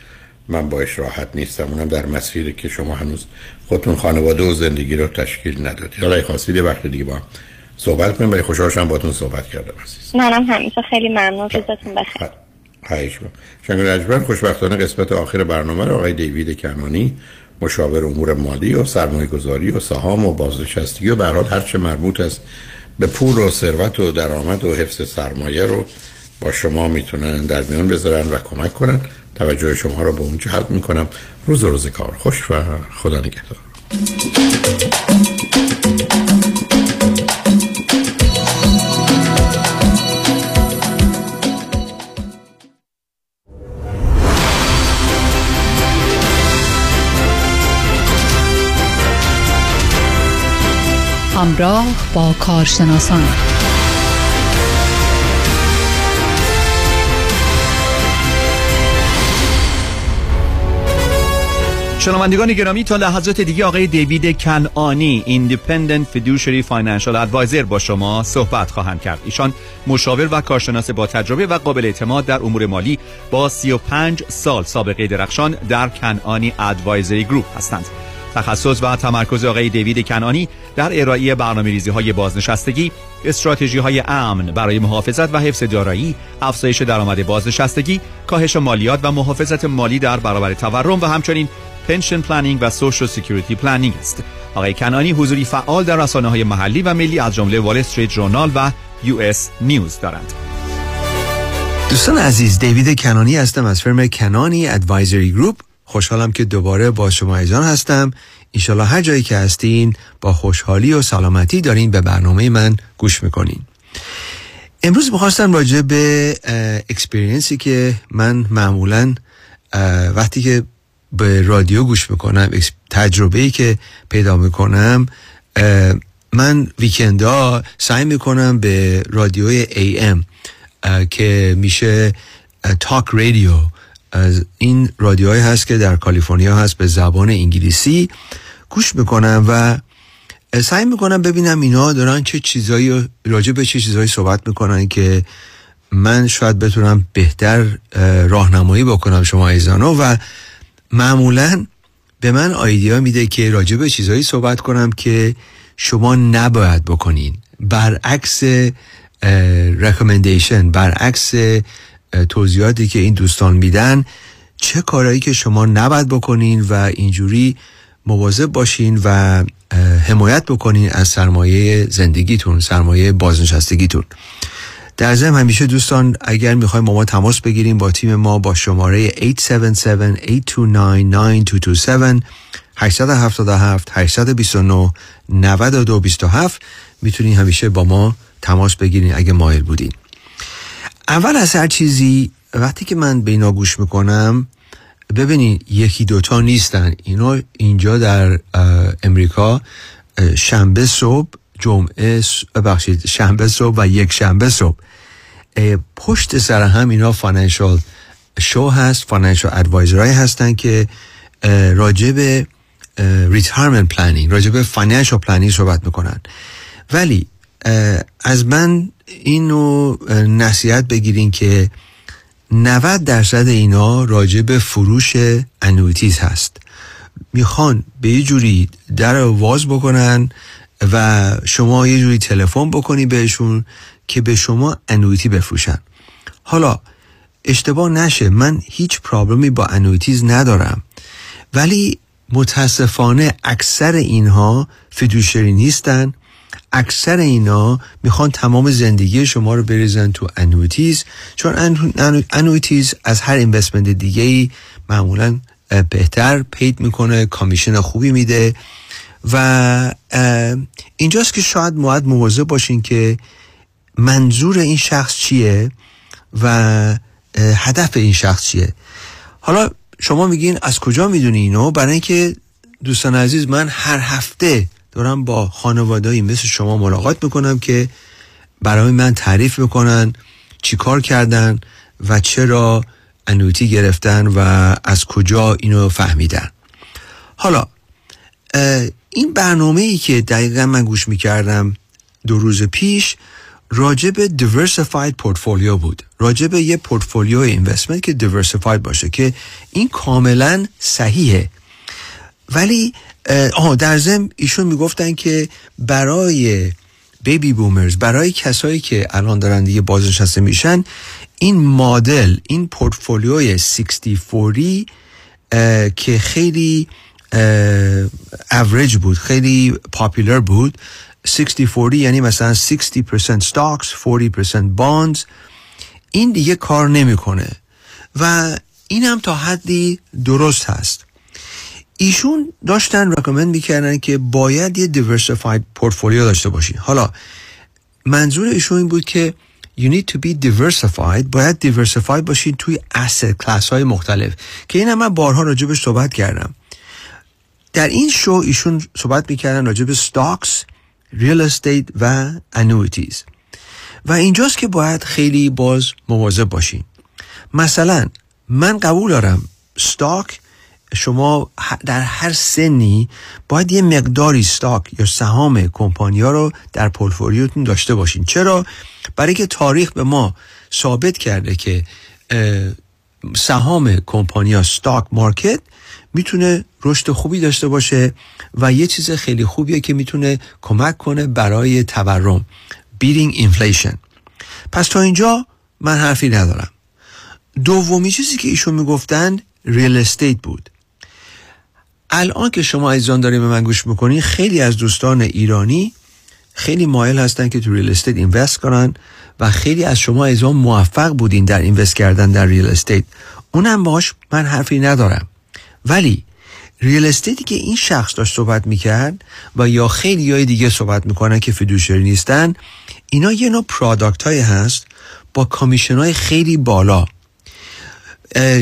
من باش راحت نیستم، اونم در مسیری که شما هنوز خودتون خانواده و زندگی رو تشکیل ندادید. حالا خواستید وقت دیگه با هم صحبت کنیم، ولی خوشحال شدم باهاتون صحبت کردم عزیز. منم همیشه خیلی ممنون، روزتون بخیر. خواهش می‌کنم. شنگل اجبر خوشبختانه قسمت آخر برنامه رو آقای دیوید کرمانی، مشاور امور مالی و سرمایه‌گذاری و سهام و بازنشستگی و به هر حال هر چه مربوط است به پول و ثروت و درآمد و حفظ سرمایه رو با شما میتونن در میان بذارن و کمک کنن. توجه شما را به اون جلب میکنم. روز کار خوش و خدا نگهدار. همراه با کارشناسان شنوندگان گرامی، تا لحظات دیگه آقای دیوید کنعانی، ایندیپندنت فیدوشری فاینانشال ادوایزر، با شما صحبت خواهند کرد. ایشان مشاور و کارشناس با تجربه و قابل اعتماد در امور مالی با 35 سال سابقه درخشان در کنعانی ادوایزری گروپ هستند. تخصص و تمرکز آقای دیوید کنعانی در ارائه برنامه‌ریزی‌های بازنشستگی، استراتژی‌های امن برای محافظت و حفظ دارایی، افزایش درآمد بازنشستگی، کاهش مالیات و محافظت مالی در برابر تورم و همچنین پنشن پلنینگ و سوشال سکیوریتی پلنینگ است. آقای کنعانی حضوری فعال در رسانه‌های محلی و ملی از جمله وال استریت ژورنال و یو اس نیوز دارند. دوستان عزیز، دیوید کنعانی هستم از فرم کنعانی ادوایزری گروپ. خوشحالم که دوباره با شما ایزان هستم. انشالله هر جایی که هستین با خوشحالی و سلامتی دارین به برنامه من گوش میکنین. امروز میخواستم راجع به اکسپریانسی که من معمولا وقتی که به رادیو گوش میکنم، تجربه‌ای که پیدا میکنم، من ویکندها سعی میکنم به رادیوی AM که میشه تاک رادیو، از این رادیوهایی هست که در کالیفرنیا هست به زبان انگلیسی گوش میکنم و سعی میکنم ببینم اینا دارن چه چیزایی راجع به چه چیزایی صحبت میکنن که من شاید بتونم بهتر راهنمایی بکنم شما ایزانو، و معمولا به من ایده میده که راجع به چیزایی صحبت کنم که شما نباید بکنین، برعکس ریکامندیشن، برعکس توضیحاتی که این دوستان میدن، چه کارهایی که شما نباید بکنین و اینجوری مواظب باشین و حمایت بکنین از سرمایه زندگیتون، سرمایه بازنشستگیتون. در ضمن همیشه دوستان اگر میخوایم با ما تماس بگیریم با تیم ما با شماره 877-829-9227 877-829-9227 میتونین همیشه با ما تماس بگیرین اگه مایل بودین. اول از هر چیزی وقتی که من به اینا گوش میکنم ببینین یکی دوتا نیستن اینا. اینجا در امریکا شنبه صبح، شنبه صبح و یک شنبه صبح پشت سر هم اینا فاینانشال شو هست، فاینانشال ادوایزرای هستن که راجب ریتایرمنت پلنینگ، راجب فاینانشال پلنینگ صحبت میکنن. ولی از من اینو نصیحت بگیرین که 90% اینا راجب فروش انویتیز هست. میخوان به یه جوری در واز بکنن و شما یه جوری تلفن بکنی بهشون که به شما انویتی بفروشن. حالا اشتباه نشه، من هیچ پرابلمی با انویتیز ندارم، ولی متاسفانه اکثر اینها فیدوشری نیستن. اکثر اینا میخوان تمام زندگی شما رو بریزن تو انویتیز، چون انویتیز از هر اینوستمنت دیگه‌ای معمولا بهتر پید میکنه، کامیشن خوبی میده. و اینجاست که شاید باید مواظب باشین که منظور این شخص چیه و هدف این شخص چیه. حالا شما میگین از کجا میدونی اینو؟ برای اینکه دوستان عزیز من هر هفته دارم با خانوادهایی مثل شما ملاقات میکنم که برای من تعریف میکنن چی کار کردن و چرا انویتی گرفتن و از کجا اینو فهمیدن. حالا این برنامه‌ای که دقیقا من گوش میکردم 2 روز پیش راجب diversified پورتفولیو بود، راجب یه پورتفولیو اینوستمنت که diversified باشه، که این کاملا صحیحه. ولی در ضمن ایشون میگفتن که برای بیبی بومرز، برای کسایی که الان دارن دیگه بازنشسته میشن، این مدل، این پورتفولیوی 60-40 که خیلی average بود، خیلی popular بود. 60-40 یعنی مثلا 60% stocks 40% bonds. این دیگه کار نمیکنه و این هم تا حدی درست هست. ایشون داشتن رکامند میکردن که باید یه diversified پورتفولیو داشته باشین. حالا منظور ایشون این بود که you need to be diversified، باید diversified باشین توی asset class های مختلف، که این هم من بارها راجبش صحبت کردم. در این شو ایشون صحبت میکردن راجب stocks، real estate و annuities، و اینجاست که باید خیلی باز مواظب باشین. مثلا من قبول دارم stock شما در هر سنی باید یه مقداری استاک یا سهام کمپانیا رو در پورتفولیوتون داشته باشین. چرا؟ برای که تاریخ به ما ثابت کرده که سهام کمپانیا، استاک مارکت، میتونه رشد خوبی داشته باشه و یه چیز خیلی خوبیه که میتونه کمک کنه برای تورم، بیتینگ اینفلیشن. پس تا اینجا من حرفی ندارم. دومی چیزی که ایشون میگفتن ریل استیت بود. الان که شما عزیزان دارین به من گوش میکنین، خیلی از دوستان ایرانی خیلی مایل هستن که تو ریل استیت اینوست کنن و خیلی از شما عزیزان موفق بودین در اینوست کردن در ریل استیت. اونم باش من حرفی ندارم، ولی ریل استیتی که این شخص داشت صحبت میکرد و یا خیلی های دیگه صحبت میکنن که فیدوشری نیستن، اینا یه نوع پرادکت های هست با کمیشن های خیلی بالا،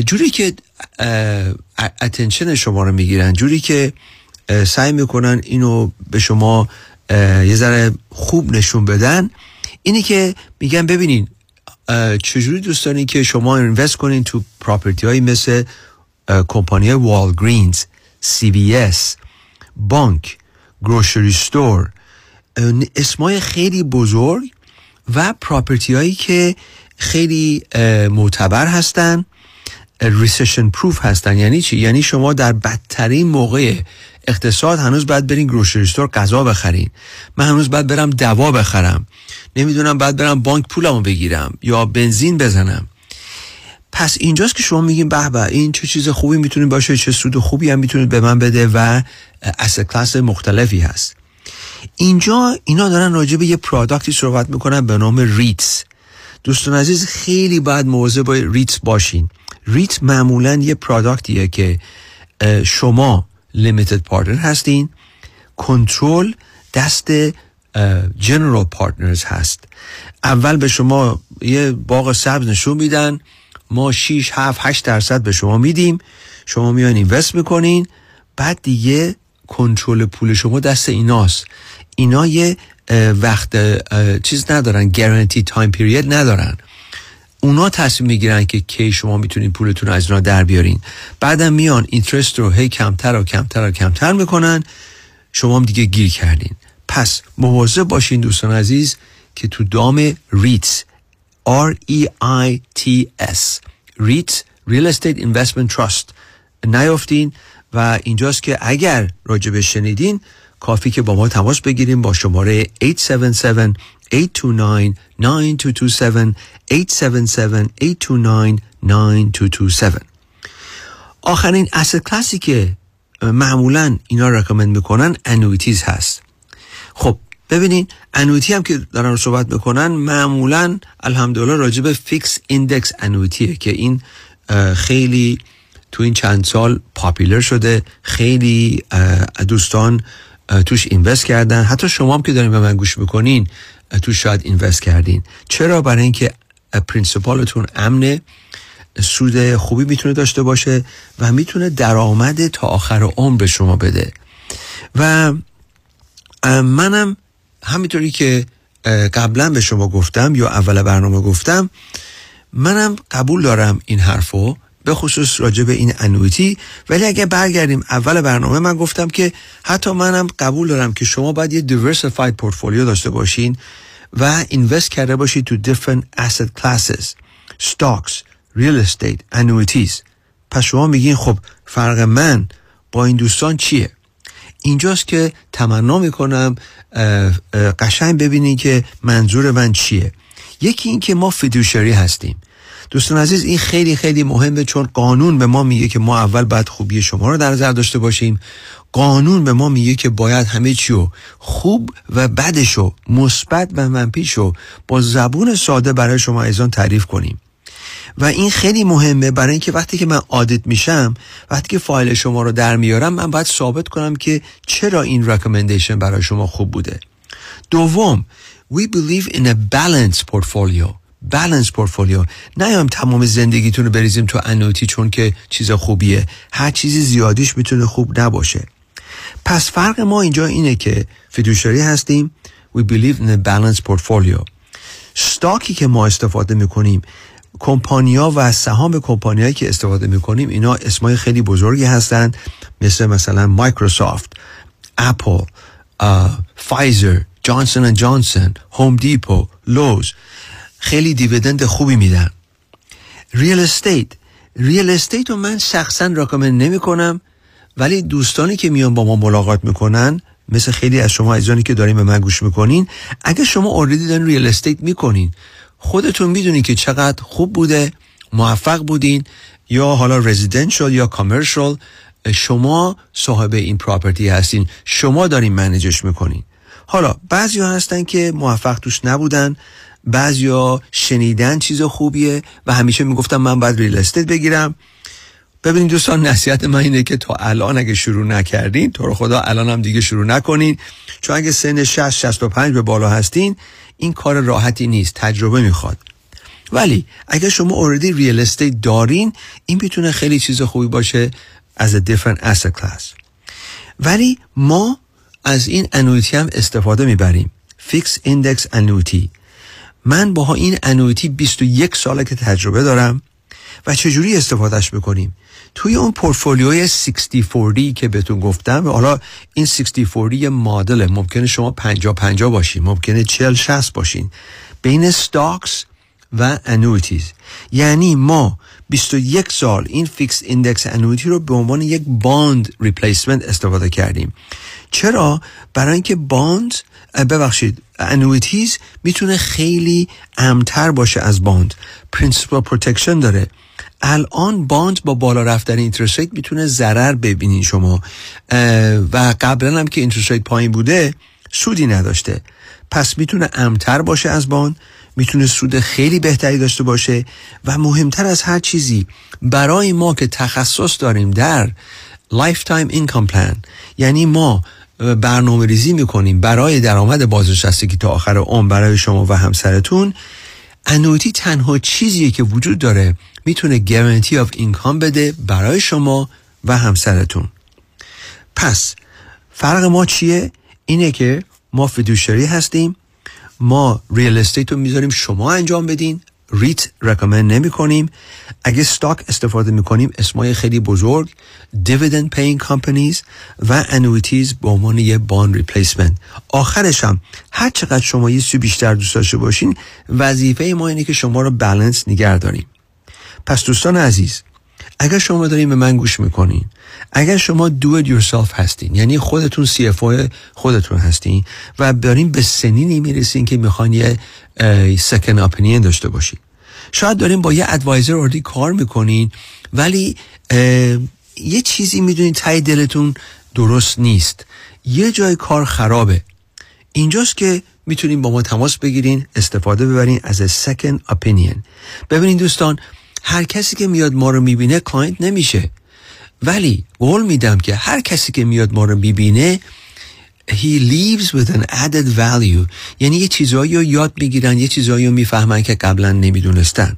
جوری که اتنشن شما رو میگیرن، جوری که سعی میکنن اینو به شما یه ذره خوب نشون بدن. اینی که میگن ببینین چجوری دوستانی که شما اینوست کنین تو پراپرتی هایی مثل کمپانی والگرینز، CVS، بانک، گروشری استور، اسمای خیلی بزرگ و پراپرتی هایی که خیلی معتبر هستن، ریسیشن پروف هستن. یعنی چی؟ یعنی شما در بدترین موقع اقتصاد هنوز باید برین گروشری استور غذا بخرین. من هنوز باید برم دوا بخرم، نمیدونم باید برم بانک پولمو بگیرم یا بنزین بزنم. پس اینجاست که شما میگین به به، این چه چیز خوبی میتونه باشه، چه سود خوبی هم میتونه به من بده و asset class مختلفی هست. اینجا اینا دارن راجع به یه پروداکتی صحبت میکنن به نام ریتس. دوستان عزیز خیلی باید مواظب با ریت باشین. ریت معمولا یه پرادکتیه که شما لیمیتد پارتنر هستین، کنترل دست جنرال پارتنرز هست. اول به شما یه باغ سبز نشون میدن، ما 6-7-8% به شما میدیم، شما میان اینوست میکنین، بعد دیگه کنترل پول شما دست ایناست. اینا یه وقت چیز ندارن، گارانتی تایم پیریود ندارن، اونا تصمیم میگیرن که کی شما میتونین پولتون از اونا در بیارین. بعدم میان اینترست رو هی کمتر و کمتر و کمتر میکنن، شما هم دیگه گیر کردین. پس مواظب باشین دوستان عزیز که تو دام ریتس، REITs، ریتس، Real Estate Investment Trust، نیافتین. و اینجاست که اگر راجبش شنیدین کافی که با ما تماس بگیریم با شماره 877-829-9227، 877-829-9227. آخرین asset classی که معمولا اینا رکامند میکنن annuities هست. خب ببینین انویتی هم که دارن صحبت میکنن معمولا الحمدلله راجب فیکس ایندکس انویتیه که این خیلی تو این چند سال پاپولار شده، خیلی دوستان توش اینوست کردن، حتی شما هم که دارین به من گوش میکنین توش شاید اینوست کردین. چرا؟ برای اینکه پرینسیپالتون امنه، سود خوبی میتونه داشته باشه و میتونه درآمد تا آخر عمر به شما بده. و منم همینطوری که قبلا به شما گفتم یا اول برنامه گفتم، منم قبول دارم این حرفو، به خصوص راجع به این انویتی. ولی اگه برگردیم اول برنامه، من گفتم که حتی منم قبول دارم که شما باید یه دیورسیفاید پورتفولیو داشته باشین و اینوست کرده باشید تو دیفرنت asset classes، stocks، real estate، annuities. پس شما میگین خب فرق من با این دوستان چیه؟ اینجاست که تمنا میکنم قشنگ ببینید که منظور من چیه. یکی این که ما فیدوشری هستیم. دوستان عزیز این خیلی خیلی مهمه، چون قانون به ما میگه که ما اول باید خوبی شما رو در نظر داشته باشیم. قانون به ما میگه که باید همه چیو، خوب و بدشو، مثبت و منفیشو با زبون ساده برای شما ایزان تعریف کنیم. و این خیلی مهمه، برای اینکه وقتی که من آدیت میشم، وقتی که فایل شما رو در میارم، من باید ثابت کنم که چرا این ریکامندیشن برای شما خوب بوده. دوم، we believe in a balanced portfolio. balanced portfolio، نیام تمام زندگیتون رو بریزیم تو انویتی چون که چیز خوبیه، هر چیزی زیادیش میتونه خوب نباشه. پس فرق ما اینجا اینه که فیدوشری هستیم، we believe in a balanced portfolio. ستاکی که ما استفاده میکنیم، کمپانیا و سهام کمپانیایی که استفاده میکنیم، اینا اسمای خیلی بزرگی هستن، مثلا مایکروسافت، اپل، فایزر، جانسون اند جانسون، هوم دیپو، لوز، خیلی دیویدند خوبی میدن. ریل استیت، ریل استیت رو من شخصا رکامند نمی کنم، ولی دوستانی که میان با ما ملاقات میکنن، مثل خیلی از شما عزیزانی که دارین به من گوش میکنین، اگه شما اوردی دارین ریل استیت میکنین، خودتون میدونین که چقدر خوب بوده، موفق بودین، یا حالا رزیدنشال یا کامرشال، شما صاحب این پراپرتی هستین، شما دارین منیجش میکنین. حالا بعضیا هستن که موفق توش نبودن، بعضیا شنیدن چیز خوبیه و همیشه میگفتن من باید ریل استیت بگیرم. ببینید دوستان، نصیحت من اینه که تا الان اگه شروع نکردین، تو رو خدا الان هم دیگه شروع نکنین، چون اگه سن 60-65 به بالا هستین این کار راحتی نیست، تجربه میخواد. ولی اگه شما اوردی ریل استیت دارین، این میتونه خیلی چیز خوبی باشه از a different asset class. ولی ما از این انویتی هم استفاده میبریم، فیکس ایندکس انویتی. من با این انویتی 21 ساله که تجربه دارم. و چجوری استفادهش میکنیم؟ توی اون پورتفولیوی 60-40 که بهتون گفتم، حالا این 60-40 یه مدله، ممکنه شما 50-50 باشین، ممکنه 40-60 باشین، بین ستاکس و انویتیز. یعنی ما 21 سال این فیکس ایندکس انویتی رو به عنوان یک باند ریپلیسمنت استفاده کردیم. چرا؟ برای اینکه باند، ببخشید، انویتیز میتونه خیلی امن‌تر باشه از باند، پرینسیپال پروتکشن داره. الان باند با بالا رفتن اینترست ریت میتونه ضرر ببینین شما، و قبلا هم که اینترست ریت پایین بوده سودی نداشته، پس میتونه امن‌تر باشه از باند، میتونه سود خیلی بهتری داشته باشه و مهمتر از هر چیزی برای ما که تخصص داریم در لایفتایم اینکام پلان، یعنی ما برنامه ریزی میکنیم برای درآمد بازنشستگی تا آخر عمر برای شما و همسرتون، انویتی تنها چیزیه که وجود داره میتونه گارانتی آف اینکام بده برای شما و همسرتون. پس فرق ما چیه؟ اینه که ما فیدوشری هستیم، ما ریل استیت رو میذاریم شما انجام بدین، ریت رکامند نمی کنیم. اگه ستاک استفاده می کنیم اسمای خیلی بزرگ، دیویدند پیینگ کمپانیز و انویتیز به عنوان یه باند ریپلیسمنت. آخرش هم هر چقدر شما یه سو بیشتر دوست داشته باشین، وظیفه ما اینه که شما رو بالانس نگه داریم. پس دوستان عزیز، اگر شما دارین به من گوش میکنین، اگر شما do it yourself هستین، یعنی خودتون CFO خودتون هستین و دارین به سنینی میرسین که میخواین یه second opinion داشته باشین، شاید دارین با یه ادوایزر اوردی کار میکنین ولی یه چیزی میدونین ته دلتون درست نیست، یه جای کار خرابه، اینجاست که میتونین با ما تماس بگیرین، استفاده ببرین از second opinion. ببینین دوستان، هر کسی که میاد ما رو میبینه کلاینت نمیشه، ولی قول میدم که هر کسی که میاد ما رو میبینه he leaves with an added value، یعنی یه چیزایی رو یاد میگیرن، یه چیزایی رو میفهمن که قبلا نمیدونستن.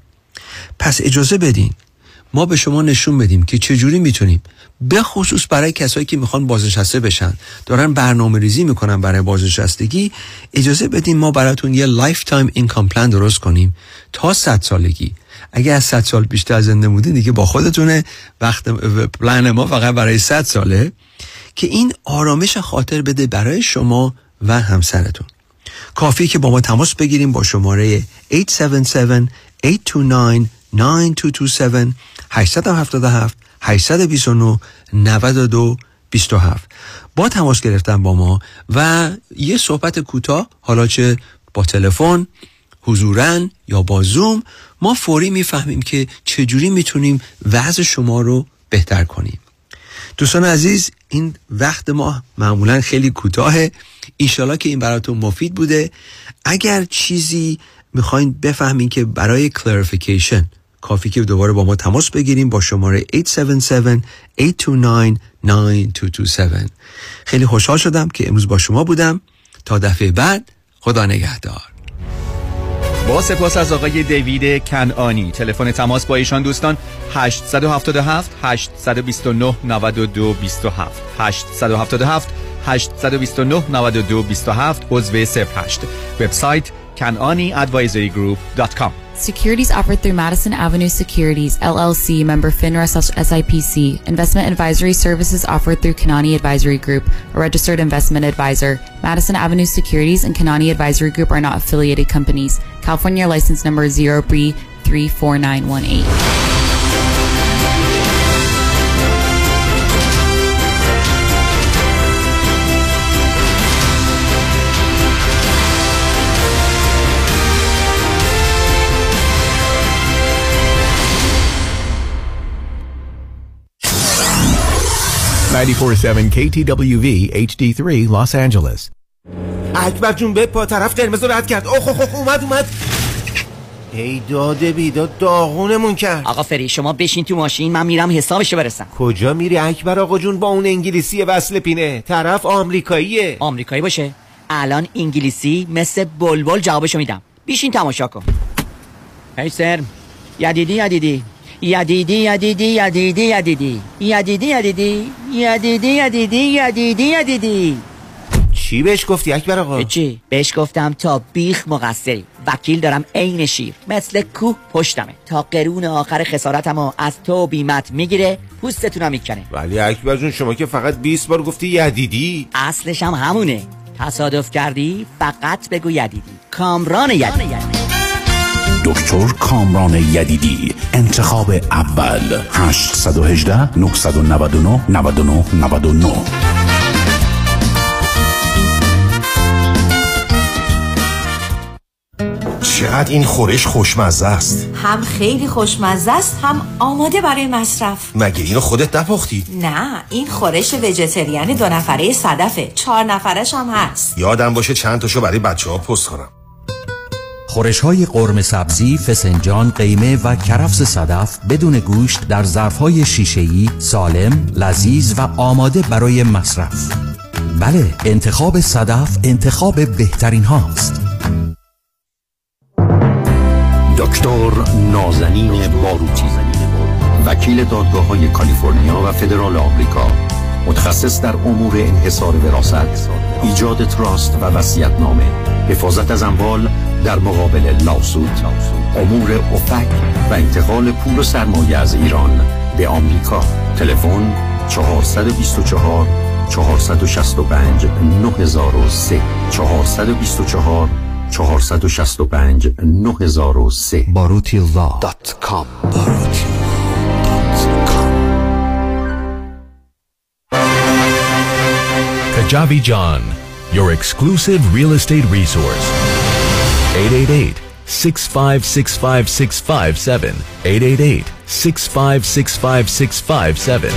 پس اجازه بدین ما به شما نشون بدیم که چجوری میتونیم، به خصوص برای کسایی که میخوان بازنشسته بشن، دارن برنامه ریزی میکنن برای بازنشستگی، اجازه بدیم ما براتون یه لایفتایم اینکام پلان درست کنیم تا 100 سالگی. اگه از 100 سال بیشتر زنده بودین دیگه با خودتونه، وقت پلان ما فقط برای 100 ساله که این آرامش خاطر بده برای شما و همسرتون. کافیه که با ما تماس بگیریم با شماره 877-829-9227 877-829-9227. با تماس گرفتن با ما و یه صحبت کوتاه، حالا چه با تلفن، حضوراً یا با زوم، ما فوری میفهمیم که چجوری میتونیم وضع شما رو بهتر کنیم. دوستان عزیز، این وقت ما معمولاً خیلی کوتاهه، انشالله که این براتون مفید بوده. اگر چیزی میخواین بفهمین که برای clarification کافی که دوباره با ما تماس بگیریم با شماره 877-829-9227. خیلی خوشحال شدم که امروز با شما بودم. تا دفعه بعد، خدا نگهدار. با سپاس از آقای دیوید کنعانی. تلفن تماس با ایشان دوستان 877-829-9227 877-829-9227 عضو 08. وبسایت kananiadvisorygroup.com. Securities offered through Madison Avenue Securities, LLC, member FINRA/SIPC. Investment advisory services offered through Kanani Advisory Group, a registered investment advisor. Madison Avenue Securities and Kanani Advisory Group are not affiliated companies. California license number 0B34918. KTWV KTWV HD3 Los Angeles. اکبر جون بپا، طرف قرمز رو رد کرد. اوه اومد ای داده بیداد، داغونمون کرد. آقا فری شما بشین تو ماشین، من میرم حسابشو برسم. کجا میری اکبر آقا جون؟ با اون انگلیسی وصل پینه، طرف آمریکاییه. آمریکایی باشه الان انگلیسی مثل بلبل جوابشو میدم. بشین تماشا کن. هی سر یدیدی یدیدی. چی بهش گفتی اکبر آقا؟ چی؟ بهش گفتم تا بیخ مقصری، وکیل دارم عین شیر، مثل کوه پشتمه، تا قرون آخر خسارتمو از تو بیمت میگیره، پوستتونم میکنه. ولی اکبر جون شما که فقط 20 بار گفتی یدیدی. اصلش هم همونه، تصادف کردی فقط بگو یدیدی. کامران یدیدی، دکتر کامران یدیدی، انتخاب اول. 818-999-9999. چقدر این خورش خوشمزه است. هم خیلی خوشمزه است، هم آماده برای مصرف. مگه اینو خودت نپختی؟ نه، این خورش ویجیتریان 2 نفره صدفه، 4 نفرش هم هست. یادم باشه چند تاشو برای بچه‌ها پست کنم. خورش‌های قرمه سبزی، فسنجان، قیمه و کرفس صدف بدون گوشت در ظرف‌های شیشه‌ای، سالم، لذیذ و آماده برای مصرف. بله، انتخاب صدف انتخاب بهترین هاست. دکتر نازنین باروتی، وکیل دادگاه‌های کالیفرنیا و فدرال آمریکا، متخصص در امور انحصار وراثت، ایجاد تراست و وصیت‌نامه، حفاظت از اموال در مقابل لاسود، امور افق و انتقال پول و سرمایه از ایران به آمریکا. تلفن 424-465-9003 424-465-9003 barutila.com. Kajabi John, your exclusive real estate resource. 888-6565657 888-6565657.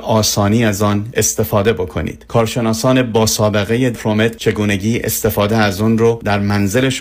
آسانی از آن استفاده بکنید. کارشناسان با سابقه پرومت چگونگی استفاده از اون رو در منزل شما